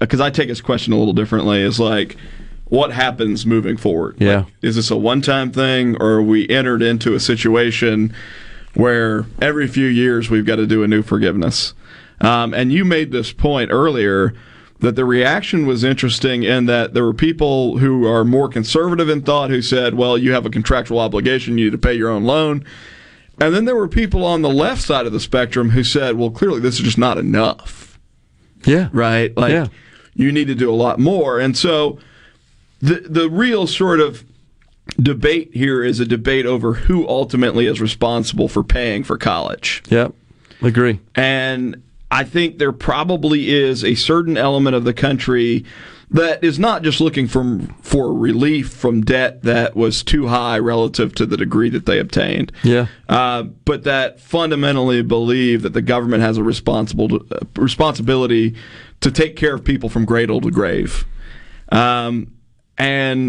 because I take this question a little differently, is like, what happens moving forward? Yeah. Like, is this a one-time thing, or are we entered into a situation where every few years we've got to do a new forgiveness? And you made this point earlier that the reaction was interesting in that there were people who are more conservative in thought who said, well, you have a contractual obligation, you need to pay your own loan. And then there were people on the left side of the spectrum who said, well, clearly this is just not enough. Yeah. Right? Like, yeah. You need to do a lot more. And so the real sort of debate here is a debate over who ultimately is responsible for paying for college. Yep, agree. And I think there probably is a certain element of the country that is not just looking for relief from debt that was too high relative to the degree that they obtained, but that fundamentally believe that the government has a responsibility to take care of people from cradle to grave. And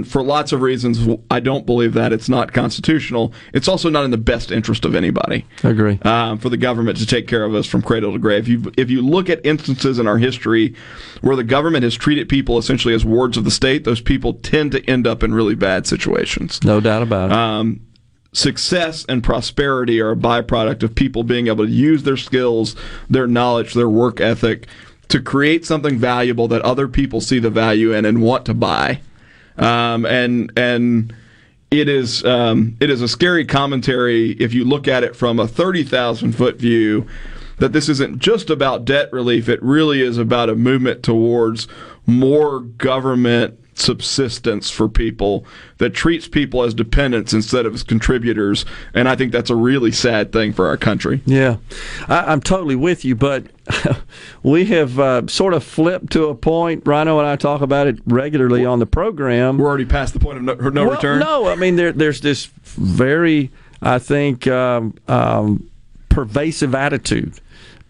for lots of reasons, I don't believe that. It's not constitutional. It's also not in the best interest of anybody. I agree. For the government to take care of us from cradle to grave. If you look at instances in our history where the government has treated people essentially as wards of the state, those people tend to end up in really bad situations. No doubt about it. Success and prosperity are a byproduct of people being able to use their skills, their knowledge, their work ethic to create something valuable that other people see the value in and want to buy. And it is a scary commentary if you look at it from a 30,000-foot view that this isn't just about debt relief. It really is about a movement towards more government subsistence for people that treats people as dependents instead of as contributors. And I think that's a really sad thing for our country. Yeah, I'm totally with you, but we have sort of flipped to a point. Rhino and I talk about it regularly on the program. We're already past the point of no return? No, I mean, there's this very, I think, pervasive attitude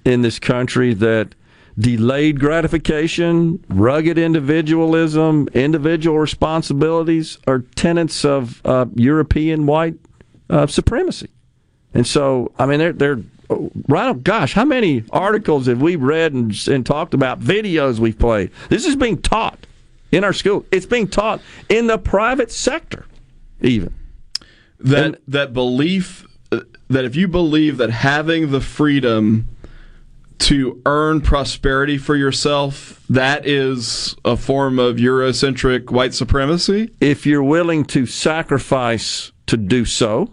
in this country that delayed gratification, rugged individualism, individual responsibilities are tenets of European white supremacy. And so, I mean, they're Rhino, gosh, how many articles have we read and talked about, videos we've played? This is being taught in our school. It's being taught in the private sector, even. That belief that if you believe that having the freedom to earn prosperity for yourself, that is a form of Eurocentric white supremacy? If you're willing to sacrifice to do so,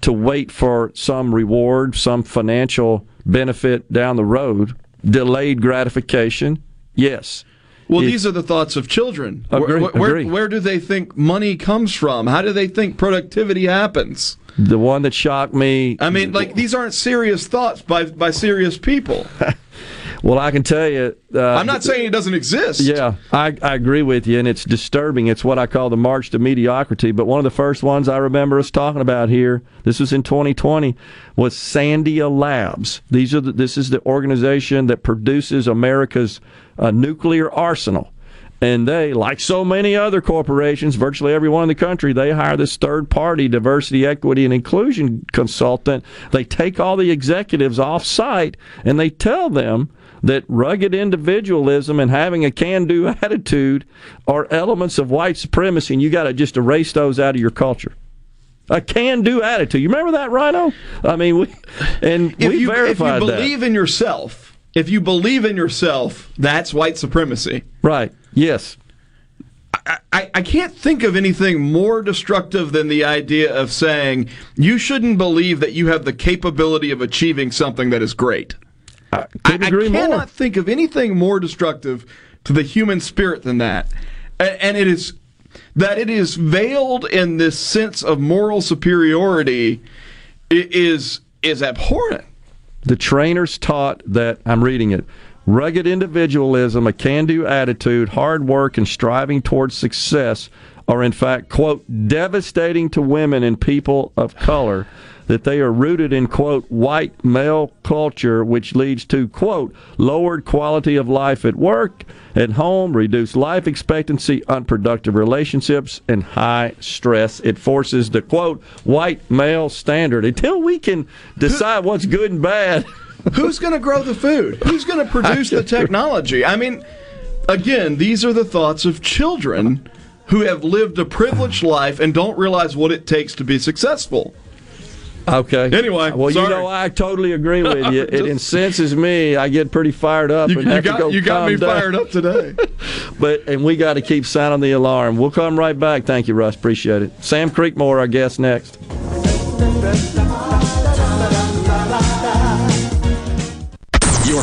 to wait for some reward, some financial benefit down the road, delayed gratification, yes. Well, these are the thoughts of children. Agree, where do they think money comes from? How do they think productivity happens? The one that shocked me. I mean, like, these aren't serious thoughts by serious people. Well, I can tell you. I'm not saying it doesn't exist. Yeah, I agree with you, and it's disturbing. It's what I call the march to mediocrity. But one of the first ones I remember us talking about here, this was in 2020, was Sandia Labs. This is the organization that produces America's nuclear arsenal. And they, like so many other corporations, virtually everyone in the country, they hire this third-party diversity, equity, and inclusion consultant. They take all the executives off-site, and they tell them that rugged individualism and having a can-do attitude are elements of white supremacy, and you got to just erase those out of your culture. A can-do attitude. You remember that, Rhino? I mean, we verified that. If you believe in yourself, that's white supremacy. Right. Yes. I can't think of anything more destructive than the idea of saying you shouldn't believe that you have the capability of achieving something that is great. I cannot think of anything more destructive to the human spirit than that. And it is that it is veiled in this sense of moral superiority is abhorrent. The trainers taught that, I'm reading it, Rugged individualism, a can-do attitude, hard work, and striving towards success are in fact, quote, devastating to women and people of color, that they are rooted in, quote, white male culture, which leads to, quote, lowered quality of life at work, at home, reduced life expectancy, unproductive relationships, and high stress. It forces the, quote, white male standard. Until we can decide what's good and bad. Who's going to grow the food? Who's going to produce the technology? I mean, again, these are the thoughts of children who have lived a privileged life and don't realize what it takes to be successful. Okay. Anyway, well, sorry. You know, I totally agree with you. It incenses me. I get pretty fired up. You got me fired up today. And we got to keep sounding the alarm. We'll come right back. Thank you, Russ. Appreciate it. Sam Creekmore, our guest next. Your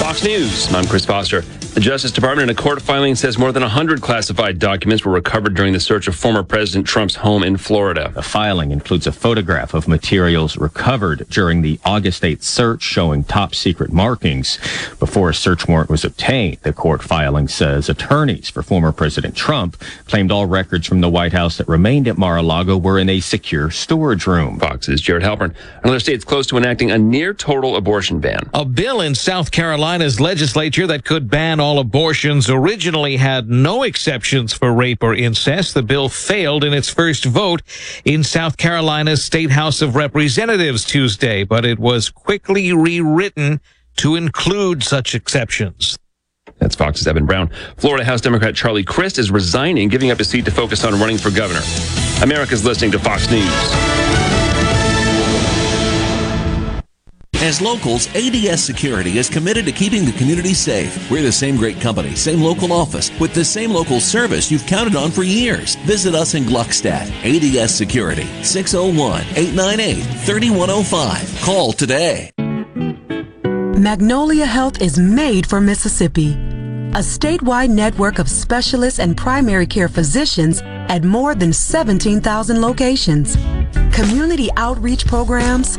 Fox News. I'm Chris Foster. The Justice Department in a court filing says more than 100 classified documents were recovered during the search of former President Trump's home in Florida. The filing includes a photograph of materials recovered during the August 8th search showing top secret markings. Before a search warrant was obtained, the court filing says attorneys for former President Trump claimed all records from the White House that remained at Mar-a-Lago were in a secure storage room. Fox's Jared Halpern. Another state's close to enacting a near-total abortion ban. A bill in South Carolina's legislature that could ban all abortions originally had no exceptions for rape or incest. The bill failed in its first vote in South Carolina's State House of Representatives Tuesday, but it was quickly rewritten to include such exceptions. That's Fox's Evan Brown. Florida House Democrat Charlie Crist is resigning, giving up his seat to focus on running for governor. America's listening to Fox News. As locals, ADS Security is committed to keeping the community safe. We're the same great company, same local office, with the same local service you've counted on for years. Visit us in Gluckstadt. ADS Security, 601-898-3105. Call today. Magnolia Health is made for Mississippi. A statewide network of specialists and primary care physicians at more than 17,000 locations. Community outreach programs,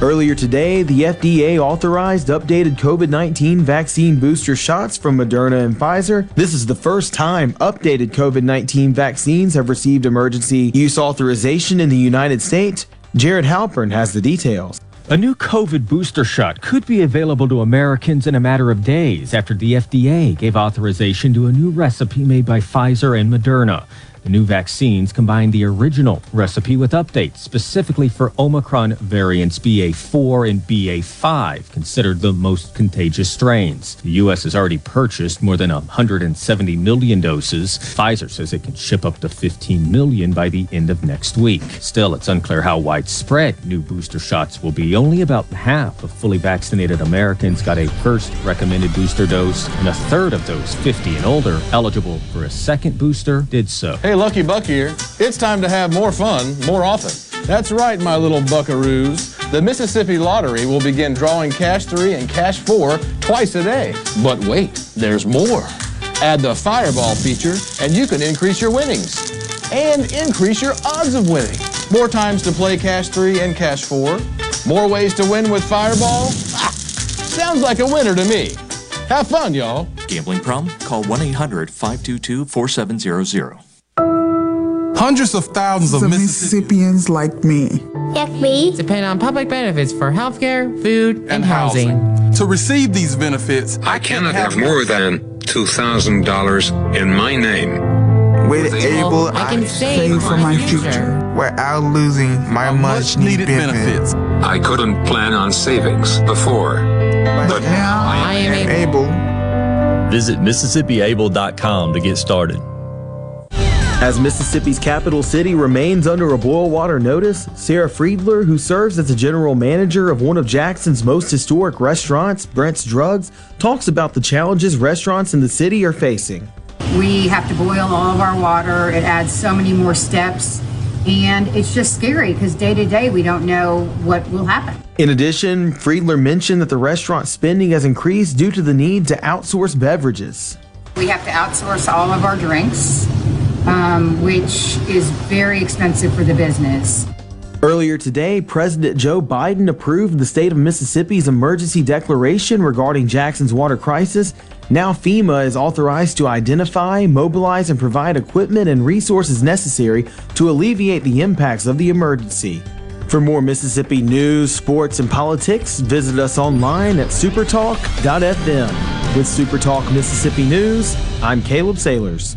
Earlier today, the FDA authorized updated COVID-19 vaccine booster shots from Moderna and Pfizer. This is the first time updated COVID-19 vaccines have received emergency use authorization in the United States. Jared Halpern has the details. A new COVID booster shot could be available to Americans in a matter of days after the FDA gave authorization to a new recipe made by Pfizer and Moderna. The new vaccines combine the original recipe with updates specifically for Omicron variants BA4 and BA5, considered the most contagious strains. The U.S. has already purchased more than 170 million doses. Pfizer says it can ship up to 15 million by the end of next week. Still, it's unclear how widespread new booster shots will be. Only about half of fully vaccinated Americans got a first recommended booster dose, and a third of those 50 and older eligible for a second booster did so. Hey, Lucky Buck here. It's time to have more fun more often. That's right, my little buckaroos. The Mississippi Lottery will begin drawing Cash 3 and Cash 4 twice a day. But wait, there's more. Add the Fireball feature, and you can increase your winnings and increase your odds of winning. More times to play Cash 3 and Cash 4. More ways to win with Fireball. Ah, sounds like a winner to me. Have fun, y'all. Gambling problem? Call 1-800-522-4700. Hundreds of thousands of Mississippians like me. Like me. Depend on public benefits for health care, food, and housing. To receive these benefits, I cannot have more than $2,000 in my name. With Able, I can save for my future without losing my much-needed benefits. I couldn't plan on savings before, but now I am able. Visit MississippiAble.com to get started. As Mississippi's capital city remains under a boil water notice, Sarah Friedler, who serves as the general manager of one of Jackson's most historic restaurants, Brent's Drugs, talks about the challenges restaurants in the city are facing. We have to boil all of our water. It adds so many more steps. And it's just scary because day to day we don't know what will happen. In addition, Friedler mentioned that the restaurant spending has increased due to the need to outsource beverages. We have to outsource all of our drinks, which is very expensive for the business. Earlier today, President Joe Biden approved the state of Mississippi's emergency declaration regarding Jackson's water crisis. Now FEMA is authorized to identify, mobilize, and provide equipment and resources necessary to alleviate the impacts of the emergency. For more Mississippi news, sports, and politics, visit us online at supertalk.fm. With Super Talk Mississippi News, I'm Caleb Sailors.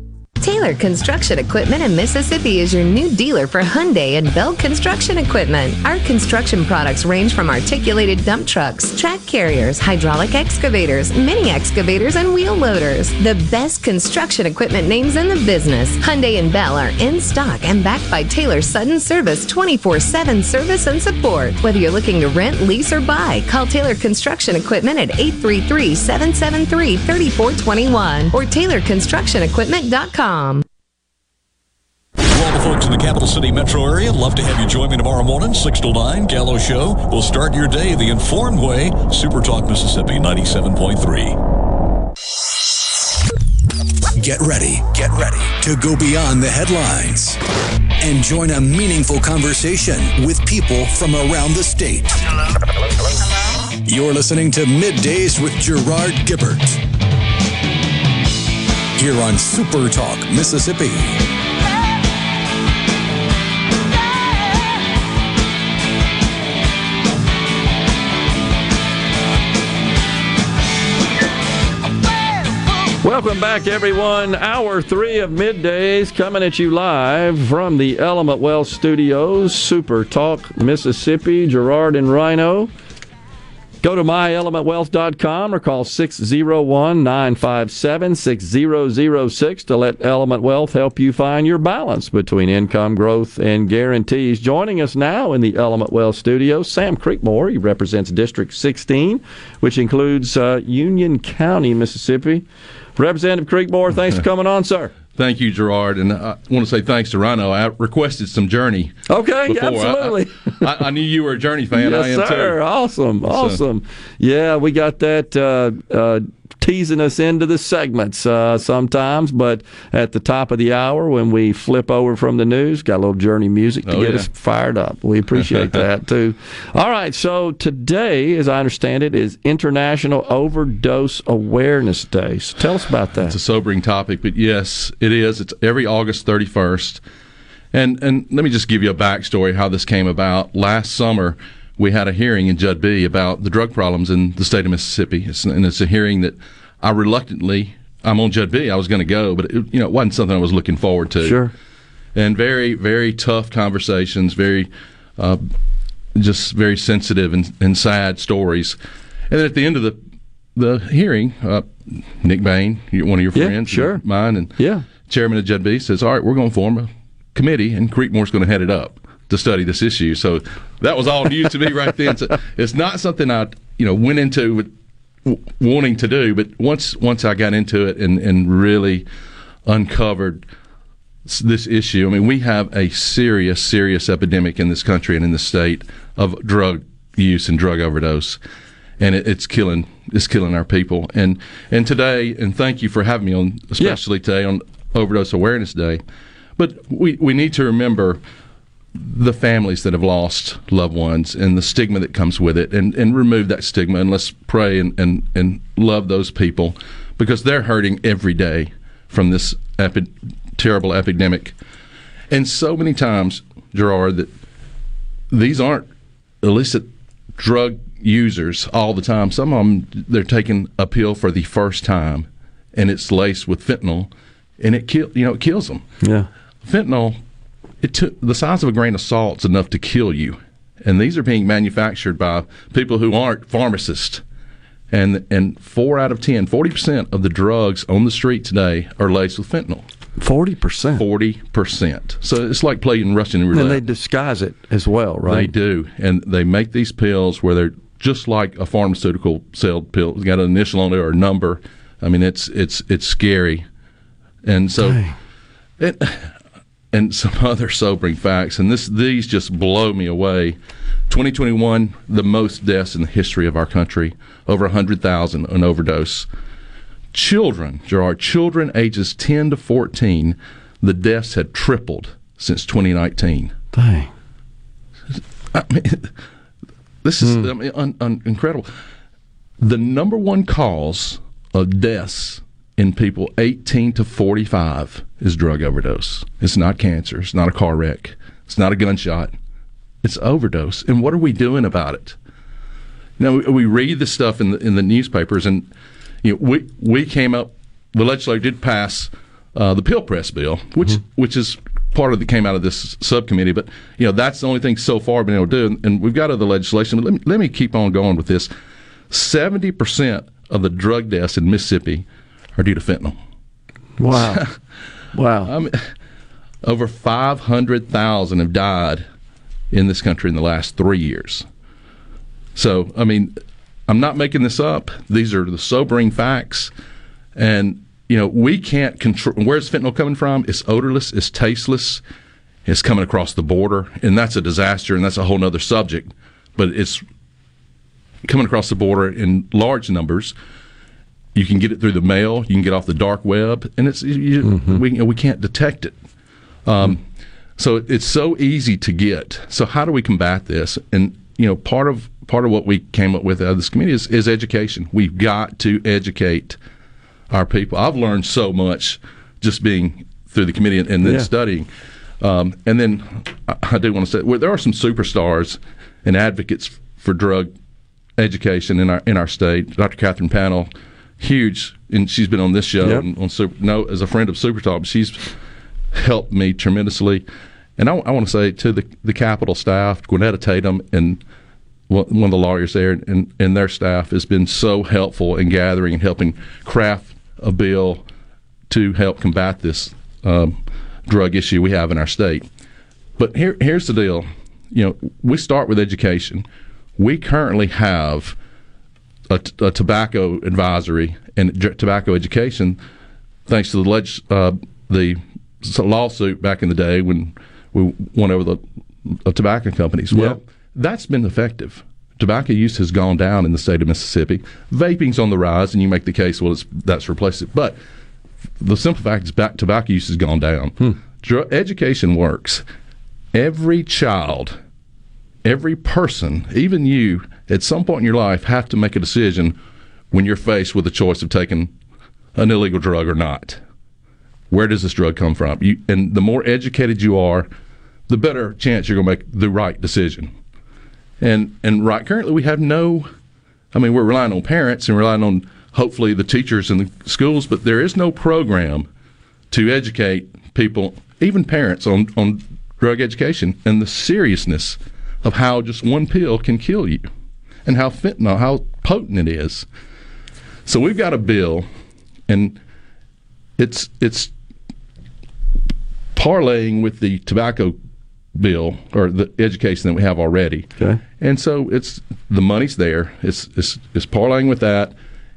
Taylor Construction Equipment in Mississippi is your new dealer for Hyundai and Bell Construction Equipment. Our construction products range from articulated dump trucks, track carriers, hydraulic excavators, mini excavators, and wheel loaders. The best construction equipment names in the business. Hyundai and Bell are in stock and backed by Taylor Sudden Service 24/7 service and support. Whether you're looking to rent, lease, or buy, call Taylor Construction Equipment at 833-773-3421 or TaylorConstructionEquipment.com. All the folks in the capital city metro area, love to have you join me tomorrow morning, 6 till 9, Gallo Show. We'll start your day the informed way. Super Talk Mississippi 97.3. Get ready to go beyond the headlines and join a meaningful conversation with people from around the state. Hello. You're listening to Middays with Gerard Gibert, here on Super Talk Mississippi. Welcome back, everyone. Hour 3 of Middays coming at you live from the Element Wealth Studios, Super Talk Mississippi. Gerard and Rhino. Go to myelementwealth.com or call 601-957-6006 to let Element Wealth help you find your balance between income, growth, and guarantees. Joining us now in the Element Wealth studio, Sam Creekmore. He represents District 16, which includes Union County, Mississippi. Representative Creekmore, thanks for coming on, sir. Thank you, Gerard, and I want to say thanks to Rhino. I requested some Journey. Okay, before. Absolutely. I knew you were a Journey fan. Yes, I am, sir. Too. Awesome. Yeah, we got that teasing us into the segments sometimes, but at the top of the hour when we flip over from the news, got a little Journey music to get us fired up. We appreciate that, too. All right, so today, as I understand it, is International Overdose Awareness Day. So tell us about that. It's a sobering topic, but yes, it is. It's every August 31st. And let me just give you a backstory how this came about. Last summer, we had a hearing in Judd B about the drug problems in the state of Mississippi. It's a hearing that I'm on Judd B. I was going to go, but it wasn't something I was looking forward to. Sure. And very, very tough conversations, very, just very sensitive and sad stories. And then at the end of the hearing, Nick Bain, one of your friends, and mine, and chairman of Judd B, says, all right, we're going to form a committee, and Creekmore's going to head it up to study this issue. So that was all news to me right then. So it's not something I went into with wanting to do, but once I got into it and really uncovered this issue, I mean, we have a serious epidemic in this country and in the state of drug use and drug overdose, and it's killing our people. And today, and thank you for having me on, especially today on Overdose Awareness Day, but we need to remember the families that have lost loved ones and the stigma that comes with it, and remove that stigma, and let's pray and love those people, because they're hurting every day from this terrible epidemic. And so many times, Gerard, that these aren't illicit drug users all the time. Some of them, they're taking a pill for the first time, and it's laced with fentanyl, and it kills them. Yeah, fentanyl. It took the size of a grain of salt is enough to kill you, and these are being manufactured by people who aren't pharmacists. And 4 out of 10, 40% of the drugs on the street today are laced with fentanyl. 40%. 40%. So it's like playing Russian roulette. And they disguise it as well, right? They do, and they make these pills where they're just like a pharmaceutical sold pill. It's got an initial on it or a number. I mean, it's scary, and so. Dang. And some other sobering facts, and these just blow me away. 2021, the most deaths in the history of our country, over 100,000 on overdose. Children, Gerard, children ages 10 to 14, the deaths had tripled since 2019. Dang. I mean, this is incredible. The number one cause of deaths in people 18 to 45 is drug overdose. It's not cancer. It's not a car wreck. It's not a gunshot. It's overdose. And what are we doing about it? Now, we read this stuff in the newspapers, and we came up, the legislature did pass the pill press bill, which is part of that came out of this subcommittee, but that's the only thing so far been able to do, and we've got other legislation, but let me keep on going with this. 70% of the drug deaths in Mississippi are due to fentanyl. Wow. Wow. I mean, over 500,000 have died in this country in the last 3 years. So, I mean, I'm not making this up. These are the sobering facts. And, we can't control. Where's fentanyl coming from? It's odorless. It's tasteless. It's coming across the border. And that's a disaster, and that's a whole other subject. But it's coming across the border in large numbers. You can get it through the mail. You can get off the dark web, and we can't detect it. So it's so easy to get. So how do we combat this? And part of what we came up with out of this committee is education. We've got to educate our people. I've learned so much just being through the committee and then studying. And then I do want to say there are some superstars and advocates for drug education in our state. Dr. Catherine Panel. Huge, and she's been on this show and on as a friend of Super Talk. She's helped me tremendously, and I want to say to the Capitol staff, Gwennetta Tatum, and one of the lawyers there, and their staff has been so helpful in gathering and helping craft a bill to help combat this drug issue we have in our state. But here's the deal: we start with education. We currently have a tobacco advisory and tobacco education, thanks to the lawsuit back in the day when we won over the tobacco companies. Well, that's been effective. Tobacco use has gone down in the state of Mississippi. Vaping's on the rise, and you make the case, that's replaced it. But the simple fact is tobacco use has gone down. Education works. Every child, every person, even you, at some point in your life, have to make a decision when you're faced with the choice of taking an illegal drug or not. Where does this drug come from? And the more educated you are, the better chance you're going to make the right decision. And right currently, we have we're relying on parents and relying on hopefully the teachers and the schools, but there is no program to educate people, even parents, on drug education and the seriousness of how just one pill can kill you and how fentanyl, how potent it is. So we've got a bill, and it's parlaying with the tobacco bill or the education that we have already. Okay. And so it's the money's there. It's parlaying with that,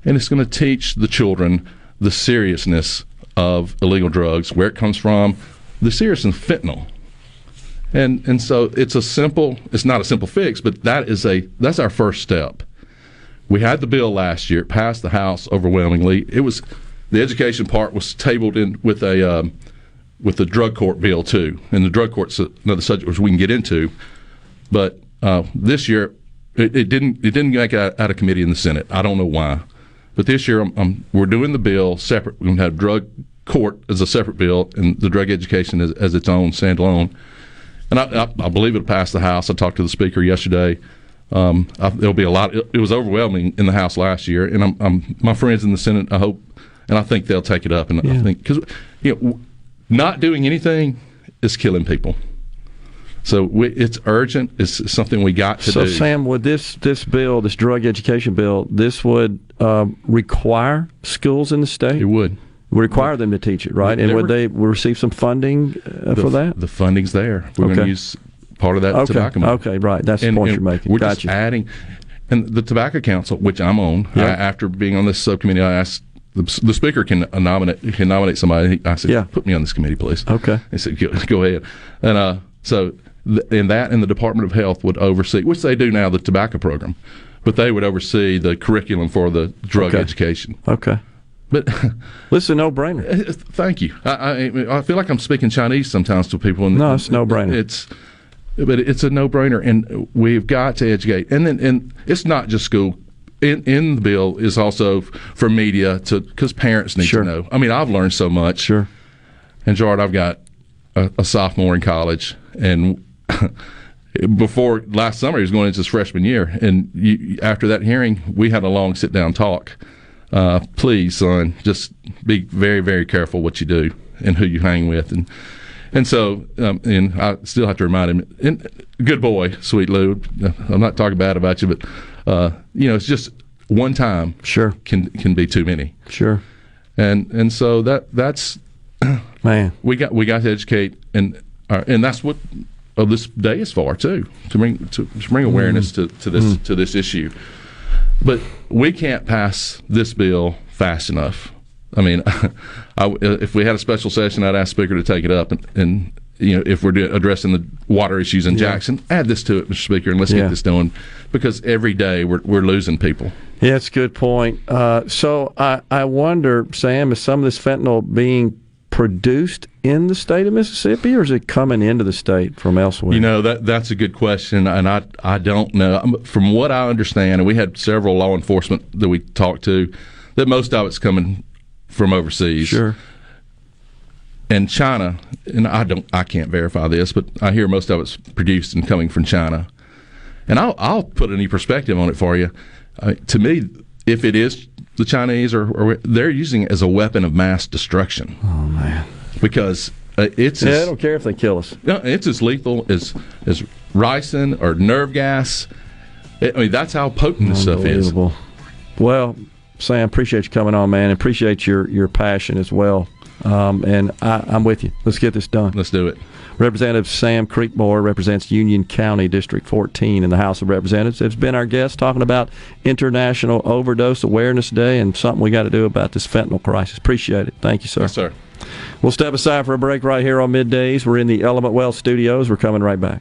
and it's going to teach the children the seriousness of illegal drugs, where it comes from, the seriousness of fentanyl. And so it's not a simple fix, but that's our first step. We had the bill last year. It passed the House overwhelmingly. The education part was tabled in with a with the drug court bill, too. And the drug court's another subject which we can get into. But this year, it didn't make it out of committee in the Senate. I don't know why. But this year, we're doing the bill separate. We're going to have drug court as a separate bill and the drug education as its own standalone. And I believe it'll pass the House. I talked to the Speaker yesterday. There'll be a lot. It was overwhelming in the House last year. And I'm my friends in the Senate, I hope, and I think they'll take it up. And yeah. I think, because you know, not doing anything is killing people. So it's urgent. It's something we got to do. So, Sam, would this bill, this drug education bill, this would require schools in the state? It would. Require them to teach it, right? And would they receive some funding for that? The funding's there. We're going to use part of that tobacco money. Okay, right. That's the point you're making. We're just adding. And the Tobacco Council, which I'm on, after being on this subcommittee, I asked, the Speaker can nominate somebody. I said, put me on this committee, please. Okay. He said, go ahead. And so the Department of Health would oversee, which they do now, the tobacco program, but they would oversee the curriculum for the drug education. Okay. But it's a no-brainer. Thank you. I feel like I'm speaking Chinese sometimes to people. No, it's a no-brainer. It's a no-brainer, and we've got to educate. And it's not just school. In the bill is also for media because parents need to know. I mean, I've learned so much. Sure. And Gerard, I've got a sophomore in college, and before last summer he was going into his freshman year, and after that hearing, we had a long sit-down talk. Please, son, just be very, very careful what you do and who you hang with. And so, and I still have to remind him, and good boy, sweet Lou, I'm not talking bad about you, but, it's just one time can be too many. Sure. And so that's, man, we got to educate, and that's what this day is for, too, to bring awareness to this issue. But we can't pass this bill fast enough. I mean, if we had a special session, I'd ask the Speaker to take it up. And if we're addressing the water issues in Jackson, add this to it, Mr. Speaker, and let's get this done. Because every day we're losing people. Yeah, that's a good point. So I wonder, Sam, is some of this fentanyl being produced in the state of Mississippi, or is it coming into the state from elsewhere? That's a good question, and I don't know. From what I understand, and we had several law enforcement that we talked to, that most of it's coming from overseas. Sure. And China, and I can't verify this, but I hear most of it's produced and coming from China. And I'll put any perspective on it for you. To me, if it is the Chinese, or they're using it as a weapon of mass destruction. Oh man! Because it's they don't care if they kill us. No, it's as lethal as ricin or nerve gas. That's how potent this stuff is. Well, Sam, appreciate you coming on, man. Appreciate your passion as well. And I'm with you. Let's get this done. Let's do it. Representative Sam Creekmore represents Union County District 14 in the House of Representatives. It's been our guest talking about International Overdose Awareness Day and something we got to do about this fentanyl crisis. Appreciate it. Thank you, sir. Yes, sir. We'll step aside for a break right here on Middays. We're in the Element Wealth Studios. We're coming right back.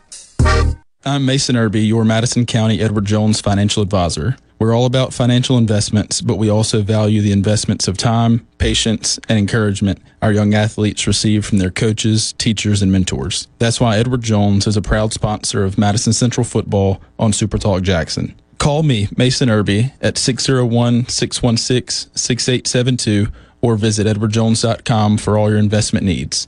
I'm Mason Irby, your Madison County Edward Jones financial advisor. We're all about financial investments, but we also value the investments of time, patience, and encouragement our young athletes receive from their coaches, teachers, and mentors. That's why Edward Jones is a proud sponsor of Madison Central football on Super Talk Jackson. Call me, Mason Irby, at 601-616-6872 or visit edwardjones.com for all your investment needs.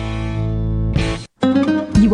You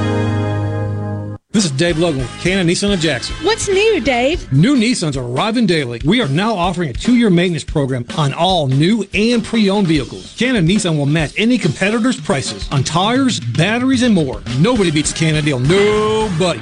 This is Dave Logan with Canon Nissan of Jackson. What's new, Dave? New Nissans are arriving daily. We are now offering a 2-year maintenance program on all new and pre-owned vehicles. Canon Nissan will match any competitor's prices on tires, batteries, and more. Nobody beats a Canon deal. Nobody.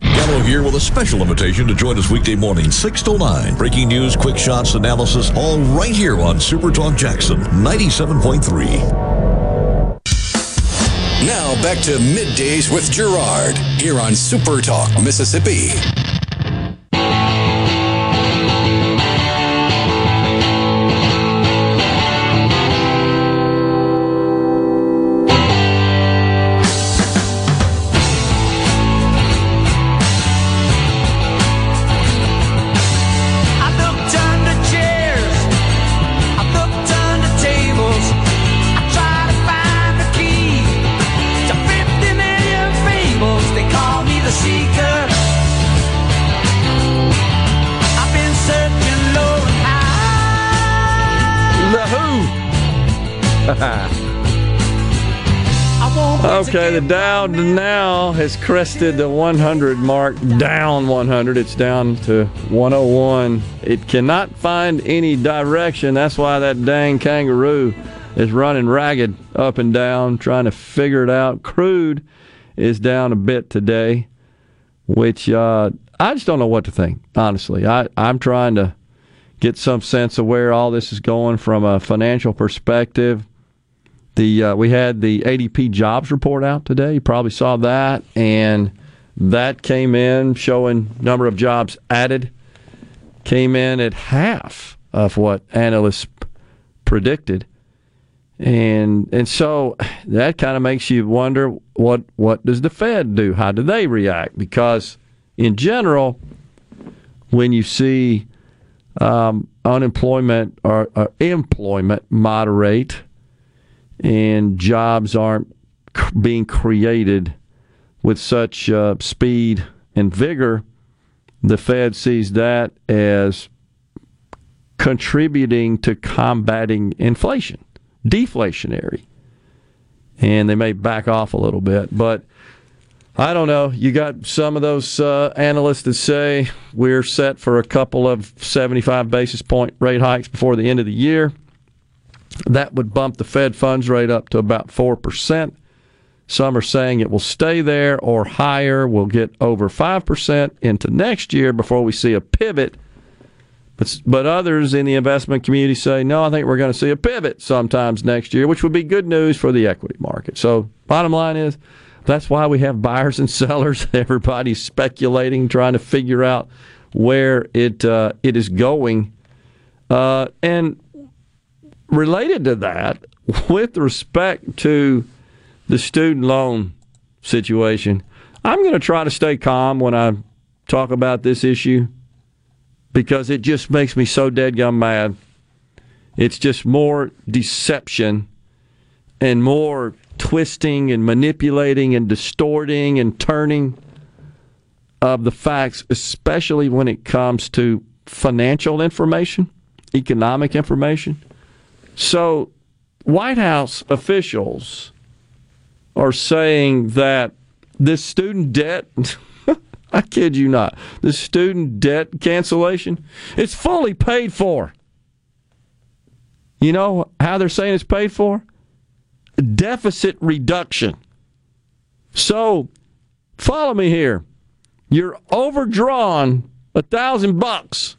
Gallo here with a special invitation to join us weekday morning, 6 to 9. Breaking news, quick shots, analysis, all right here on Super Talk Jackson 97.3. Now back to Middays with Gerard here on Super Talk Mississippi. Okay, the Dow now has crested the 100 mark, down 100. It's down to 101. It cannot find any direction. That's why that dang kangaroo is running ragged up and down, trying to figure it out. Crude is down a bit today, which I just don't know what to think, honestly. I'm trying to get some sense of where all this is going from a financial perspective. We had the ADP jobs report out today. You probably saw that, and that came in showing number of jobs added came in at half of what analysts predicted, and so that kind of makes you wonder what does the Fed do? How do they react? Because in general, when you see unemployment or employment moderate, and jobs aren't being created with such speed and vigor, the Fed sees that as contributing to combating inflation, deflationary. And they may back off a little bit. But I don't know. You got some of those analysts that say we're set for a couple of 75 basis point rate hikes before the end of the year. That would bump the Fed funds rate up to about 4%. Some are saying it will stay there or higher. We'll get over 5% into next year before we see a pivot. But others in the investment community say, no, I think we're going to see a pivot sometimes next year, which would be good news for the equity market. So bottom line is, that's why we have buyers and sellers. Everybody's speculating, trying to figure out where it is going. And related to that, with respect to the student loan situation. I'm going to try to stay calm when I talk about this issue because it just makes me so dadgum mad. It's just more deception and more twisting and manipulating and distorting and turning of the facts, especially when it comes to financial information, economic information. So White House officials are saying that this student debt, I kid you not, this student debt cancellation, it's fully paid for. You know how they're saying it's paid for? Deficit reduction. So, follow me here. You're overdrawn $1,000,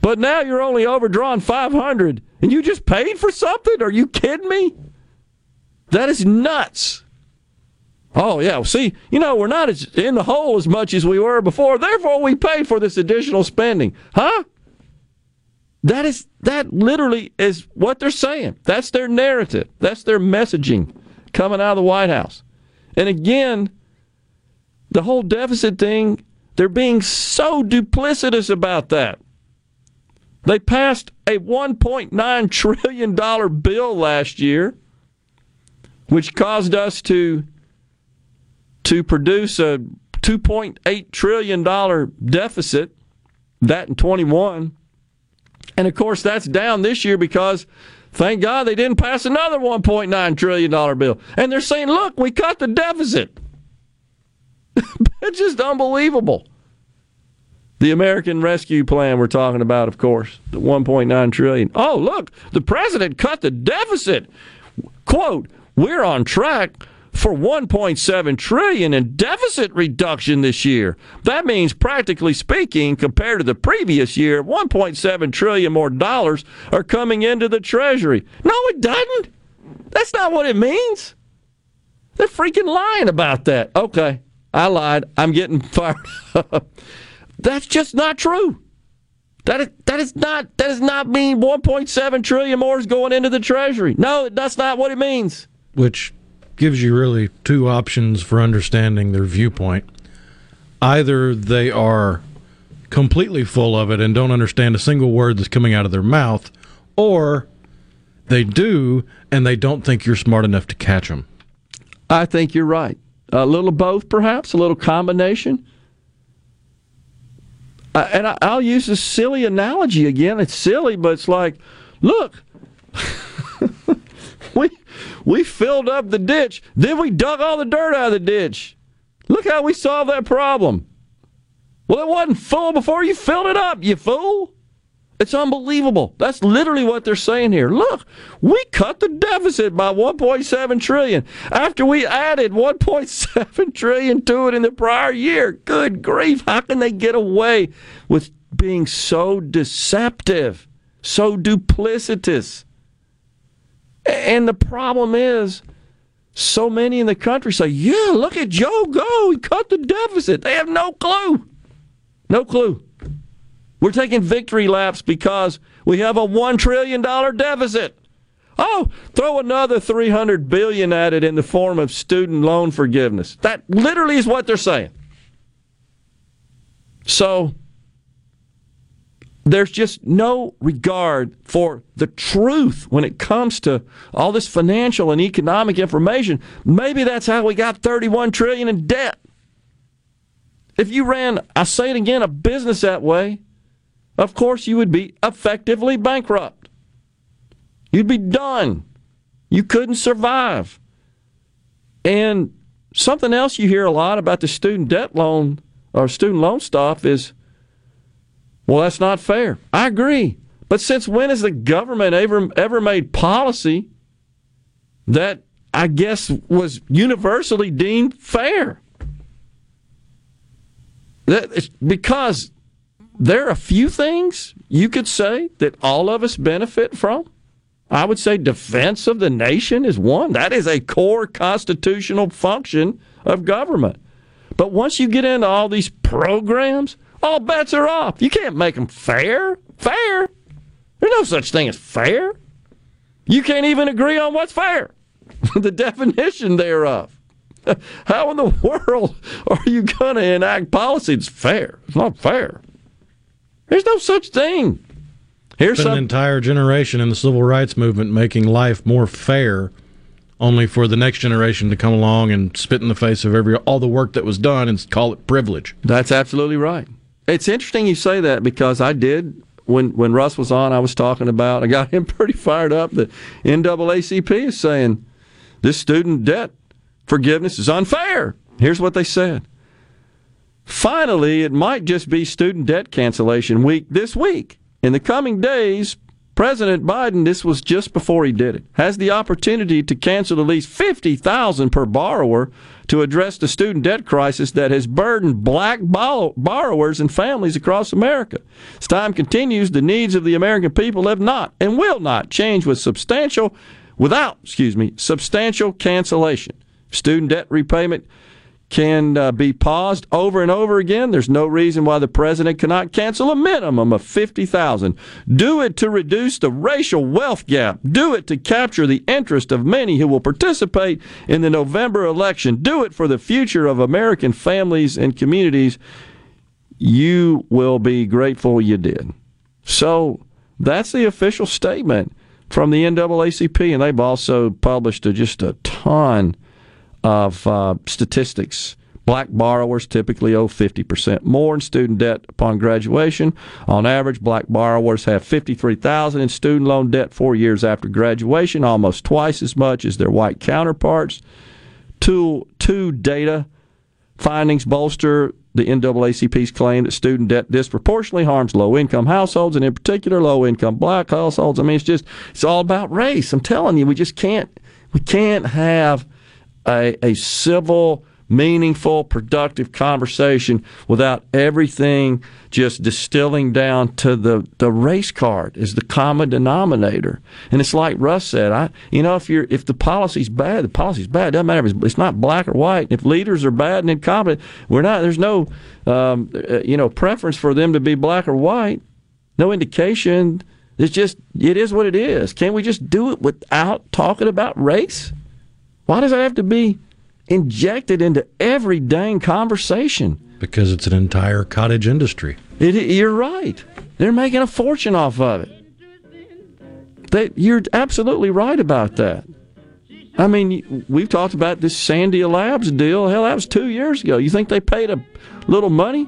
but now you're only overdrawn $500, and you just paid for something? Are you kidding me? That is nuts. Oh, yeah, see, you know, we're not as in the hole as much as we were before, therefore we paid for this additional spending. Huh? That literally is what they're saying. That's their narrative. That's their messaging coming out of the White House. And again, the whole deficit thing, they're being so duplicitous about that. They passed a $1.9 trillion bill last year, which caused us to produce a $2.8 trillion deficit, that in 21. And, of course, that's down this year because, thank God, they didn't pass another $1.9 trillion bill. And they're saying, look, we cut the deficit. It's just unbelievable. The American Rescue Plan we're talking about, of course, the $1.9 trillion. Oh, look, the president cut the deficit. Quote, we're on track for $1.7 trillion in deficit reduction this year. That means, practically speaking, compared to the previous year, $1.7 trillion more dollars are coming into the Treasury. No, it doesn't. That's not what it means. They're freaking lying about that. Okay, I lied. I'm getting fired up. That's just not true. That does not mean $1.7 trillion more is going into the Treasury. No, that's not what it means. Which gives you really two options for understanding their viewpoint. Either they are completely full of it and don't understand a single word that's coming out of their mouth, or they do and they don't think you're smart enough to catch them. I think you're right. A little both, perhaps, a little combination. And I'll use this silly analogy again. It's silly, but it's like, look, we filled up the ditch. Then we dug all the dirt out of the ditch. Look how we solved that problem. Well, it wasn't full before you filled it up, you fool. It's unbelievable. That's literally what they're saying here. Look, we cut the deficit by $1.7 trillion after we added $1.7 trillion to it in the prior year. Good grief. How can they get away with being so deceptive, so duplicitous? And the problem is, so many in the country say, yeah, look at Joe go. He cut the deficit. They have no clue. No clue. We're taking victory laps because we have a $1 trillion deficit. Oh, throw another $300 billion at it in the form of student loan forgiveness. That literally is what they're saying. So, there's just no regard for the truth when it comes to all this financial and economic information. Maybe that's how we got $31 trillion in debt. If you ran, I say it again, a business that way, of course, you would be effectively bankrupt. You'd be done. You couldn't survive. And something else you hear a lot about the student debt loan or student loan stuff is, well, that's not fair. I agree. But since when has the government ever made policy that I guess was universally deemed fair? Because there are a few things you could say that all of us benefit from. I would say defense of the nation is one. That is a core constitutional function of government. But once you get into all these programs, all bets are off. You can't make them fair. Fair? There's no such thing as fair. You can't even agree on what's fair. the definition thereof. How in the world are you going to enact policy that's fair? It's not fair. There's no such thing. Here's an entire generation in the civil rights movement making life more fair, only for the next generation to come along and spit in the face of all the work that was done and call it privilege. That's absolutely right. It's interesting you say that, because I did, when Russ was on, I was talking about, I got him pretty fired up, that NAACP is saying this student debt forgiveness is unfair. Here's what they said. Finally, it might just be student debt cancellation week this week. In the coming days, President Biden, this was just before he did it, has the opportunity to cancel at least $50,000 per borrower to address the student debt crisis that has burdened black borrowers and families across America. As time continues, the needs of the American people have not and will not change without substantial cancellation. Student debt repayment can be paused over and over again. There's no reason why the president cannot cancel a minimum of $50,000. Do it to reduce the racial wealth gap. Do it to capture the interest of many who will participate in the November election. Do it for the future of American families and communities. You will be grateful you did. So that's the official statement from the NAACP, and they've also published just a ton of statistics. Black borrowers typically owe 50% more in student debt upon graduation. On average, black borrowers have $53,000 in student loan debt 4 years after graduation, almost twice as much as their white counterparts. Two data findings bolster the NAACP's claim that student debt disproportionately harms low-income households, and in particular low-income black households. I mean, it's all about race. I'm telling you, we can't have a civil, meaningful, productive conversation without everything just distilling down to the race card is the common denominator. And it's like Russ said, if the policy's bad, the policy's bad. It doesn't matter if it's not black or white. If leaders are bad and incompetent, there's no preference for them to be black or white, no indication. It is what it is. Can't we just do it without talking about race? Why does it have to be injected into every dang conversation? Because it's an entire cottage industry. You're right. They're making a fortune off of it. You're absolutely right about that. I mean, we've talked about this Sandia Labs deal. Hell, that was 2 years ago. You think they paid a little money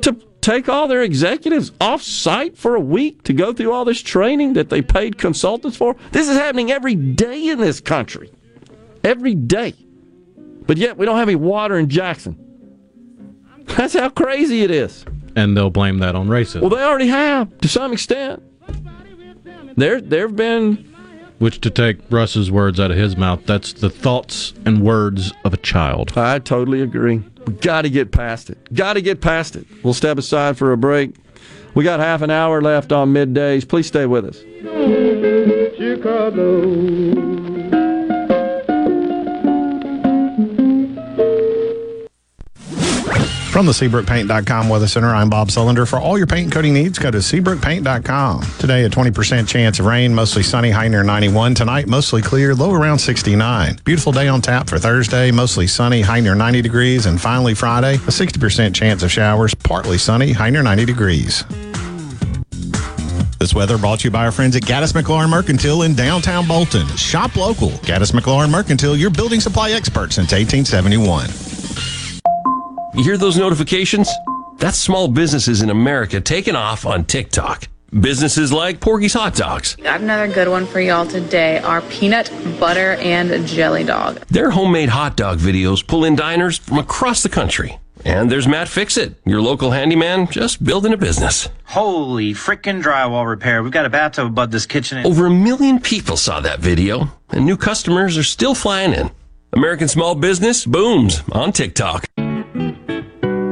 to take all their executives off-site for a week to go through all this training that they paid consultants for? This is happening every day in this country. Every day. But yet we don't have any water in Jackson. That's how crazy it is. And they'll blame that on racism. Well, they already have, to some extent. There have been... Which, to take Russ's words out of his mouth, that's the thoughts and words of a child. I totally agree. We've got to get past it. We'll step aside for a break. We got half an hour left on middays. Please stay with us. Chicago. From the SeabrookPaint.com Weather Center, I'm Bob Sullender. For all your paint and coating needs, go to SeabrookPaint.com. Today, a 20% chance of rain, mostly sunny, high near 91. Tonight, mostly clear, low around 69. Beautiful day on tap for Thursday, mostly sunny, high near 90 degrees. And finally, Friday, a 60% chance of showers, partly sunny, high near 90 degrees. This weather brought to you by our friends at Gaddis McLaurin Mercantile in downtown Bolton. Shop local. Gaddis McLaurin Mercantile, your building supply expert since 1871. You hear those notifications? That's small businesses in America taking off on TikTok. Businesses like Porky's Hot Dogs. I've got another good one for y'all today, our peanut butter and jelly dog. Their homemade hot dog videos pull in diners from across the country. And there's Matt Fixit, your local handyman, just building a business. Holy frickin' drywall repair. We've got a bathtub above this kitchen. Over 1 million people saw that video, and new customers are still flying in. American small business booms on TikTok.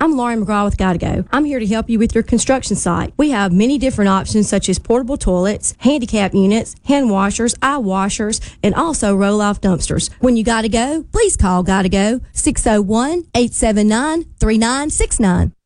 I'm Lauren McGraw with Gotta Go. I'm here to help you with your construction site. We have many different options such as portable toilets, handicap units, hand washers, eye washers, and also roll-off dumpsters. When you gotta go, please call Gotta Go 601-879-3969.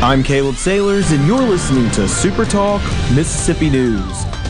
I'm Caleb Sailors, and you're listening to Super Talk Mississippi News.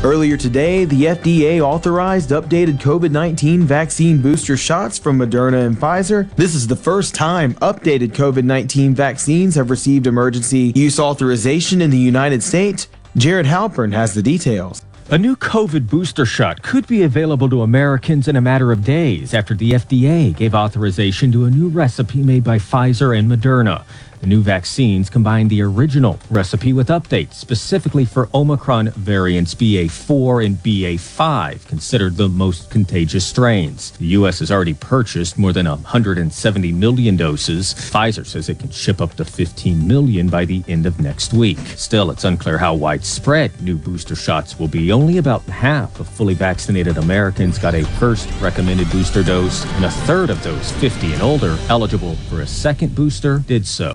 Earlier today, the FDA authorized updated COVID-19 vaccine booster shots from Moderna and Pfizer. This is the first time updated COVID-19 vaccines have received emergency use authorization in the United States. Jared Halpern has the details. A new COVID booster shot could be available to Americans in a matter of days after the FDA gave authorization to a new recipe made by Pfizer and Moderna. The new vaccines combine the original recipe with updates specifically for Omicron variants BA4 and BA5, considered the most contagious strains. The U.S. has already purchased more than 170 million doses. Pfizer says it can ship up to 15 million by the end of next week. Still, it's unclear how widespread new booster shots will be. Only about half of fully vaccinated Americans got a first recommended booster dose, and a third of those 50 and older eligible for a second booster did so.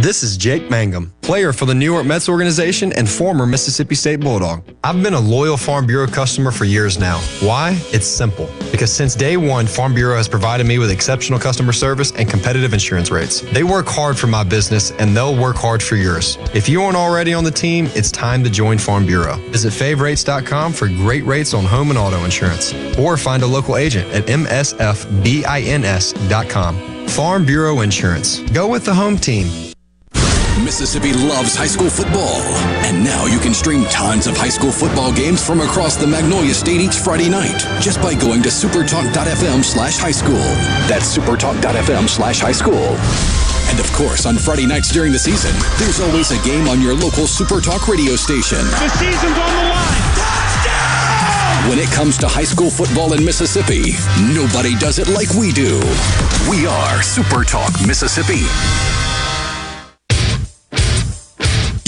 This is Jake Mangum, player for the New York Mets organization and former Mississippi State Bulldog. I've been a loyal Farm Bureau customer for years now. Why? It's simple. Because since day one, Farm Bureau has provided me with exceptional customer service and competitive insurance rates. They work hard for my business, and they'll work hard for yours. If you aren't already on the team, it's time to join Farm Bureau. Visit favrates.com for great rates on home and auto insurance, or find a local agent at msfbins.com. Farm Bureau Insurance. Go with the home team. Mississippi loves high school football, and now you can stream tons of high school football games from across the Magnolia State each Friday night just by going to supertalk.fm/highschool. That's supertalk.fm/highschool. And of course, on Friday nights during the season, there's always a game on your local Super Talk radio station. The season's on the line. Touchdown! When it comes to high school football in Mississippi, nobody does it like we do. We are Super Talk Mississippi.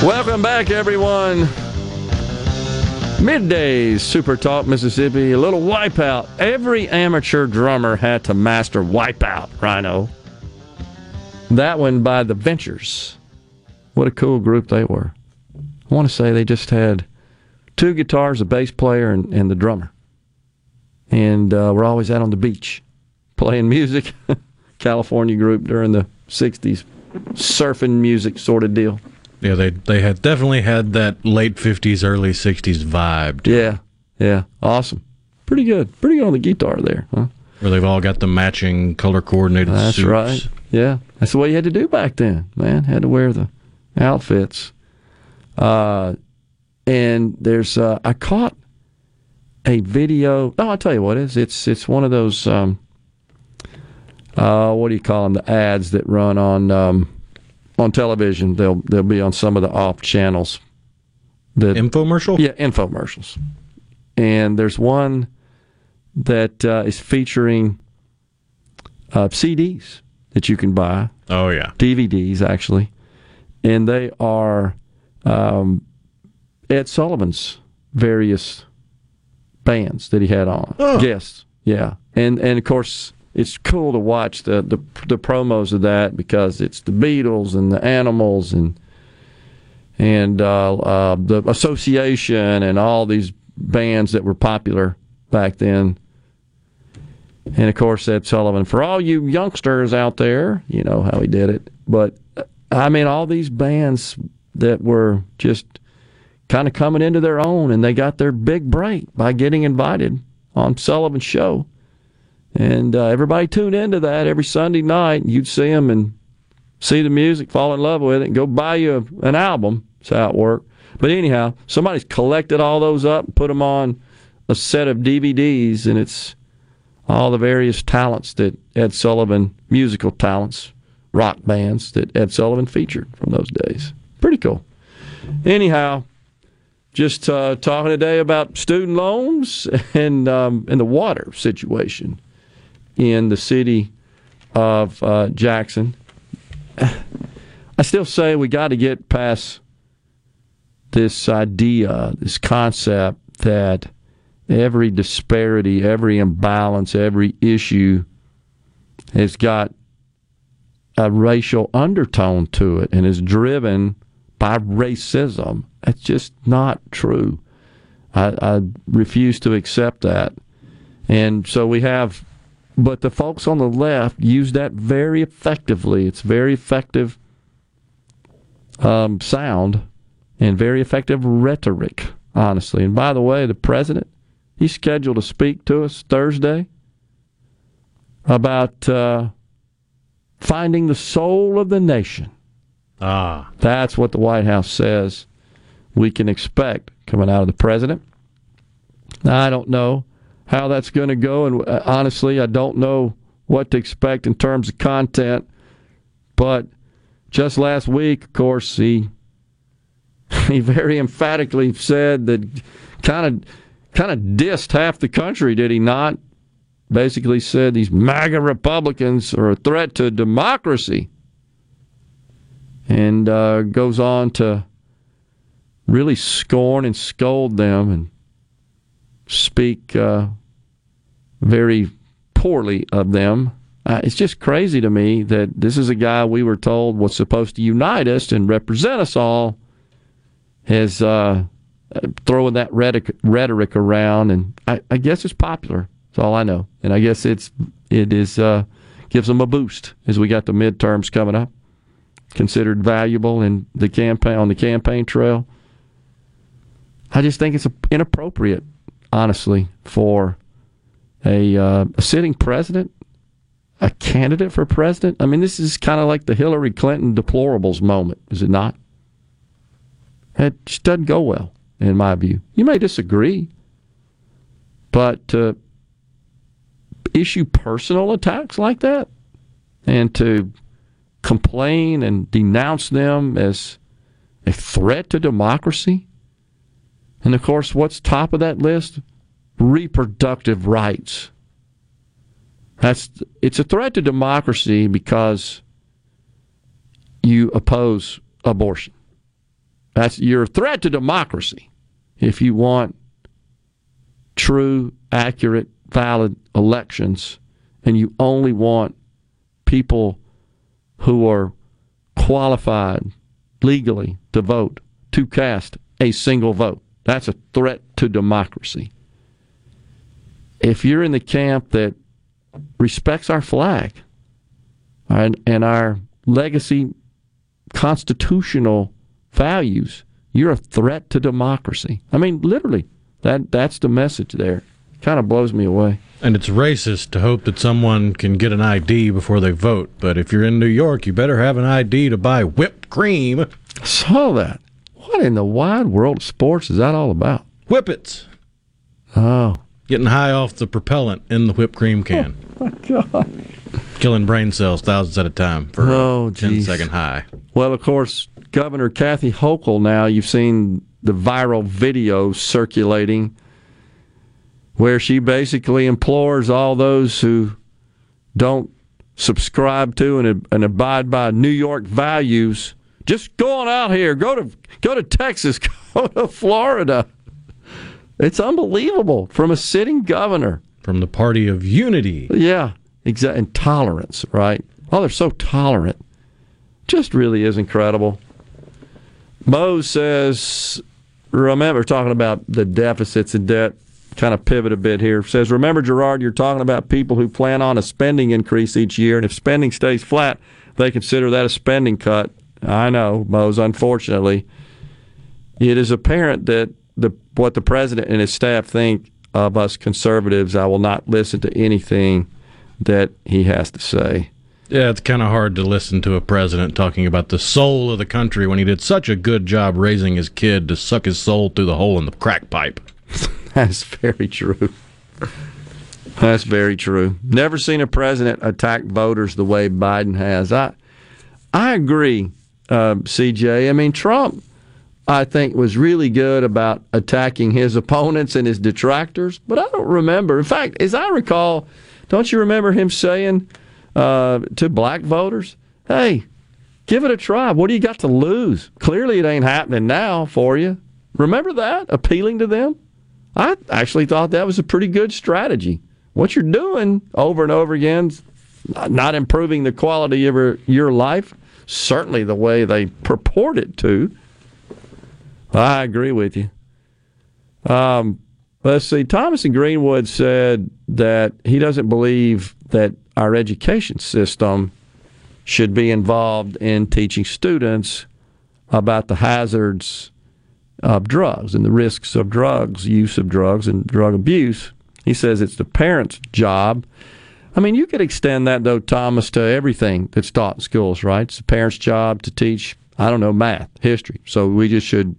Welcome back, everyone. Middays, Super Talk Mississippi, a little Wipeout. Every amateur drummer had to master Wipeout, Rhino. That one by The Ventures. What a cool group they were. I want to say they just had two guitars, a bass player, and the drummer. And we're always out on the beach playing music. California group during the 60s. Surfing music sort of deal. Yeah, they had definitely had that late 50s, early 60s vibe. Yeah. Awesome. Pretty good. Pretty good on the guitar there, huh? Where they've all got the matching color-coordinated suits. That's right. Yeah. That's the way you had to do back then, man. Had to wear the outfits. And there's... I caught a video... Oh, I'll tell you what it is. It's one of those... what do you call them? The ads that run on television. They'll be on some of the off channels. Infomercial? Yeah, infomercials. And there's one that is featuring CDs that you can buy. Oh yeah, DVDs actually, and they are Ed Sullivan's various bands that he had on. Oh. Yes, yeah, and of course. It's cool to watch the promos of that because it's the Beatles and the Animals and the Association and all these bands that were popular back then. And of course, Ed Sullivan, for all you youngsters out there, you know how he did it. But I mean, all these bands that were just kind of coming into their own, and they got their big break by getting invited on Sullivan's show. And everybody tuned into that every Sunday night. You'd see them and see the music, fall in love with it, and go buy you an album. That's how it worked. But anyhow, somebody's collected all those up and put them on a set of DVDs, and it's all the various talents that Ed Sullivan, musical talents, rock bands that Ed Sullivan featured from those days. Pretty cool. Anyhow, just talking today about student loans and the water situation in the city of Jackson. I still say we got to get past this idea, this concept that every disparity, every imbalance, every issue has got a racial undertone to it and is driven by racism. That's just not true. I refuse to accept that. And so we have... But the folks on the left use that very effectively. It's very effective sound and very effective rhetoric, honestly. And by the way, the president, he's scheduled to speak to us Thursday about finding the soul of the nation. Ah. That's what the White House says we can expect coming out of the president. Now, I don't know how that's going to go, and honestly, I don't know what to expect in terms of content. But just last week, of course, he very emphatically said that kind of dissed half the country, did he not? Basically said these MAGA Republicans are a threat to democracy, and goes on to really scorn and scold them and speak very poorly of them. It's just crazy to me that this is a guy we were told was supposed to unite us and represent us all, is throwing that rhetoric around, and I guess it's popular. That's all I know, and I guess it gives them a boost as we got the midterms coming up. Considered valuable in the campaign on the campaign trail. I just think it's inappropriate, honestly, for a sitting president, a candidate for president. I mean, this is kind of like the Hillary Clinton deplorables moment, is it not? It just doesn't go well, in my view. You may disagree, but to issue personal attacks like that and to complain and denounce them as a threat to democracy. And, of course, what's top of that list? Reproductive rights. It's a threat to democracy because you oppose abortion. You're a threat to democracy if you want true, accurate, valid elections, and you only want people who are qualified legally to vote to cast a single vote. That's a threat to democracy. If you're in the camp that respects our flag and our legacy constitutional values, you're a threat to democracy. I mean, literally, that's the message there. It kind of blows me away. And it's racist to hope that someone can get an ID before they vote. But if you're in New York, you better have an ID to buy whipped cream. I saw that. What in the wide world of sports is that all about? Whippets. Oh. Getting high off the propellant in the whipped cream can. Oh, my God. Killing brain cells thousands at a time for a 10-second high. Well, of course, Governor Kathy Hochul now, you've seen the viral video circulating where she basically implores all those who don't subscribe to and abide by New York values, just go on out here, go to Texas, go to Florida. It's unbelievable from a sitting governor. From the party of unity. Yeah, exactly. And tolerance, right? Oh, they're so tolerant. Just really is incredible. Mo says, remember, talking about the deficits and debt, kind of pivot a bit here, says, remember, Gerard, you're talking about people who plan on a spending increase each year, and if spending stays flat, they consider that a spending cut. I know, Mose, unfortunately. It is apparent that what the president and his staff think of us conservatives. I will not listen to anything that he has to say. Yeah, it's kind of hard to listen to a president talking about the soul of the country when he did such a good job raising his kid to suck his soul through the hole in the crack pipe. That's very true. That's very true. Never seen a president attack voters the way Biden has. I agree, CJ. I mean, Trump, I think, was really good about attacking his opponents and his detractors, but I don't remember. In fact, as I recall, don't you remember him saying to black voters, hey, give it a try. What do you got to lose? Clearly it ain't happening now for you. Remember that? Appealing to them? I actually thought that was a pretty good strategy. What you're doing over and over again, not improving the quality of your life, certainly the way they purport it to. I agree with you. Let's see. Thomas in Greenwood said that he doesn't believe that our education system should be involved in teaching students about the hazards of drugs and the risks of drugs, use of drugs, and drug abuse. He says it's the parents' job. I mean, you could extend that, though, Thomas, to everything that's taught in schools, right? It's the parents' job to teach, I don't know, math, history. So we just should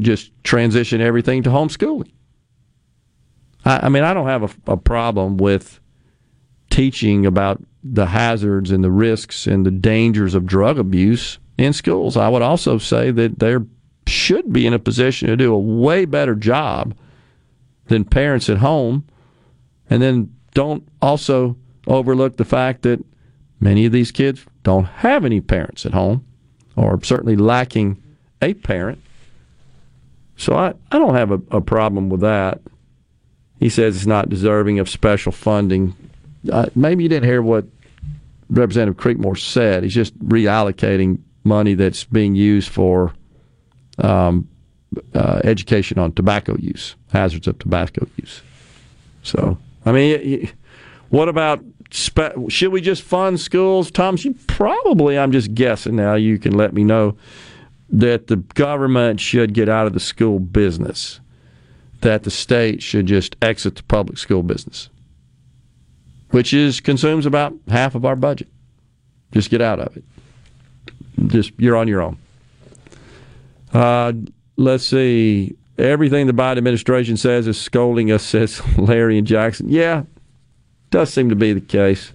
just transition everything to homeschooling. I mean, I don't have a problem with teaching about the hazards and the risks and the dangers of drug abuse in schools. I would also say that they're should be in a position to do a way better job than parents at home. And then don't also overlook the fact that many of these kids don't have any parents at home, or certainly lacking a parent. So I don't have a problem with that. He says it's not deserving of special funding. Maybe you didn't hear what Representative Creekmore said. He's just reallocating money that's being used for education on tobacco use, hazards of tobacco use. So, I mean, what about, should we just fund schools? Tom, probably, I'm just guessing now, you can let me know, that the government should get out of the school business, that the state should just exit the public school business, which consumes about half of our budget. Just get out of it. Just, you're on your own. Let's see. Everything the Biden administration says is scolding us, says Larry and Jackson. Yeah, does seem to be the case.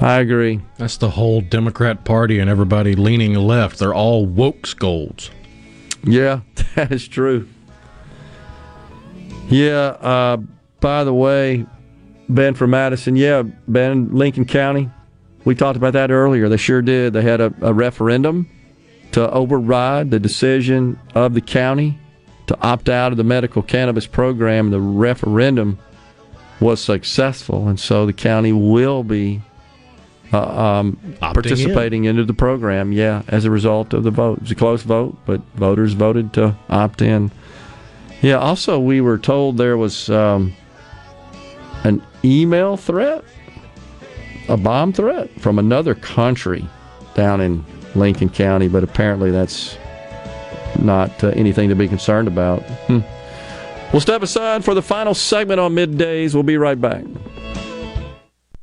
I agree. That's the whole Democrat Party and everybody leaning left. They're all woke scolds. Yeah, that is true. Yeah, by the way, Ben from Madison. Yeah, Ben, Lincoln County. We talked about that earlier. They sure did. They had a referendum to override the decision of the county to opt out of the medical cannabis program. The referendum was successful, and so the county will be participating into the program, as a result of the vote. It was a close vote, but voters voted to opt in. Yeah, also we were told there was an email threat, a bomb threat from another country down in Lincoln County, but apparently that's not anything to be concerned about. We'll step aside for the final segment on Middays. We'll be right back.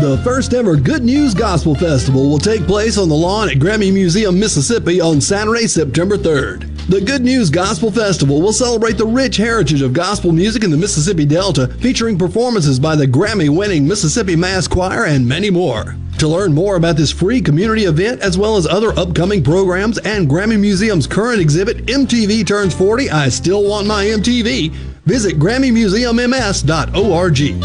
The first ever Good News Gospel Festival will take place on the lawn at Grammy Museum, Mississippi on Saturday, September 3rd. The Good News Gospel Festival will celebrate the rich heritage of gospel music in the Mississippi Delta, featuring performances by the Grammy-winning Mississippi Mass Choir and many more. To learn more about this free community event, as well as other upcoming programs and Grammy Museum's current exhibit, MTV Turns 40, I Still Want My MTV, visit GrammyMuseumMS.org.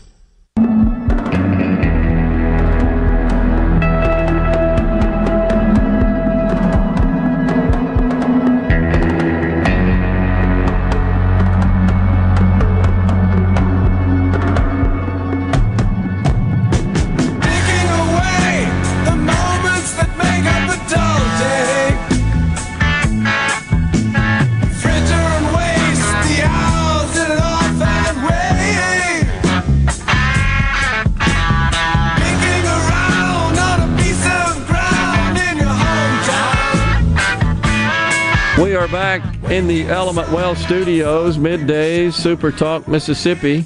back in the Element Wealth Studios, midday, Super Talk Mississippi.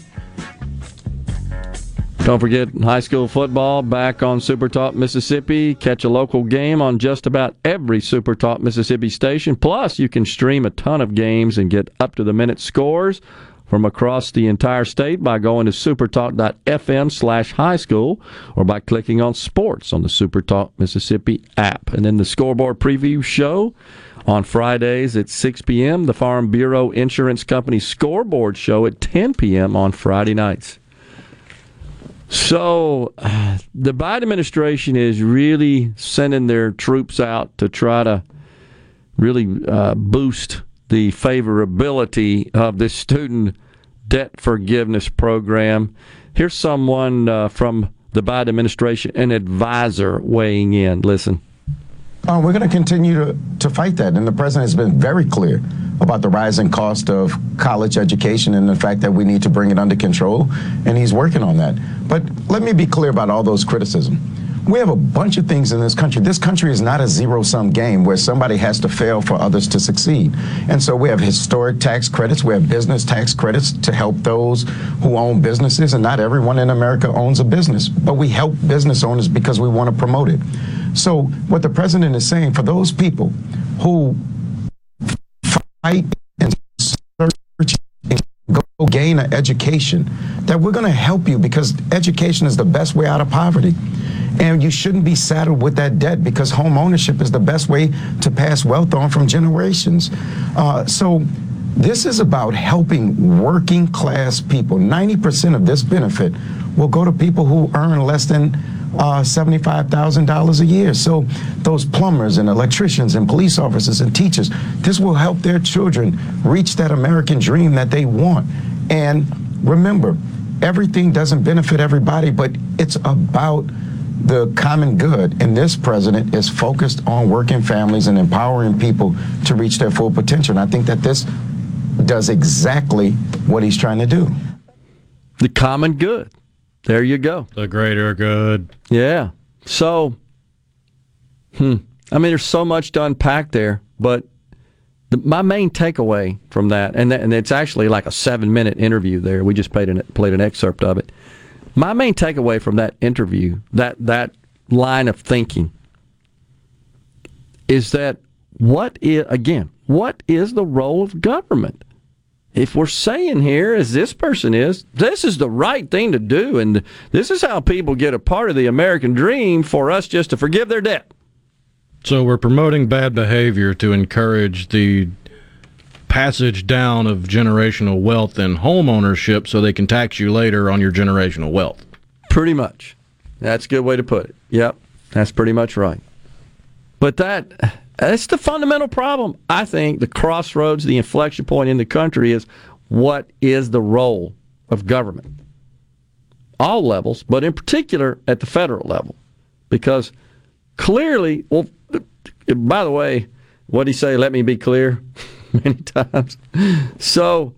Don't forget high school football back on Super Talk Mississippi. Catch a local game on just about every Super Talk Mississippi station. Plus, you can stream a ton of games and get up-to-the-minute scores from across the entire state by going to supertalk.fm/highschool or by clicking on sports on the Super Talk Mississippi app. And then the scoreboard preview show on Fridays at 6 p.m., the Farm Bureau Insurance Company scoreboard show at 10 p.m. on Friday nights. So the Biden administration is really sending their troops out to try to really boost the favorability of this student debt forgiveness program. Here's someone from the Biden administration, an advisor, weighing in. Listen. We're going to continue to fight that, and the president has been very clear about the rising cost of college education and the fact that we need to bring it under control, and he's working on that. But let me be clear about all those criticisms. We have a bunch of things in this country. This country is not a zero-sum game where somebody has to fail for others to succeed. And so we have historic tax credits. We have business tax credits to help those who own businesses. And not everyone in America owns a business. But we help business owners because we want to promote it. So what the president is saying, for those people who fight and search and go gain an education, that we're going to help you because education is the best way out of poverty. And you shouldn't be saddled with that debt because home ownership is the best way to pass wealth on from generations. So this is about helping working class people. 90% of this benefit will go to people who earn less than $75,000 a year. So those plumbers and electricians and police officers and teachers, this will help their children reach that American dream that they want. And remember, everything doesn't benefit everybody, but it's about the common good, and this president is focused on working families and empowering people to reach their full potential. And I think that this does exactly what he's trying to do. The common good. There you go. The greater good. Yeah. So, I mean, there's so much to unpack there, but my main takeaway from that, and it's actually like a 7-minute interview there. We just played an excerpt of it. My main takeaway from that interview, that line of thinking, is that what is the role of government? If we're saying here, as this person is, this is the right thing to do, and this is how people get a part of the American dream, for us just to forgive their debt. So we're promoting bad behavior to encourage the passage down of generational wealth and home ownership so they can tax you later on your generational wealth. Pretty much. That's a good way to put it. Yep, that's pretty much right. But that's the fundamental problem. I think the crossroads, the inflection point in the country is, what is the role of government? All levels, but in particular at the federal level. Because clearly, well, by the way, what did he say? Let me be clear. Many times. So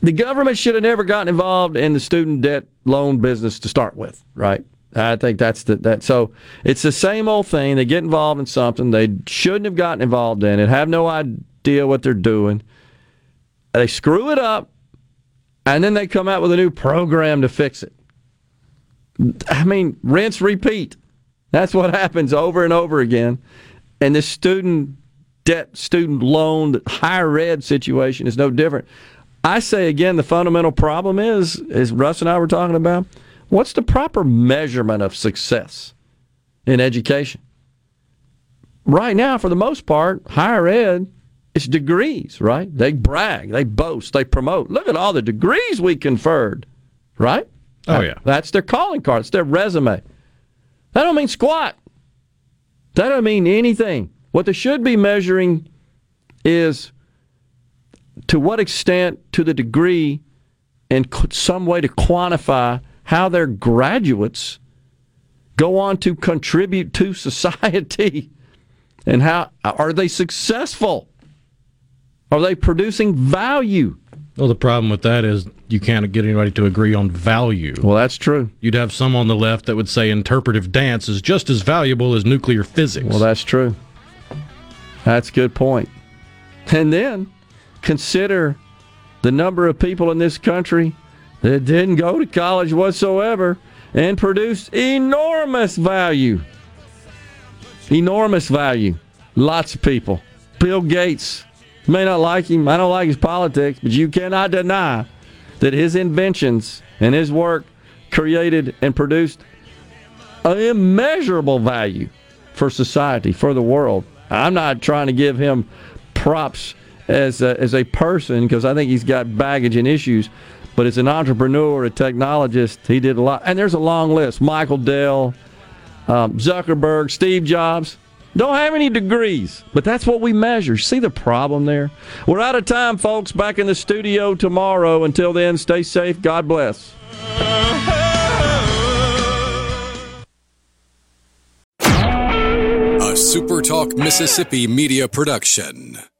the government should have never gotten involved in the student debt loan business to start with, right? I think that's that. So it's the same old thing. They get involved in something they shouldn't have gotten involved in. They have no idea what they're doing. They screw it up, and then they come out with a new program to fix it. I mean, rinse, repeat. That's what happens over and over again. And this student debt, student loan, higher ed situation is no different. I say again, the fundamental problem is, as Russ and I were talking about, what's the proper measurement of success in education? Right now, for the most part, higher ed, it's degrees, right? They brag, they boast, they promote. Look at all the degrees we conferred, right? Oh, yeah. That's their calling card. It's their resume. That don't mean squat. That don't mean anything. What they should be measuring is to what extent, to the degree, and some way to quantify how their graduates go on to contribute to society, and how are they successful? Are they producing value? Well, the problem with that is you can't get anybody to agree on value. Well, that's true. You'd have some on the left that would say interpretive dance is just as valuable as nuclear physics. Well, that's true. That's a good point. And then consider the number of people in this country that didn't go to college whatsoever and produced enormous value. Enormous value. Lots of people. Bill Gates. You may not like him. I don't like his politics, but you cannot deny that his inventions and his work created and produced an immeasurable value for society, for the world. I'm not trying to give him props as a person, because I think he's got baggage and issues. But as an entrepreneur, a technologist, he did a lot. And there's a long list. Michael Dell, Zuckerberg, Steve Jobs. Don't have any degrees, but that's what we measure. See the problem there? We're out of time, folks. Back in the studio tomorrow. Until then, stay safe. God bless. A Super Talk Mississippi media production.